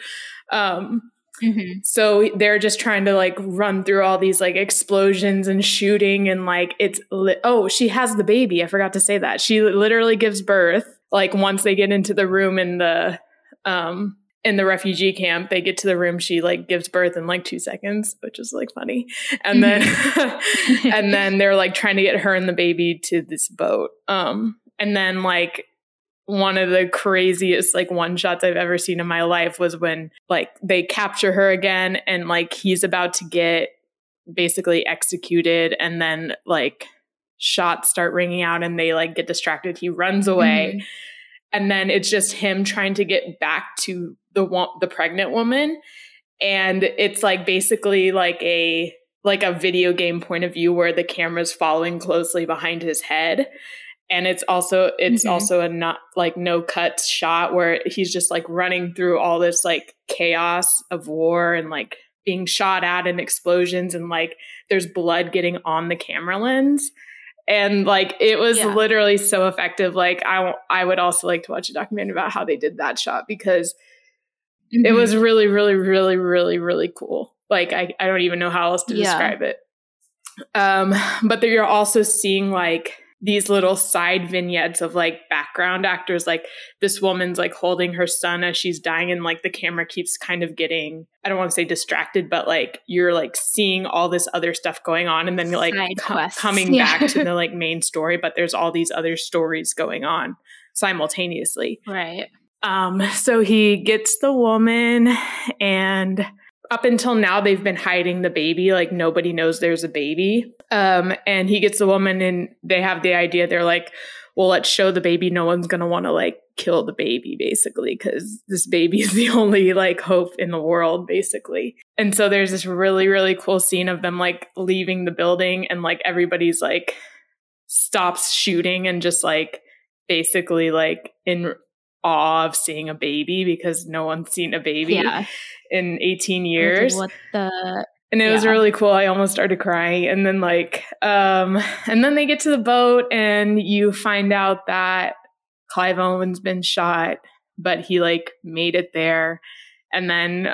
Um, Mm-hmm. So they're just trying to like run through all these like explosions and shooting and like it's li- oh she has the baby. I forgot to say that she literally gives birth like once they get into the room in the um in the refugee camp. They get to the room, she like gives birth in like two seconds, which is like funny. And mm-hmm. then and then they're like trying to get her and the baby to this boat, um and then like one of the craziest like one shots I've ever seen in my life was when like they capture her again and like he's about to get basically executed, and then like shots start ringing out and they like get distracted. He runs away mm-hmm. and then it's just him trying to get back to the wo- the pregnant woman. And it's like basically like a like a video game point of view where the camera's following closely behind his head. And it's also it's mm-hmm. also a not like no cut shot where he's just like running through all this like chaos of war and like being shot at and explosions and like there's blood getting on the camera lens. And like it was yeah. literally so effective. Like I, w- I would also like to watch a documentary about how they did that shot, because mm-hmm. it was really, really, really, really, really cool. Like I, I don't even know how else to yeah. describe it. Um, but you're also seeing like these little side vignettes of like background actors, like this woman's like holding her son as she's dying, and like the camera keeps kind of getting, I don't want to say distracted, but like you're like seeing all this other stuff going on, and then like com- coming yeah. back to the like main story, but there's all these other stories going on simultaneously. Right. Um, so he gets the woman, and up until now they've been hiding the baby. Like nobody knows there's a baby. Um, and he gets the woman, and they have the idea. They're like, well, let's show the baby. No one's going to want to like kill the baby, basically, because this baby is the only like hope in the world, basically. And so there's this really, really cool scene of them like leaving the building, and like everybody's like stops shooting and just like basically like in awe of seeing a baby, because no one's seen a baby yeah. in eighteen years. What the... And it yeah. was really cool. I almost started crying. And then like, um, and then they get to the boat, and you find out that Clive Owen's been shot, but he like made it there. And then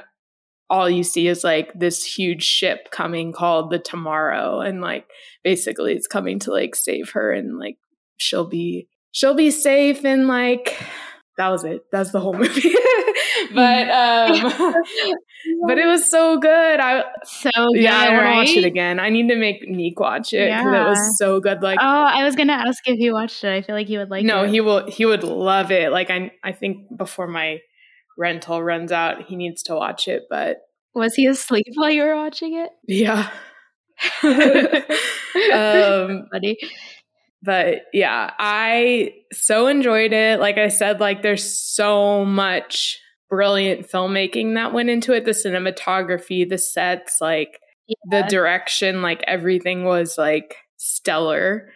all you see is like this huge ship coming called the Tomorrow. And like, basically it's coming to like save her, and like, she'll be, she'll be safe. And like, that was it. That's the whole movie. But um, but it was so good. I so good, yeah, I want right? to watch it again. I need to make Nick watch it, because yeah. it was so good. Like, oh, I was gonna ask if he watched it. I feel like he would like. No, it. he will. He would love it. Like I, I think before my rental runs out, he needs to watch it. But was he asleep while you were watching it? Yeah. um, funny. But yeah, I so enjoyed it. Like I said, like there's so much brilliant filmmaking that went into it. The cinematography, the sets, like yeah. the direction, like everything was like stellar.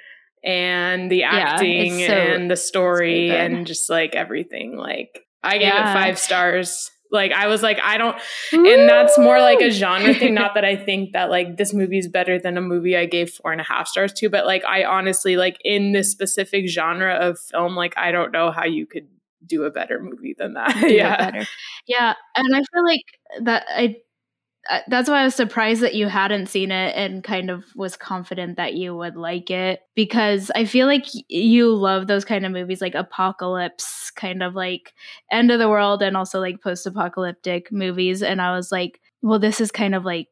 And the acting yeah, so, and the story and just like everything. Like I gave yeah. it five stars. Like I was like, I don't, and that's more like a genre thing. Not that I think that like this movie is better than a movie I gave four and a half stars to, but like I honestly like in this specific genre of film, like I don't know how you could do a better movie than that. Do yeah, better. yeah, and I feel like that I. Uh, that's why I was surprised that you hadn't seen it, and kind of was confident that you would like it, because I feel like y- you love those kind of movies, like apocalypse, kind of like end of the world, and also like post-apocalyptic movies. And I was like, well, this is kind of like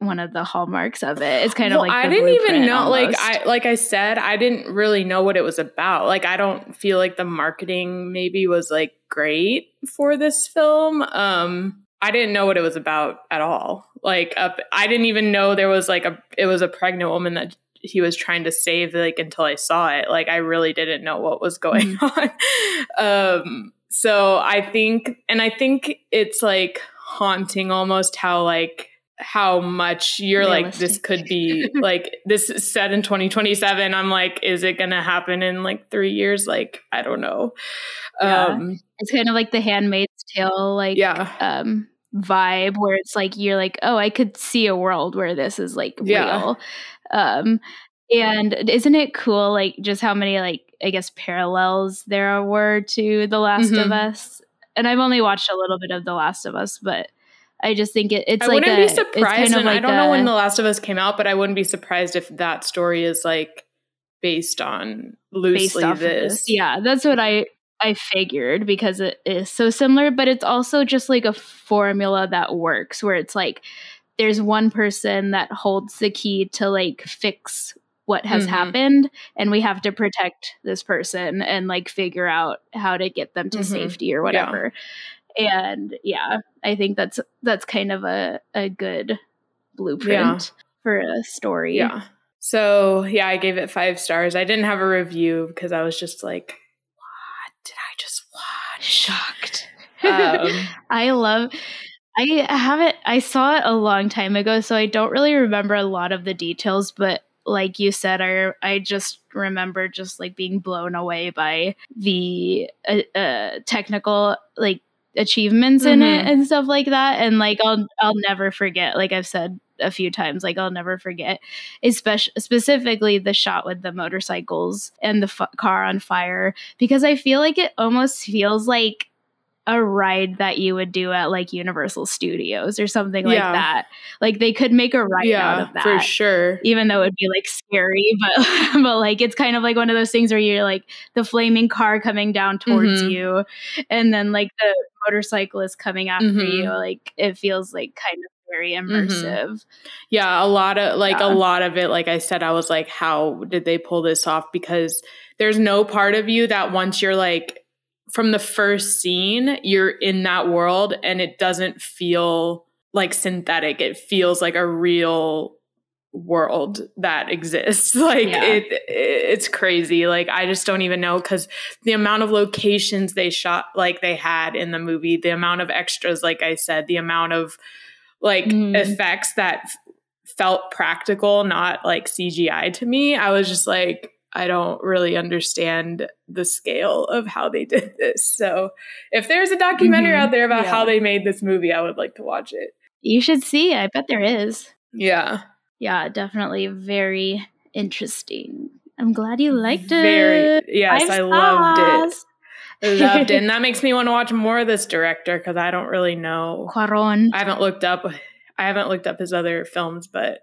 one of the hallmarks of it. It's kind well, of like I didn't even know almost. like I like I said, I didn't really know what it was about. Like I don't feel like the marketing maybe was like great for this film. Um I didn't know what it was about at all. Like, up, I didn't even know there was like a, it was a pregnant woman that he was trying to save, like, until I saw it. Like, I really didn't know what was going mm-hmm. on. Um, so I think, and I think it's like haunting almost how like, how much you're realistic. Like, this could be like, this is set in twenty twenty-seven. I'm like, is it going to happen in like three years? Like, I don't know. Yeah. Um, it's kind of like The Handmaid's Tale, like, yeah. um, vibe where it's like you're like, oh, I could see a world where this is like yeah. real. Um, and isn't it cool, like just how many like I guess parallels there were to The Last mm-hmm. of Us? And I've only watched a little bit of The Last of Us, but I just think it, it's I like I wouldn't a, be surprised. Kind of and like I don't a, know when The Last of Us came out, but I wouldn't be surprised if that story is like based on loosely based this. this. Yeah, that's what I I figured because it is so similar, but it's also just like a formula that works where it's like there's one person that holds the key to like fix what has mm-hmm. happened, and we have to protect this person and like figure out how to get them to mm-hmm. safety or whatever. Yeah. And yeah, I think that's that's kind of a, a good blueprint yeah. for a story. Yeah. So yeah, I gave it five stars. I didn't have a review because I was just like, what did I just watch? Shocked. Um, I love I haven't I saw it a long time ago, so I don't really remember a lot of the details, but like you said, I, I just remember just like being blown away by the uh, uh, technical like achievements mm-hmm. in it and stuff like that. And like I'll I'll never forget. Like I've said a few times, like I'll never forget, especially specifically the shot with the motorcycles and the f- car on fire, because I feel like it almost feels like a ride that you would do at like Universal Studios or something like yeah. that. Like they could make a ride yeah, out of that for sure. Even though it'd be like scary, but but like it's kind of like one of those things where you're like the flaming car coming down towards mm-hmm. you, and then like the motorcyclist coming after mm-hmm. you. Like it feels like kind of very immersive. Mm-hmm. Yeah, a lot of like yeah. a lot of it. Like I said, I was like, how did they pull this off? Because there's no part of you that once you're like, from the first scene, you're in that world and it doesn't feel like synthetic. It feels like a real world that exists. Like yeah. it, it, it's crazy. Like I just don't even know, because the amount of locations they shot, like they had in the movie, the amount of extras, like I said, the amount of like mm. effects that f- felt practical, not like C G I to me. I was just like, I don't really understand the scale of how they did this. So if there's a documentary mm-hmm. out there about yeah. how they made this movie, I would like to watch it. You should see. I bet there is. Yeah. Yeah, definitely very interesting. I'm glad you liked very, it. Yes, Five I stars. loved it. I loved it. And that makes me want to watch more of this director, because I don't really know. Cuarón. I haven't looked up. I haven't looked up his other films, but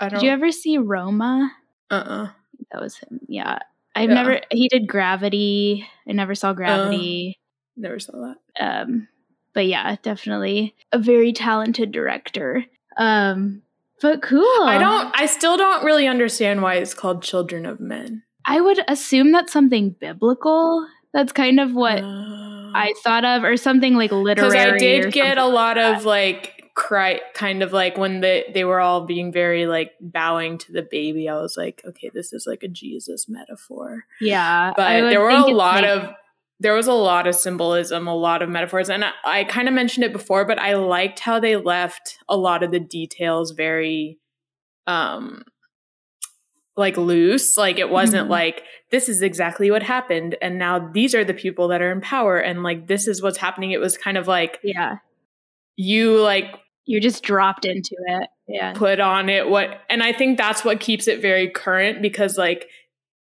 I don't. Did you ever see Roma? Uh-uh. That was him. Yeah. I've yeah. never, he did Gravity. I never saw Gravity. Uh, never saw that. Um, but yeah, definitely a very talented director. Um, but cool. I don't, I still don't really understand why it's called Children of Men. I would assume that's something biblical. That's kind of what uh, I thought of, or something like literary. Because I did get a lot like of like, cry kind of like when the, they were all being very like bowing to the baby, I was like, okay, this is like a Jesus metaphor. Yeah, but there were a lot like- of there was a lot of symbolism, a lot of metaphors, and I, I kind of mentioned it before, but I liked how they left a lot of the details very um like loose. Like it wasn't mm-hmm. like this is exactly what happened and now these are the people that are in power and like this is what's happening. It was kind of like yeah you like you're just dropped into it. Yeah. Put on it what, and I think that's what keeps it very current, because like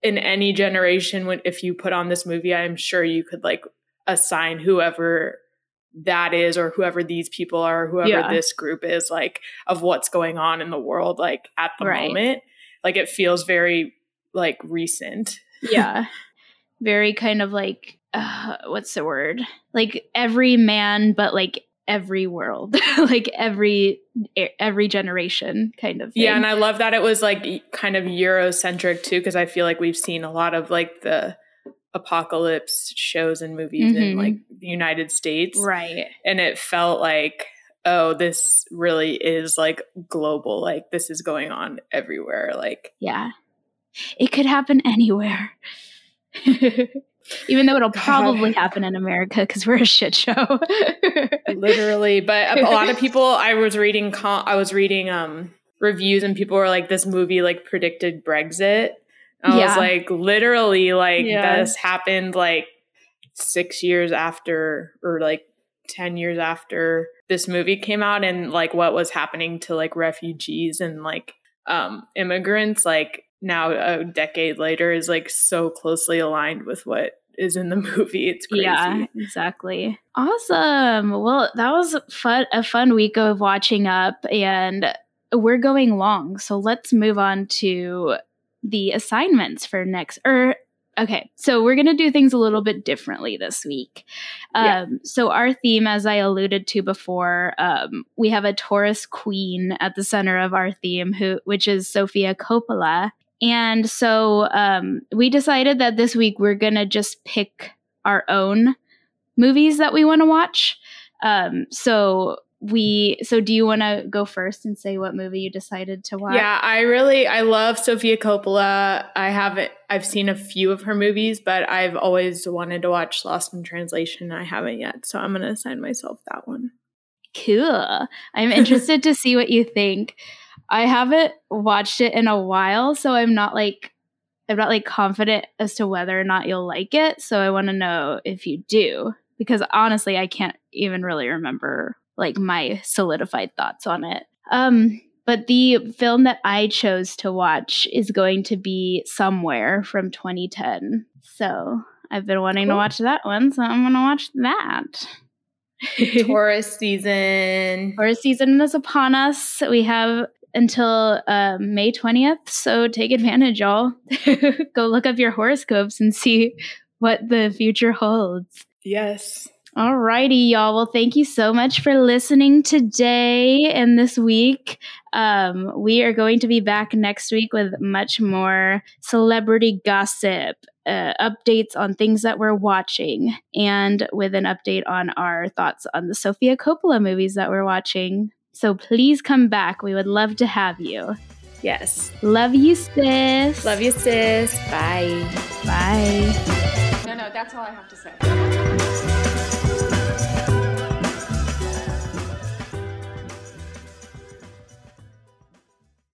in any generation, when if you put on this movie, I'm sure you could like assign whoever that is or whoever these people are, whoever yeah. this group is, like of what's going on in the world, like at the right. moment. Like it feels very like recent. Yeah. Very kind of like uh, what's the word? Like every man, but like every world, like every every generation kind of thing. Yeah, and I love that it was like kind of Eurocentric too, because I feel like we've seen a lot of like the apocalypse shows and movies mm-hmm. in like the United States, right? And it felt like, oh, this really is like global, like this is going on everywhere, like yeah, it could happen anywhere. Even though it'll probably God. happen in America because we're a shit show. Literally. But a lot of people, I was reading, I was reading um, reviews, and people were like, this movie like predicted Brexit. And I yeah. was like, literally, like yeah. this happened like six years after, or like ten years after this movie came out, and like what was happening to like refugees and like um, immigrants, like now a decade later is like so closely aligned with what is in the movie. It's crazy. Yeah, exactly. Awesome. Well, that was fun, a fun week of Watching Up, and we're going long. So let's move on to the assignments for next or Okay, so we're going to do things a little bit differently this week. Um, yeah. So our theme, as I alluded to before, um, we have a Taurus queen at the center of our theme, who which is Sofia Coppola. And so um, we decided that this week we're going to just pick our own movies that we want to watch. Um, so... We so do you want to go first and say what movie you decided to watch? Yeah, I really I love Sofia Coppola. I haven't I've seen a few of her movies, but I've always wanted to watch Lost in Translation. I haven't yet, so I'm going to assign myself that one. Cool. I'm interested to see what you think. I haven't watched it in a while, so I'm not like I'm not like confident as to whether or not you'll like it. So I want to know if you do, because honestly, I can't even really remember like my solidified thoughts on it. Um, but the film that I chose to watch is going to be Somewhere from twenty ten. So I've been wanting cool. to watch that one, so I'm going to watch that. Taurus season. Taurus season is upon us. We have until uh, May twentieth, so take advantage, y'all. Go look up your horoscopes and see what the future holds. Yes. All righty, y'all. Well, thank you so much for listening today and this week. Um, we are going to be back next week with much more celebrity gossip, uh, updates on things that we're watching, and with an update on our thoughts on the Sofia Coppola movies that we're watching. So please come back. We would love to have you. Yes. Love you, sis. Love you, sis. Bye. Bye. No, no, that's all I have to say.